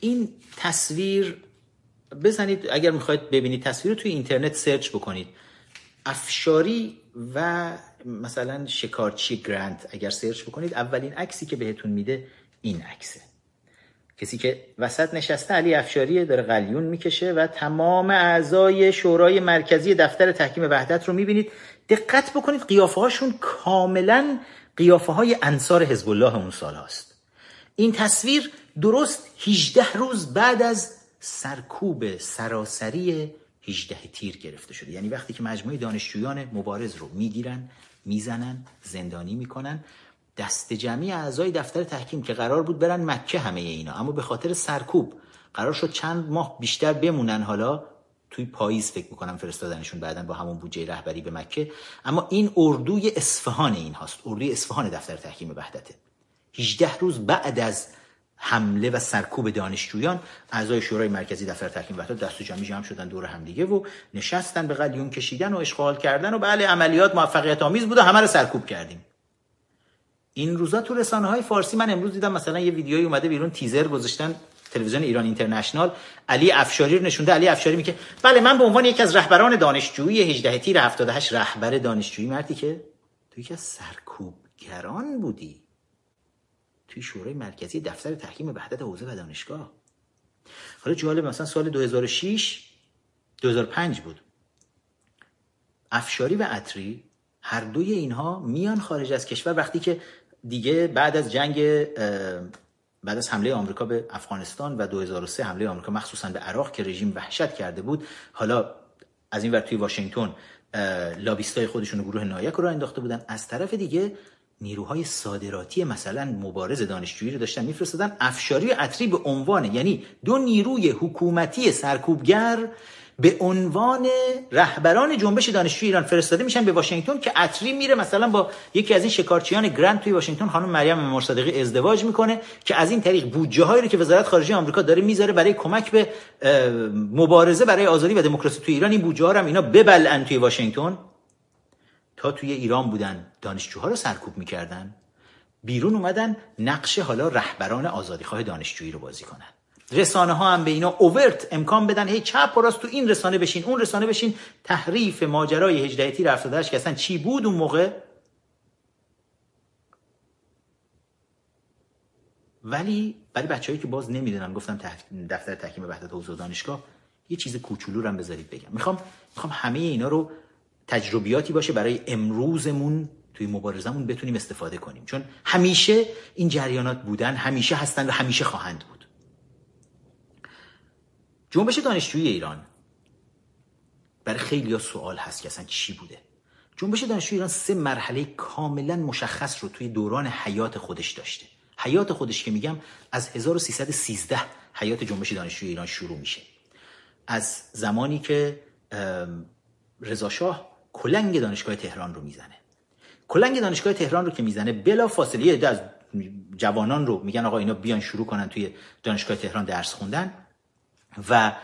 این تصویر بزنید اگر میخواید ببینید، تصویر رو توی اینترنت سرچ بکنید، افشاری و مثلا شکارچی گرند اگر سرچ بکنید، اولین عکسی که بهتون میده این عکسه. کسی که وسط نشسته علی افشاری داره قلیون میکشه و تمام اعضای شورای مرکزی دفتر تحکیم وحدت رو میبینید. دقت بکنید قیافه هاشون کاملا قیافه های انصار حزب الله اون سال هاست. این تصویر درست هجده روز بعد از سرکوب سراسری هجده تیر گرفته شده. یعنی وقتی که مجموعه دانشجویان مبارز رو میگیرن، میزنن، زندانی میکنن، دست جمعی اعضای دفتر تحکیم که قرار بود برن مکه همه اینا، اما به خاطر سرکوب قرار شد چند ماه بیشتر بمونن. حالا توی پاییز فکر میکنم فرستادنشون بعداً با همون بودجه رهبری به مکه. اما این اردوی اصفهان این هاست، اردوی اصفهان دفتر تحکیم وحدت. هجده روز بعد از حمله و سرکوب دانشجویان، اعضای شورای مرکزی دفتر تحکیم وحدت دست جمعی جمع شدن دور هم دیگه و نشستن، به قلیون کشیدن و اشغال کردن و بله عملیات موفقیت آمیز بود و همه رو سرکوب کردیم. این روزا تو رسانه‌های فارسی من امروز دیدم مثلا یه ویدیویی اومده بیرون، تیزر گذاشتن تلویزیون ایران اینترنشنال، علی افشاری رو نشونده. علی افشاری میگه بله من به عنوان یکی از رهبران دانشجویی هجده تیر هفتاد و هشت، رهبر دانشجویی، مردی که تو یکی از سرکوبگران بودی توی شورای مرکزی دفتر تحکیم وحدت حوزه و دانشگاه. حالا جالب مثلا سال دو هزار و شش دو هزار و پنج بود، افشاری و عطری هر دوی اینها میان خارج از کشور وقتی که دیگه بعد از جنگ، بعد از حمله آمریکا به افغانستان و دو هزار و سه حمله آمریکا مخصوصا به عراق که رژیم وحشت کرده بود، حالا از این ور توی واشنگتن لابیستای خودشون و گروه نایک رو انداخته بودن، از طرف دیگه نیروهای صادراتی مثلا مبارز دانشجویی رو داشتن میفرستادن. افشاری و عطری به عنوان، یعنی دو نیروی حکومتی سرکوبگر به عنوان رهبران جنبش دانشجوی ایران فرستاده میشن به واشنگتن، که عطری میره مثلا با یکی از این شکارچیان گرند توی واشنگتن، خانم مریم مرصدیقی، ازدواج میکنه که از این طریق بودجه هایی رو که وزارت خارجه آمریکا داره میذاره برای کمک به مبارزه برای آزادی و دموکراسی توی ایران، این بودجه ها رو هم اینا ببلعن توی واشنگتن. تا توی ایران بودن دانشجوها رو سرکوب میکردن، بیرون اومدن نقش حالا رهبران آزادیخواه دانشجویی رو بازی کنن. رسانه ها هم به اینا اوورت امکان بدن، هی چپ و راست، تو این رسانه بشین اون رسانه بشین، تحریف ماجرای هجده تیر هفتاد و هشت که اصلا چی بود اون موقع. ولی برای بچه‌هایی که باز نمیدونن، گفتم دفتر تحکیم وحدت حوزه و دانشگاه، یه چیز کوچولو رو هم بذارید بگم. میخوام میخوام همه اینا رو تجربیاتی باشه برای امروزمون توی مبارزمون بتونیم استفاده کنیم، چون همیشه این جریانات بودن، همیشه هستن و همیشه خواهند بود. جنبش دانشجویی ایران برای خیلی‌ها سوال هست که اصلا چی بوده. جنبش دانشجویی ایران سه مرحله کاملا مشخص رو توی دوران حیات خودش داشته. حیات خودش که میگم از هزار و سیصد و سیزده حیات جنبش دانشجویی ایران شروع میشه، از زمانی که رضا شاه کلنگ دانشگاه تهران رو میزنه. کلنگ دانشگاه تهران رو که میزنه، بلا فاصله عده از جوانان رو میگن آقا اینا بیان شروع کنن توی دانشگاه تهران درس خوندن، و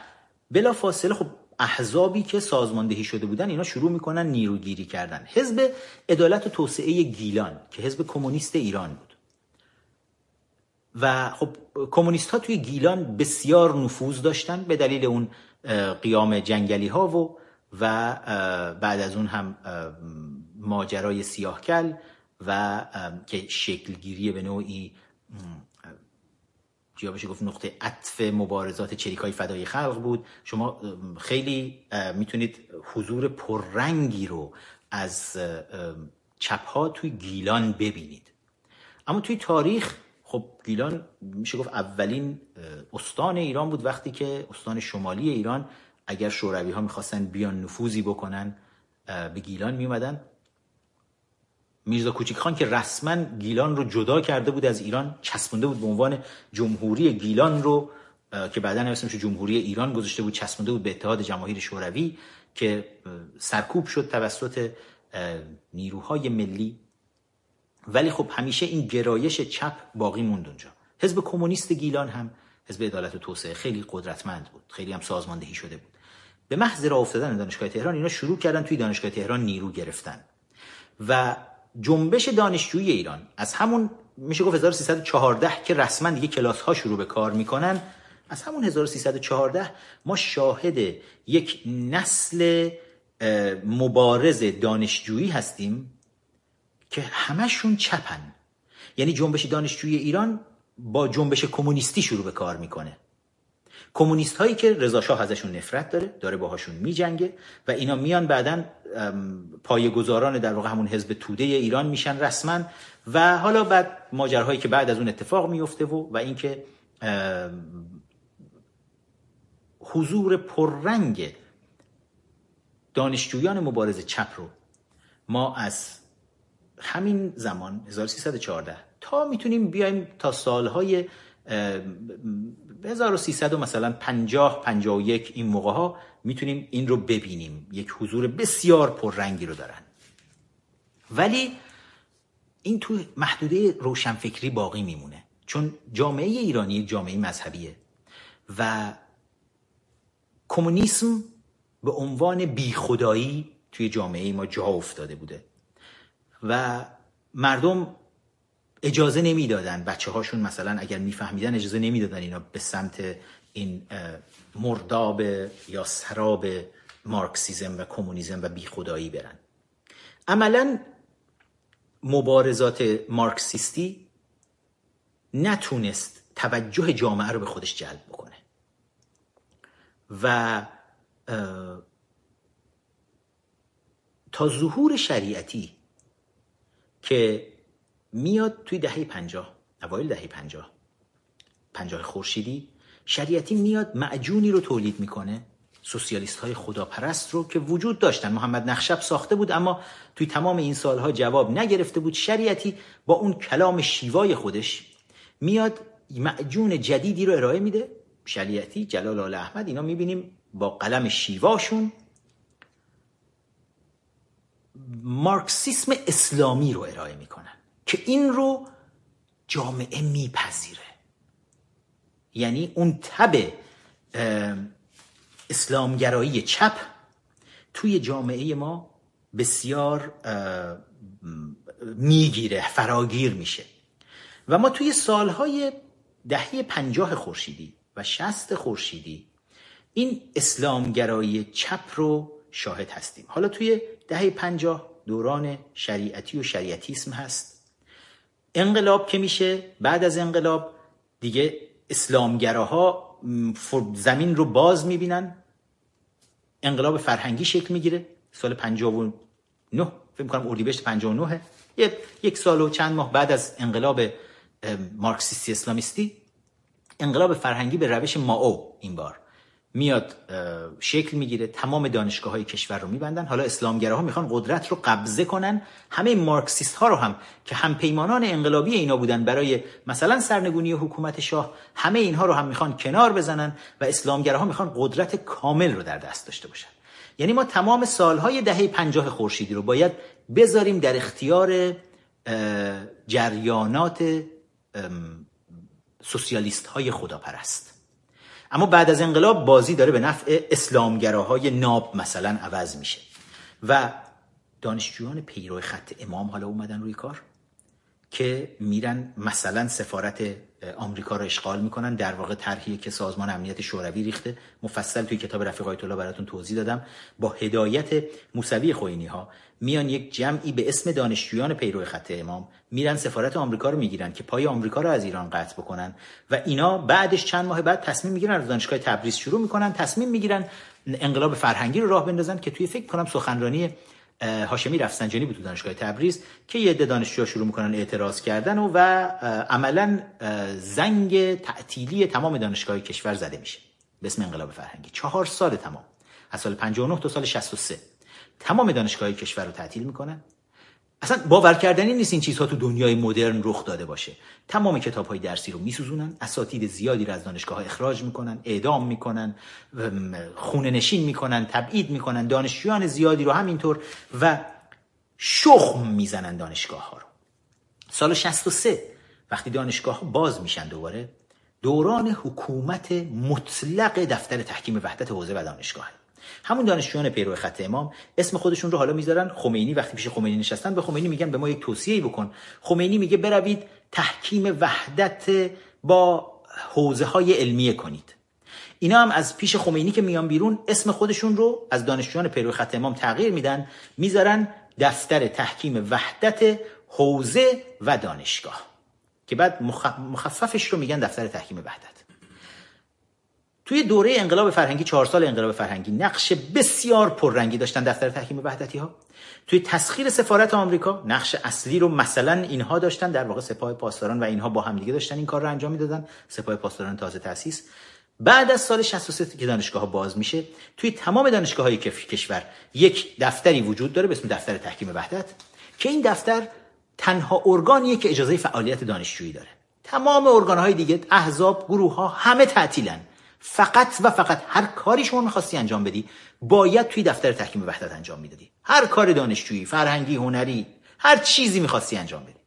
بلا فاصله خب احزابی که سازماندهی شده بودن اینا شروع میکنن نیروگیری کردن. حزب عدالت و توسعه گیلان که حزب کمونیست ایران بود، و خب کمونیست ها توی گیلان بسیار نفوذ داشتن به دلیل اون قیام جنگلی ها و و بعد از اون هم ماجرای سیاهکل و که شکلگیری به نوعی یا بشه گفت نقطه عطف مبارزات چریکای فدای خلق بود. شما خیلی میتونید حضور پررنگی رو از چپها توی گیلان ببینید. اما توی تاریخ خب گیلان میشه گفت اولین استان ایران بود، وقتی که استان شمالی ایران اگر شوروی ها میخواستن بیان نفوذی بکنن به گیلان میومدن. میرزا کوچیک خان که رسما گیلان رو جدا کرده بود از ایران، چسبونده بود به عنوان جمهوری گیلان رو که بعداً اسمش جمهوری ایران گذاشته بود، چسبونده بود به اتحاد جماهیر شوروی. که سرکوب شد توسط نیروهای ملی، ولی خب همیشه این گرایش چپ باقی موند اونجا. حزب کمونیست گیلان هم، حزب عدالت و توسعه، خیلی قدرتمند بود، خیلی هم سازماندهی شده بود. به محض راه افتادن دانشگاه تهران اینا شروع کردن توی دانشگاه تهران نیرو گرفتن و جنبش دانشجویی ایران از همون میشه گفت هزار و سیصد و چهارده که رسما دیگه کلاس‌ها شروع به کار میکنن، از همون هزار و سیصد و چهارده ما شاهد یک نسل مبارز دانشجویی هستیم که همشون چپن. یعنی جنبش دانشجویی ایران با جنبش کمونیستی شروع به کار میکنه. کمونیست هایی که رضا شاه ازشون نفرت داره، داره باهاشون میجنگه و اینا میان بعدن پایه‌گذاران در واقع همون حزب توده ایران میشن رسما. و حالا بعد ماجراهایی که بعد از اون اتفاق میفته و و اینکه حضور پررنگ دانشجویان مبارز چپ رو ما از همین زمان هزار و سیصد و چهارده تا میتونیم بیایم تا سالهای هزار و سیصد و مثلا پنجاه پنجاه و یک این موقع ها میتونیم این رو ببینیم، یک حضور بسیار پررنگی رو دارن، ولی این تو محدوده روشنفکری باقی میمونه، چون جامعه ایرانی جامعه مذهبیه و کمونیسم به عنوان بیخدایی توی جامعه ما جا افتاده بوده و مردم اجازه نمیدادن، بچه هاشون مثلا اگر میفهمیدن اجازه نمیدادن اینا به سمت این مرداب یا سراب مارکسیزم و کمونیسم و بیخدایی برن. عملا مبارزات مارکسیستی نتونست توجه جامعه رو به خودش جلب بکنه و تا ظهور شریعتی که میاد توی دهه پنجاه، اوایل دهه پنجاه، پنجاه خورشیدی، شریعتی میاد معجونی رو تولید میکنه، سوسیالیست های خداپرست رو که وجود داشتن، محمد نخشب ساخته بود اما توی تمام این سالها جواب نگرفته بود. شریعتی با اون کلام شیوای خودش میاد معجون جدیدی رو ارائه میده. شریعتی، جلال آل احمد، اینا میبینیم با قلم شیواشون مارکسیسم اسلامی رو ارائه میکنن که این رو جامعه میپذیره، یعنی اون تبع اسلامگرایی چپ توی جامعه ما بسیار میگیره، فراگیر میشه و ما توی سالهای دهه پنجاه خورشیدی و شصت خورشیدی این اسلامگرایی چپ رو شاهد هستیم. حالا توی دهه پنجاه دوران شریعتی و شریعتیسم هست، انقلاب که میشه، بعد از انقلاب دیگه اسلامگراها زمین رو باز میبینن، انقلاب فرهنگی شکل میگیره. سال پنجاه و نه فکر میکنم اردیبهشت پنجاه و نه یک سال و چند ماه بعد از انقلاب مارکسیستی اسلامیستی، انقلاب فرهنگی به روش مائو این بار میاد شکل میگیره، تمام دانشگاه های کشور رو میبندن. حالا اسلامگراها میخوان قدرت رو قبضه کنن، همه مارکسیست ها رو هم که هم پیمانان انقلابی اینا بودن برای مثلا سرنگونی حکومت شاه، همه اینها رو هم میخوان کنار بزنن و اسلامگراها میخوان قدرت کامل رو در دست داشته باشن. یعنی ما تمام سالهای دهه پنجاه خورشیدی رو باید بذاریم در اختیار جریانات سوسیالیست های خداپرست. اما بعد از انقلاب بازی داره به نفع اسلامگراهای ناب مثلا عوض میشه و دانشجویان پیرو خط امام حالا اومدن روی کار که میرن مثلا سفارت آمریکا رو اشغال میکنن. در واقع طرحی که سازمان امنیت شوروی ریخته، مفصل توی کتاب رفیق آیت الله براتون توضیح دادم، با هدایت موسوی خوئینی ها میان یک جمعی به اسم دانشجویان پیرو خط امام میرن سفارت آمریکا رو میگیرن که پای آمریکا رو از ایران قطع بکنن و اینا بعدش چند ماه بعد تصمیم میگیرن از دانشگاه تبریز شروع میکنن، تصمیم میگیرن انقلاب فرهنگی رو راه بندازن که توی فکر کنم سخنرانی هاشمی رفسنجانی بود تو دانشگاه تبریز که یه عده دانشجو شروع میکنن اعتراض کردن و, و عملا زنگ تعطیلی تمام دانشگاه کشور زده میشه به اسم انقلاب فرهنگی. چهار سال تمام، از سال پنجاه و نه تا سال شصت و سه، تمام دانشگاه کشور رو تعطیل میکنن اصلا باور کردنی نیست این چیزها تو دنیای مدرن رخ داده باشه. تمام کتاب‌های درسی رو میسوزونن، اساتید زیادی رو از دانشگاه‌ها اخراج میکنن، اعدام میکنن، خونه نشین میکنن، تبعید میکنن، دانشجویان زیادی رو همینطور، و شخم میزنن دانشگاه‌ها رو. سال شصت و سه وقتی دانشگاه‌ها باز میشن دوباره، دوران حکومت مطلق دفتر تحکیم وحدت حوزه و دانشگاه. همون دانشجویان پیرو خط امام اسم خودشون رو حالا میذارن خمینی. وقتی پیش خمینی نشستن، به خمینی میگن به ما یک توصیه‌ای بکن. خمینی میگه بروید تحکیم وحدت با حوزه‌های علمیه کنید. اینا هم از پیش خمینی که میان بیرون، اسم خودشون رو از دانشجویان پیرو خط امام تغییر میدن، میذارن دفتر تحکیم وحدت حوزه و دانشگاه، که بعد مخففش رو میگن دفتر تحکیم وحدت. توی دوره انقلاب فرهنگی، چهار سال انقلاب فرهنگی، نقش بسیار پررنگی داشتن دفتر تحکیم وحدتی ها. توی تسخیر سفارت آمریکا نقش اصلی رو مثلا اینها داشتن، در واقع سپاه پاسداران و اینها با هم دیگه داشتن این کار رو انجام میدادن، سپاه پاسداران تازه تأسیس. بعد از سال شصت و سه که دانشگاه ها باز میشه، توی تمام دانشگاه های کشور یک دفتری وجود داره به اسم دفتر تحکیم وحدت، که این دفتر تنها ارگانیه که اجازه فعالیت دانشجویی داره. تمام ارگان های دیگه، احزاب، گروه ها، همه تعطیلن. فقط و فقط هر کاری شما می‌خواستی انجام بدی، باید توی دفتر تحکیم وحدت انجام میدادی. هر کار دانشجویی، فرهنگی، هنری، هر چیزی می‌خواستی انجام بدی.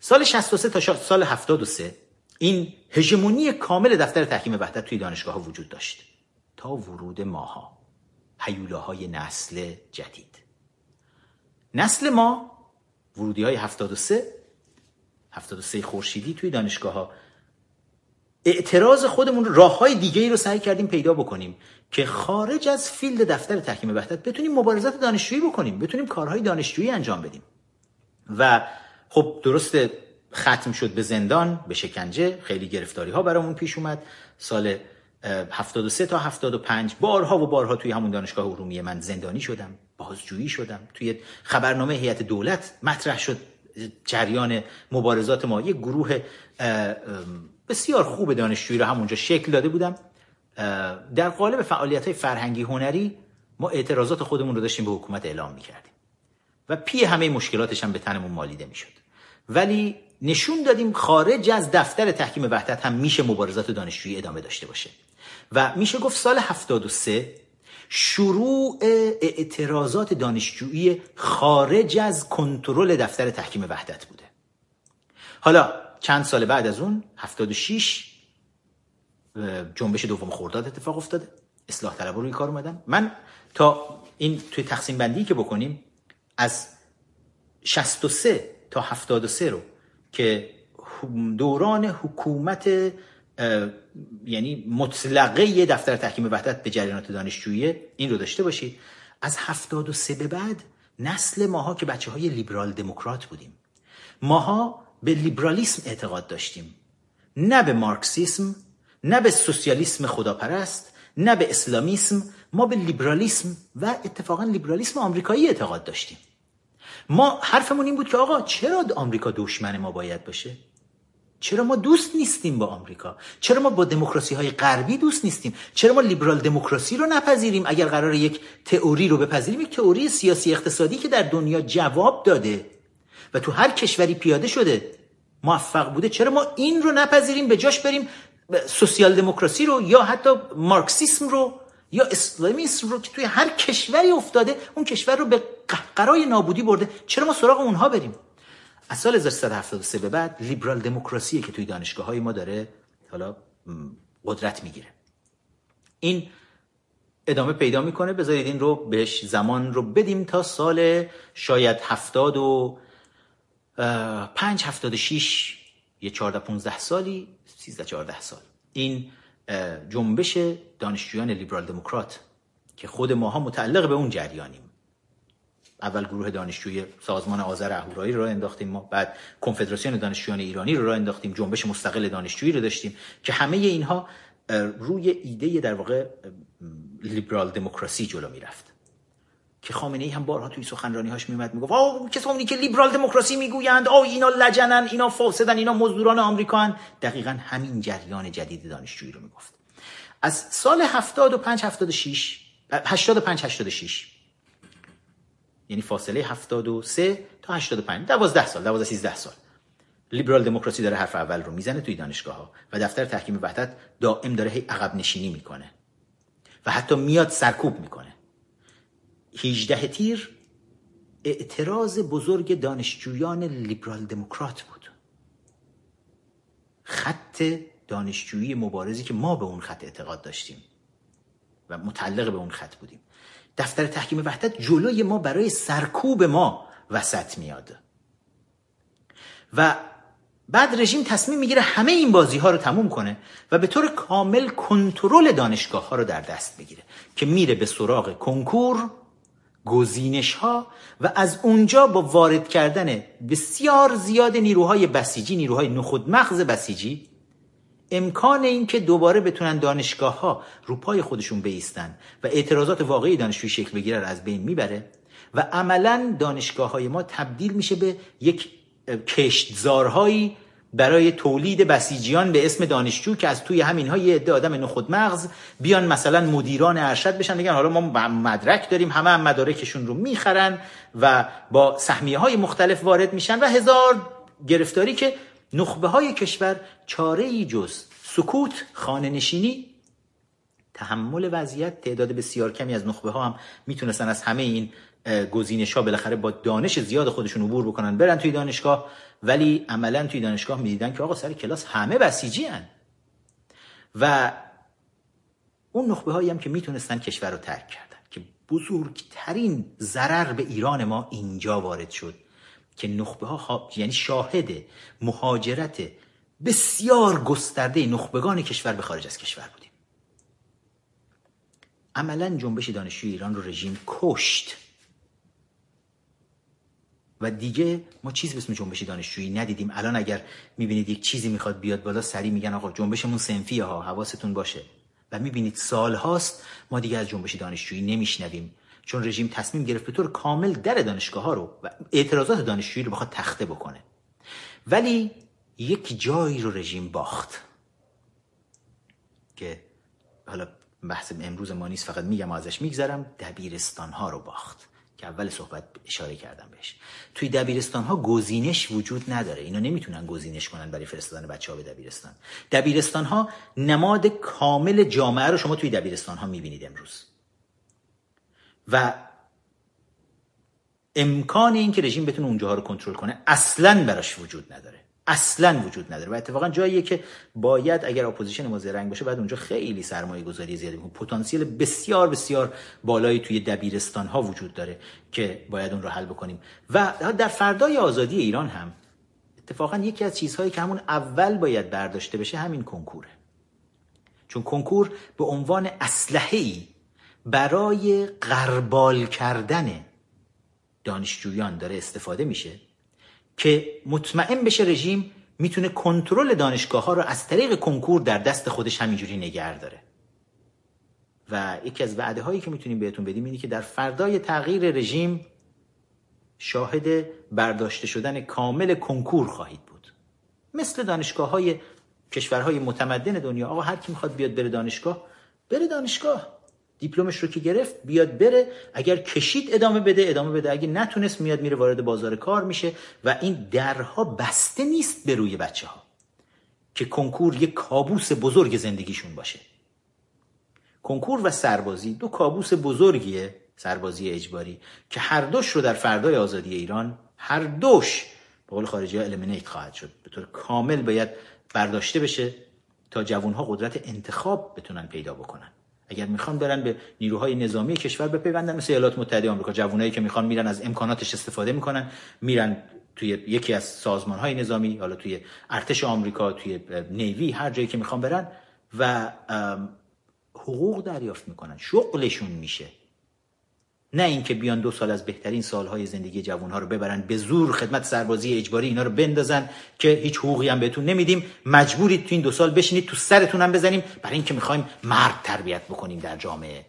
سال شصت و سه تا سال هفتاد و سه این هژمونی کامل دفتر تحکیم وحدت توی دانشگاه‌ها وجود داشت، تا ورود ماها، هیولاهای نسل جدید. نسل ما، ورودی‌های هفتاد و سه، هفتاد و سه خورشیدی توی دانشگاه‌ها، اعتراض خودمون، راه‌های دیگه‌ای رو سعی کردیم پیدا بکنیم که خارج از فیلد دفتر تحکیم وحدت بتونیم مبارزات دانشجویی بکنیم، بتونیم کارهای دانشجویی انجام بدیم. و خب درسته ختم شد به زندان، به شکنجه، خیلی گرفتاری‌ها برامون پیش اومد. سال هفتاد و سه تا هفتاد و پنج بارها و بارها توی همون دانشگاه ارومیه من زندانی شدم، بازجویی شدم. توی خبرنامه هیئت دولت مطرح شد جریان مبارزات ما. یک گروه بسیار خوب دانشجویی رو همونجا شکل داده بودم. در قالب فعالیت‌های فرهنگی، هنری، ما اعتراضات خودمون رو داشتیم به حکومت اعلام می‌کردیم و پی همه مشکلاتش هم به تنمون مالیده می‌شد. ولی نشون دادیم خارج از دفتر تحکیم وحدت هم میشه مبارزات دانشجویی ادامه داشته باشه. و میشه گفت سال هفتاد و سه شروع اعتراضات دانشجویی خارج از کنترل دفتر تحکیم وحدت بوده. حالا چند سال بعد از اون، هفتاد و شش جنبش دوم خرداد اتفاق افتاده. اصلاح طلبها روی کار اومدن. من تا این توی تقسیم بندی که بکنیم، از شصت و سه تا هفتاد و سه رو که دوران حکومت یعنی مطلقه دفتر تحکیم وحدت به جریانات دانشجویی، این رو داشته باشید. از هفتاد و سه به بعد نسل ماها که بچه‌های لیبرال دموکرات بودیم، ماها به لیبرالیسم اعتقاد داشتیم، نه به مارکسیسم، نه به سوسیالیسم خداپرست، نه به اسلامیسم. ما به لیبرالیسم و اتفاقا لیبرالیسم آمریکایی اعتقاد داشتیم. ما حرفمون این بود که آقا چرا آمریکا دشمن ما باید باشه؟ چرا ما دوست نیستیم با آمریکا؟ چرا ما با دموکراسی‌های غربی دوست نیستیم؟ چرا ما لیبرال دموکراسی رو نپذیریم؟ اگر قرار یک تئوری رو بپذیریم، یک تئوری سیاسی اقتصادی که در دنیا جواب داده و تو هر کشوری پیاده شده، موفق بوده، چرا ما این رو نپذیریم؟ به جاش بریم سوسیال دموکراسی رو، یا حتی مارکسیسم رو، یا اسلامیسم رو که توی هر کشوری افتاده، اون کشور رو به قهقرای نابودی برده، چرا ما سراغ اونها بریم؟ از سال هزار و سیصد و هفتاد و سه به بعد لیبرال دموکراسی که توی دانشگاه‌های ما داره حالا قدرت میگیره. این ادامه پیدا میکنه. بذارید این رو بهش زمان رو بدیم تا سال شاید هفتاد و پنج هفتاد شیش یه چارده پونزده سالی سیزده چارده سال این جنبش دانشجویان لیبرال دموکرات که خود ماها متعلق به اون جریانیم. اول گروه دانشجوی سازمان آذر اهورایی رو راه انداختیم ما، بعد کنفدراسیون دانشجویان ایرانی رو راه انداختیم، جنبش مستقل دانشجویی رو داشتیم که همه اینها روی ایده در واقع لیبرال دموکراسی جلو میرفت. که خامنه‌ای هم بارها توی سخنرانی‌هاش میومد میگفت آه کسانی که لیبرال دموکراسی میگویند، آه اینا لجنن، اینا فاسدن، اینا مزدوران آمریکان. دقیقاً همین جریان جدید دانشجویی رو میگفت. از سال هفتاد و پنج هفتاد و شش هشتاد و پنج هشتاد و شش یعنی فاصله هفتاد و سه تا هشتاد و پنج، دوازده سال، دوازده سیزده سال لیبرال دموکراسی داره حرف اول رو میزنه توی دانشگاه‌ها و دفتر تحکیم وحدت دائم داره هی عقب نشینی میکنه و حتی میاد سرکوب میکنه. هجدهم تیر اعتراض بزرگ دانشجویان لیبرال دموکرات بود، خط دانشجویی مبارزی که ما به اون خط اعتقاد داشتیم و متعلق به اون خط بودیم. دفتر تحکیم وحدت جلوی ما برای سرکوب ما وسط میاد و بعد رژیم تصمیم میگیره همه این بازی ها رو تموم کنه و به طور کامل کنترل دانشگاه ها رو در دست بگیره که میره به سراغ کنکور، گزینش ها و از اونجا با وارد کردن بسیار زیاد نیروهای بسیجی، نیروهای نخودمغز بسیجی، امکان این که دوباره بتونن دانشگاه ها رو پای خودشون بایستن و اعتراضات واقعی دانشجویی شکل بگیره رو از بین میبره و عملا دانشگاه های ما تبدیل میشه به یک کشتزارهایی برای تولید بسیجیان به اسم دانشجو که از توی همینها یه عده آدم نخودمغز بیان مثلا مدیران ارشد بشن، بگن حالا ما مدرک داریم، همه هم مدارکشون رو میخرن و با سهمیه های مختلف وارد میشن و هزار گرفتاری که نخبه های کشور چاره‌ای جز سکوت، خانه نشینی، تحمل وضعیت، تعداد بسیار کمی از نخبه ها هم میتونستن از همه این گزینش ها بالاخره با دانش زیاد خودشون عبور بکنن برن توی دانشگاه، ولی عملا توی دانشگاه میدیدن که آقا سر کلاس همه بسیجی هن و اون نخبه هایی هم که میتونستن کشور رو ترک کردن که بزرگترین ضرر به ایران ما اینجا وارد شد که نخبه ها یعنی شاهد مهاجرت بسیار گسترده نخبگان کشور به خارج از کشور بودیم. عملا جنبش دانشجوی ایران رو رژیم کشت و دیگه ما چیزی به اسم جنبش دانشجویی ندیدیم. الان اگر میبینید یک چیزی میخواد بیاد بالا سریع میگن آقا جنبشمون صنفیه ها، حواستون باشه، و میبینید سال هاست ما دیگه از جنبش دانشجویی نمیشنویم چون رژیم تصمیم گرفت به طور کامل در دانشگاه ها رو و اعتراضات دانشجویی رو بخواد تخته بکنه. ولی یک جایی رو رژیم باخت که حالا بحث امروز ما نیست، فقط میگم ازش میگذرم. دبیرستان ها رو باخت که اول صحبت اشاره کردم بهش. توی دبیرستان ها گزینش وجود نداره، اینا نمیتونن گزینش کنن برای فرستادن بچه ها به دبیرستان. دبیرستان ها نماد کامل جامعه رو شما توی دبیرستان ها میبینید امروز و امکان این که رژیم بتونه اونجاها رو کنترل کنه اصلاً براش وجود نداره، اصلاً وجود نداره و اتفاقا جاییه که باید اگر اپوزیشن ما زرنگ باشه باید اونجا خیلی سرمایه گذاری زیاده کنه. پتانسیل بسیار بسیار بالایی توی دبیرستان ها وجود داره که باید اون رو حل بکنیم. و در فردای آزادی ایران هم اتفاقا یکی از چیزهایی که همون اول باید برداشته بشه همین کنکوره، چون کنکور به عنوان اسلحه‌ای برای غربال کردن دانشجویان داره استفاده میشه که مطمئن بشه رژیم میتونه کنترل دانشگاه ها رو از طریق کنکور در دست خودش همینجوری نگه داره. و یکی از وعده هایی که میتونیم بهتون بدیم اینه که در فردای تغییر رژیم شاهد برداشته شدن کامل کنکور خواهید بود، مثل دانشگاه های کشورهای متمدن دنیا. آقا هر کی میخواد بیاد بره دانشگاه بره دانشگاه، دیپلمش رو که گرفت بیاد بره، اگر کشید ادامه بده ادامه بده، اگه نتونست میاد میره وارد بازار کار میشه و این درها بسته نیست به روی بچه ها که کنکور یک کابوس بزرگ زندگیشون باشه. کنکور و سربازی دو کابوس بزرگیه، سربازی اجباری که هر دوش رو در فردای آزادی ایران هر دوش به قول خارجی ها المینیت خواهد شد، به طور کامل باید برداشته بشه تا جوانها قدرت انتخاب بتونن پیدا بکنن. اگر میخوان برن به نیروهای نظامی کشور بپیوندن مثل ایالات متحده آمریکا، جوانایی که میخوان میرن از امکاناتش استفاده میکنن، میرن توی یکی از سازمانهای نظامی، حالا توی ارتش آمریکا، توی نیوی، هر جایی که میخوان برن و حقوق دریافت میکنن، شغلشون میشه، نه اینکه بیان دو سال از بهترین سالهای زندگی جوانها رو ببرن به زور خدمت سربازی اجباری اینا رو بندازن که هیچ حقوقی هم بهتون نمیدیم، مجبورید تو این دو سال بشینید تو سرتون هم بزنیم برای اینکه میخوایم مرد تربیت بکنیم در جامعه.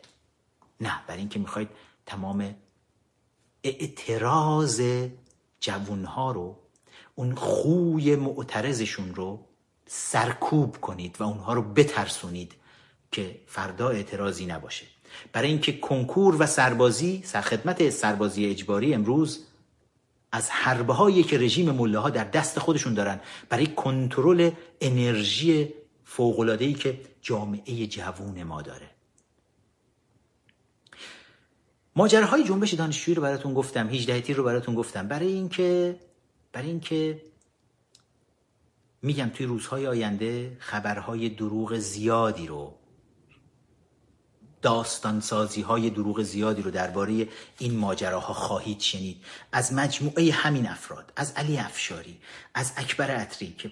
نه، برای اینکه میخواید تمام اعتراض جوانها رو، اون خوی معترضشون رو سرکوب کنید و اونها رو بترسونید که فردا اعتراضی نباشه. برای اینکه کنکور و سربازی، سرخدمت سربازی اجباری امروز از حربه هایی که رژیم ملاها در دست خودشون دارن برای کنترل انرژی فوق‌العاده‌ای که جامعه جوان ما داره. ماجراهای جنبش دانشجویی رو براتون گفتم، هجده تیر رو براتون گفتم، برای اینکه برای اینکه میگم توی روزهای آینده خبرهای دروغ زیادی رو، داستانسازی های دروغ زیادی رو درباره این ماجراها خواهید شنید از مجموعه همین افراد، از علی افشاری، از اکبر عطری که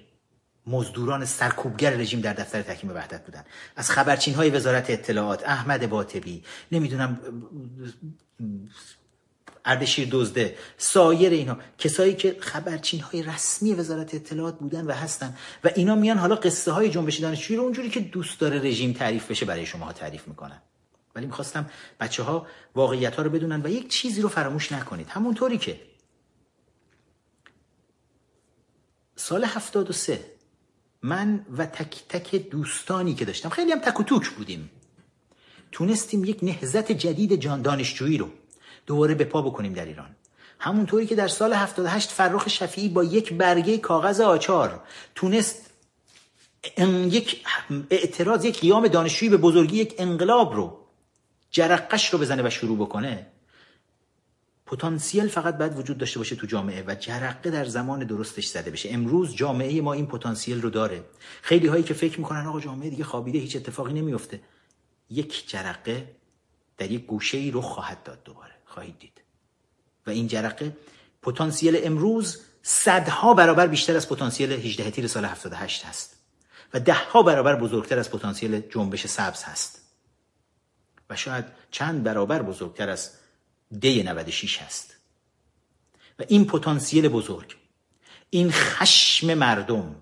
مزدوران سرکوبگر رژیم در دفتر تحکیم وحدت بودن، از خبرچین های وزارت اطلاعات، احمد باطبی، نمیدونم اردشیر دزده، سایر اینا، کسایی که خبرچین های رسمی وزارت اطلاعات بودن و هستن و اینا میان حالا قصه های جنبش دانشجویی رو اونجوری که دوست داره رژیم تعریف بشه برای شما ها تعریف میکنن. ولی میخواستم بچه ها واقعیت ها رو بدونن و یک چیزی رو فراموش نکنید. همونطوری که سال هفتاد و سه من و تک تک دوستانی که داشتم، خیلی هم تک و توک بودیم، تونستیم یک نهضت جدید جان دانشجویی رو دوباره به پا بکنیم در ایران. همونطوری که در سال هفتاد و هشت فرخ شفیعی با یک برگه کاغذ آچار تونست یک اعتراض، یک قیام دانشجویی به بزرگی یک انقلاب رو، جرقش رو بزنه و شروع بکنه. پتانسیل فقط باید وجود داشته باشه تو جامعه و جرقه در زمان درستش زده بشه. امروز جامعه ما این پتانسیل رو داره. خیلی هایی که فکر میکنن آقا جامعه دیگه خوابیده، هیچ اتفاقی نمیفته، یک جرقه در یک گوشه‌ای رو خواهد داد، دوباره خواهید دید. و این جرقه، پتانسیل امروز صدها برابر بیشتر از پتانسیل هجده تیر سال هفتاد و هشت هست و دهها برابر بزرگتر از پتانسیل جنبش سبز هست و شاید چند برابر بزرگتر از دی نود و شش هست. و این پتانسیل بزرگ، این خشم مردم،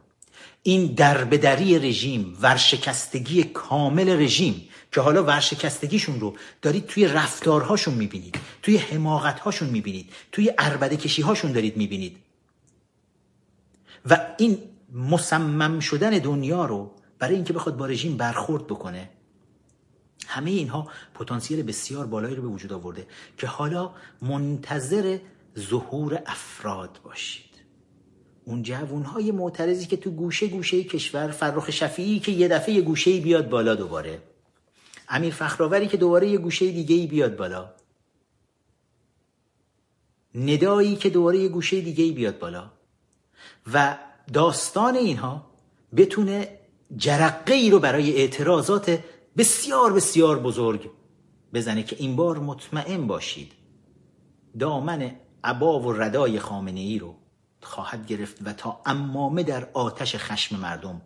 این دربدری رژیم، ورشکستگی کامل رژیم که حالا ورشکستگیشون رو دارید توی رفتارهاشون میبینید، توی حماقتهاشون میبینید، توی عربده کشیهاشون دارید میبینید و این مصمم شدن دنیا رو برای اینکه بخواد با رژیم برخورد بکنه، همه اینها پتانسیل بسیار بالایی رو به وجود آورده که حالا منتظر ظهور افراد باشید. اون جوانهای معترضی که تو گوشه گوشه کشور، فرخ شفیعی که یه دفعه یه گوشه بیاد بالا دوباره، امیر فخرآوری که دوباره یه گوشه دیگه بیاد بالا، ندایی که دوباره یه گوشه دیگه بیاد بالا و داستان اینها بتونه جرقه ای رو برای اعتراضات بسیار بسیار بزرگ بزنه که این بار مطمئن باشید دامن عبا و ردای خامنه ای رو خواهد گرفت و تا عمامه در آتش خشم مردم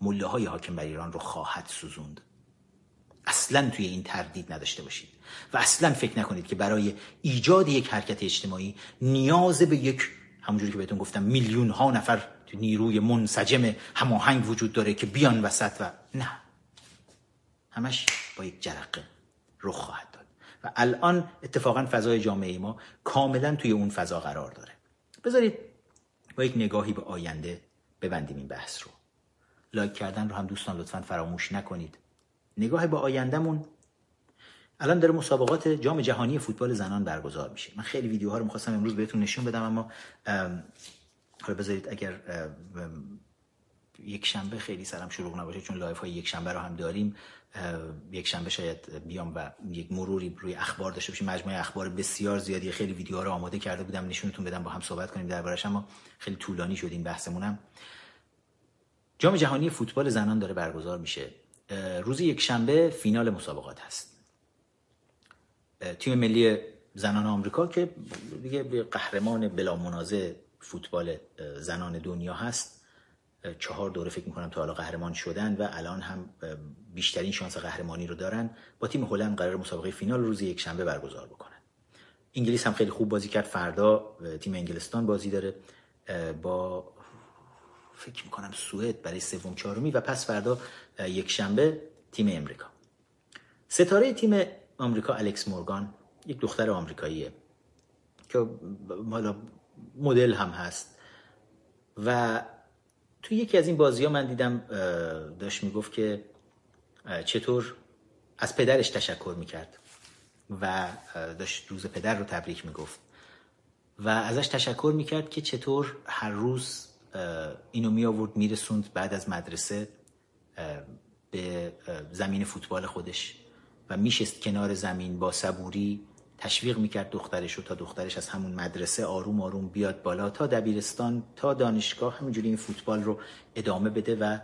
ملاهای حاکم بر ایران رو خواهد سوزوند. اصلا توی این تردید نداشته باشید و اصلا فکر نکنید که برای ایجاد یک حرکت اجتماعی نیاز به یک، همونجوری که بهتون گفتم، میلیون ها نفر نیروی منسجم هماهنگ وجود داره که بیان وسط و نه، همش با یک جرقه رخ خواهد داد و الان اتفاقا فضای جامعه ما کاملا توی اون فضا قرار داره. بذارید با یک نگاهی به آینده ببندیم این بحث رو. لایک کردن رو هم دوستان لطفا فراموش نکنید. نگاه به آیندهمون، الان داره مسابقات جام جهانی فوتبال زنان برگزار میشه. من خیلی ویدیوها رو می‌خواستم امروز بهتون نشون بدم اما حالا بذارید اگر یک شنبه خیلی سرم شلوغ نباشه، چون لایف های یک شنبه رو هم داریم، یک شنبه شاید بیام و یک مروری روی اخبار داشته باشیم. مجموعه اخبار بسیار زیادی، خیلی ویدیوها رو آماده کرده بودم نشونتون بدم، با هم صحبت کنیم دربارش، اما خیلی طولانی شد این بحثمونم. جام جهانی فوتبال زنان داره برگزار میشه. روز یک شنبه فینال مسابقات هست. تیم ملی زنان آمریکا که دیگه قهرمان بلا منازع فوتبال زنان دنیا هست، چهار دوره فکر میکنم تا حالا قهرمان شدن و الان هم بیشترین شانس قهرمانی رو دارن. با تیم هلند قرار مسابقه فینال روز یک شنبه برگزار بکنن. انگلیس هم خیلی خوب بازی کرد. فردا تیم انگلستان بازی داره با فکر میکنم سوئد برای سوم چهارمی و پس فردا یک شنبه تیم امریکا. ستاره تیم آمریکا الکس مورگان، یک دختر آمریکاییه که حالا مدل هم هست و توی یکی از این بازی‌ها من دیدم داشت میگفت که چطور از پدرش تشکر میکرد و داشت روز پدر رو تبریک میگفت و ازش تشکر میکرد که چطور هر روز اینو میآورد میرسوند بعد از مدرسه به زمین فوتبال خودش و میشست کنار زمین با صبوری تشویق میکرد دخترش رو تا دخترش از همون مدرسه آروم آروم بیاد بالا تا دبیرستان تا دانشگاه همینجوری این فوتبال رو ادامه بده و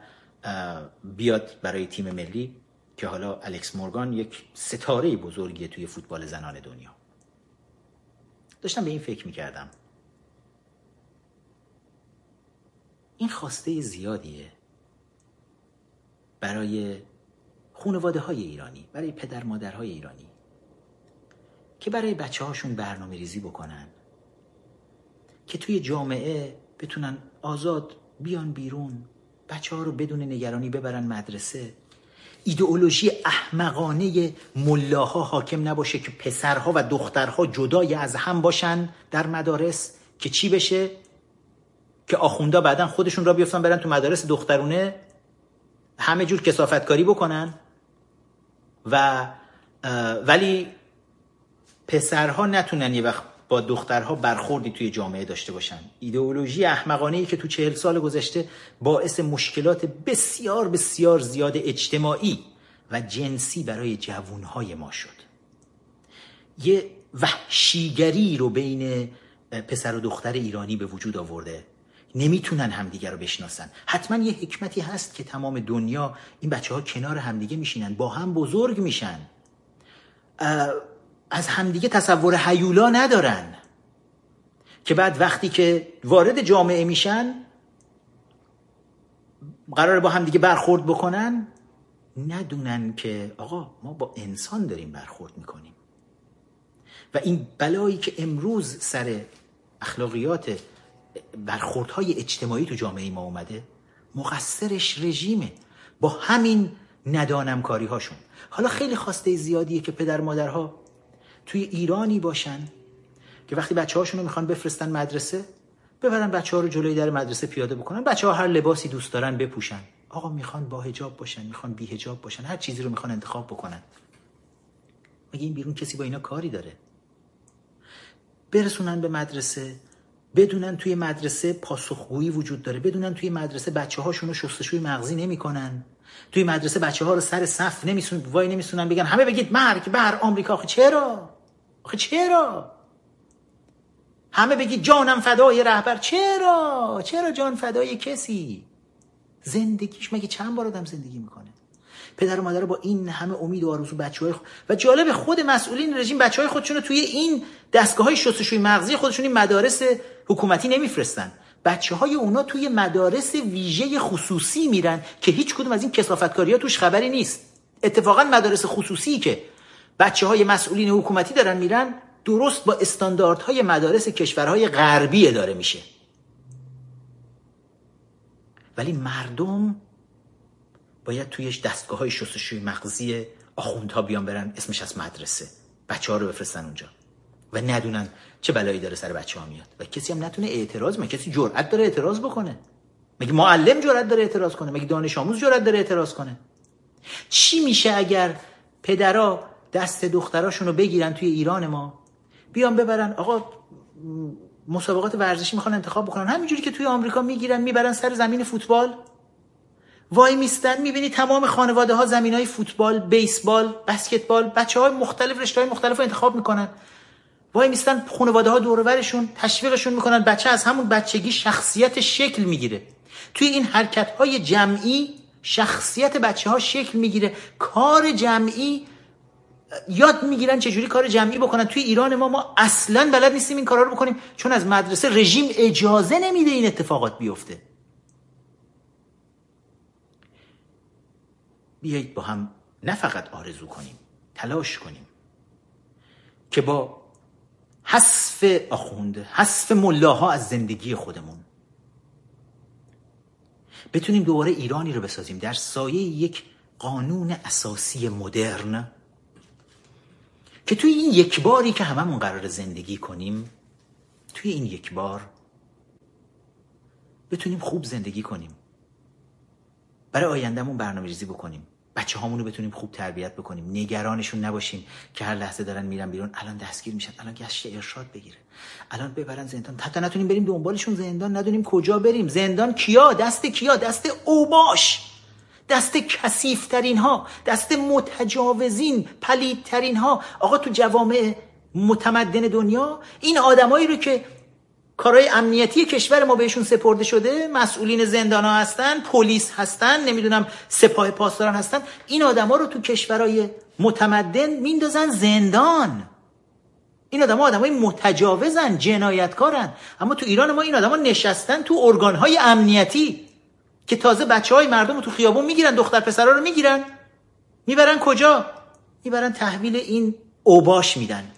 بیاد برای تیم ملی که حالا الکس مورگان یک ستاره بزرگیه توی فوتبال زنان دنیا. داشتم به این فکر میکردم. این خواسته زیادیه برای خانواده های ایرانی، برای پدر مادرهای ایرانی که برای بچه هاشون برنامه ریزی بکنن، که توی جامعه بتونن آزاد بیان بیرون، بچه ها رو بدون نگرانی ببرن مدرسه، ایدئولوژی احمقانه ملاها حاکم نباشه که پسرها و دخترها جدای از هم باشن در مدارس که چی بشه؟ که آخوندا بعدن خودشون را بیافتن برن تو مدارس دخترونه همه جور کثافتکاری بکنن و ولی پسرها نتونن یه وقت با دخترها برخوردی توی جامعه داشته باشن. ایدئولوژی احمقانه‌ای که تو چهل سال گذشته باعث مشکلات بسیار بسیار زیاد اجتماعی و جنسی برای جوانهای ما شد. یه وحشیگری رو بین پسر و دختر ایرانی به وجود آورده. نمیتونن همدیگه رو بشناسن. حتما یه حکمتی هست که تمام دنیا این بچه‌ها کنار همدیگه میشینن، با هم بزرگ میشن. از همدیگه تصور هیولا ندارن که بعد وقتی که وارد جامعه میشن قراره با همدیگه برخورد بکنن، ندونن که آقا ما با انسان داریم برخورد میکنیم. و این بلایی که امروز سر اخلاقیات برخوردهای اجتماعی تو جامعه ما اومده مقصرش رژیمه با همین ندانمکاری هاشون. حالا خیلی خواسته زیادیه که پدر مادرها توی ایرانی باشن که وقتی بچه هاشون رو میخوان بفرستن مدرسه ببرن بچه ها رو جلوی در مدرسه پیاده بکنن، بچه ها هر لباسی دوست دارن بپوشن، آقا میخوان با حجاب باشن، میخوان بی حجاب باشن، هر چیزی رو میخوان انتخاب بکنن. مگه این بیرون کسی با اینا کاری داره؟ برسونن به مدرسه، بدونن توی مدرسه پاسخگویی وجود داره، بدونن توی مدرسه بچه هاشون رو شستشوی مغزی نمیکنن، توی مدرسه بچه ها رو سر صف نمیسونن، وای نمیسونن بگن همه بگید مرگ بر آمریکا. آخه چرا؟ آخه چرا؟ همه بگید جانم فدای رهبر. چرا؟ چرا جان فدای کسی؟ زندگیش مگه چند بار آدم زندگی میکنه؟ پدر و مادر با این همه امید و آرزو بچهای خود و جالب خود مسئولین رژیم بچهای خودشونو توی این دستگاه‌های شستشوی مغزی خودشون مدارس حکومتی نمیفرستن. بچه های اونا توی مدارس ویژه خصوصی میرن که هیچ کدوم از این کثافتکاری ها توش خبری نیست. اتفاقا مدارس خصوصی که بچه های مسئولین حکومتی دارن میرن درست با استانداردهای مدارس کشورهای غربی اداره میشه. ولی مردم باید تویش دستگاه های شستشوی مغزی آخوندها بیان برن اسمش از مدرسه، بچه ها رو بفرستن اونجا و ندونن چه بلایی داره سر بچه ها میاد و کسی هم نتونه اعتراض. مگه کسی جرأت داره اعتراض بکنه؟ مگه معلم جرأت داره اعتراض کنه؟ مگه دانش آموز جرأت داره اعتراض کنه؟ چی میشه اگر پدرها دست دختراشونو بگیرن توی ایران ما بیان ببرن آقا مسابقات ورزشی میخوان انتخاب بکنن، همینجوری که توی آمریکا میگیرن میبرن سر زمین فوتبال، وای میستن میبینی تمام خانواده ها زمینای فوتبال، بیسبال، بسکتبال، بچهای مختلف رشته‌های مختلفو انتخاب میکنن، وای میستن خانواده ها دور و برشون تشویقشون میکنن، بچه از همون بچگی شخصیت شکل میگیره. توی این حرکت های جمعی شخصیت بچه ها شکل میگیره، کار جمعی یاد میگیرن چجوری کار جمعی بکنن. توی ایران ما ما اصلا بلد نیستیم این کارا رو بکنیم چون از مدرسه رژیم اجازه نمیده این اتفاقات بیفته. بیایید با هم نه فقط آرزو کنیم، تلاش کنیم که با حذف آخوند، حذف ملاها از زندگی خودمون بتونیم دوباره ایرانی رو بسازیم در سایه یک قانون اساسی مدرن که توی این یک باری که هممون قرار زندگی کنیم، توی این یک بار بتونیم خوب زندگی کنیم، برای آیندهمون برنامه‌ریزی بکنیم، بچه هامونو بتونیم خوب تربیت بکنیم، نگرانشون نباشیم که هر لحظه دارن میرن بیرون، الان دستگیر میشن، الان گشت ارشاد بگیره، الان ببرن زندان، حتی نتونیم بریم دنبالشون، زندان ندونیم کجا بریم. زندان کیا؟ دست کیا؟ دست اوباش، دست کثیف‌ترین ها، دست متجاوزین، پلیدترین ها. آقا تو جوامع متمدن دنیا این آدمایی رو که کارهای امنیتی کشور ما بهشون سپرده شده، مسئولین زندان ها هستن، پلیس هستن، نمیدونم سپاه پاسداران هستن، این آدم ها رو تو کشورهای متمدن میندازن زندان. این آدم ها آدم های متجاوزن، جنایتکارن. اما تو ایران ما این آدم ها نشستن تو ارگان های امنیتی که تازه بچه های مردم رو تو خیابون میگیرن، دختر پسرها رو میگیرن میبرن کجا؟ میبرن تحویل این اوباش میدن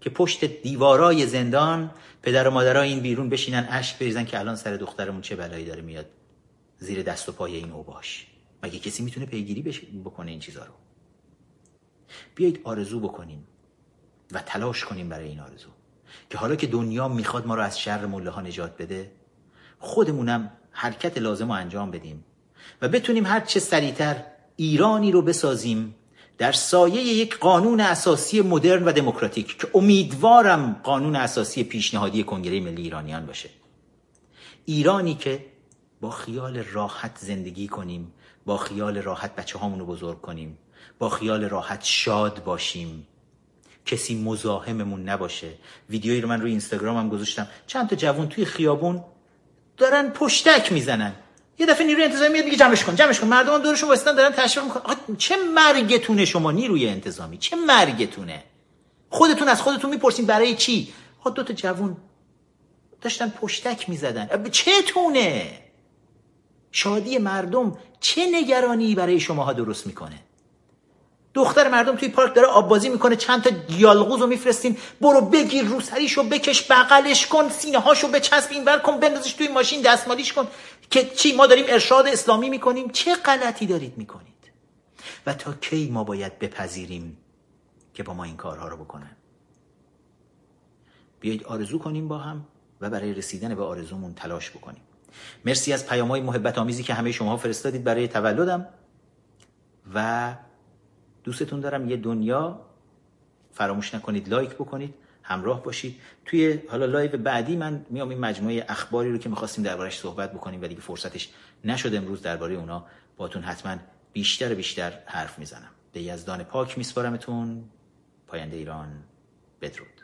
که پشت دیوارای زندان پدر و مادرها این بیرون بشینن اشک بریزن که الان سر دخترمون چه بلایی داره میاد زیر دست و پای این اوباش. مگه کسی میتونه پیگیری بش... بکنه این چیزا رو؟ بیایید آرزو بکنیم و تلاش کنیم برای این آرزو که حالا که دنیا میخواد ما رو از شر موله‌ها نجات بده، خودمونم حرکت لازم رو انجام بدیم و بتونیم هر چه سریعتر ایرانی رو بسازیم در سایه یک قانون اساسی مدرن و دموکراتیک که امیدوارم قانون اساسی پیشنهادی کنگره ملی ایرانیان باشه. ایرانی که با خیال راحت زندگی کنیم، با خیال راحت بچه هامونو بزرگ کنیم، با خیال راحت شاد باشیم، کسی مزاحممون نباشه. ویدیویی رو من روی اینستاگرامم گذاشتم، چند تا جوان توی خیابون دارن پشتک میزنن، یه دفعه نیروی انتظامی میاد میگه جمعش کن، جمعش کن، مردم دورشون واسطن دارن تشویق میکنن. آقا چه مرگتونه شما نیروی انتظامی؟ چه مرگتونه؟ خودتون از خودتون میپرسین برای چی؟ آقا دو تا جوون داشتن پشتک میزدن، چه تونه؟ شادی مردم چه نگرانی برای شماها درست میکنه؟ دختر مردم توی پارک داره آب بازی میکنه، چند تا یالغوزو میفرستین برو بگیر، روسریشو بکش، بغلش کن، سینه هاشو بچسب، اینور کن، بندازش توی ماشین، دستمالیش کن. که چی؟ ما داریم ارشاد اسلامی میکنیم؟ چه غلطی دارید میکنید؟ و تا کی ما باید بپذیریم که با ما این کارها رو بکنن؟ بیایید آرزو کنیم با هم و برای رسیدن به آرزومون تلاش بکنیم. مرسی از پیام‌های محبت آمیزی که همه شما فرستادید برای تولدم و دوستتون دارم. یه دنیا فراموش نکنید لایک بکنید، همراه باشید. توی حالا لایو بعدی من میام این مجموعه اخباری رو که می‌خواستیم دربارش صحبت بکنیم و دیگه فرصتش نشد امروز، درباره اونا باهاتون حتما بیشتر بیشتر حرف میزنم. به یزدان پاک میسپارمتون. پاینده ایران، بدرود.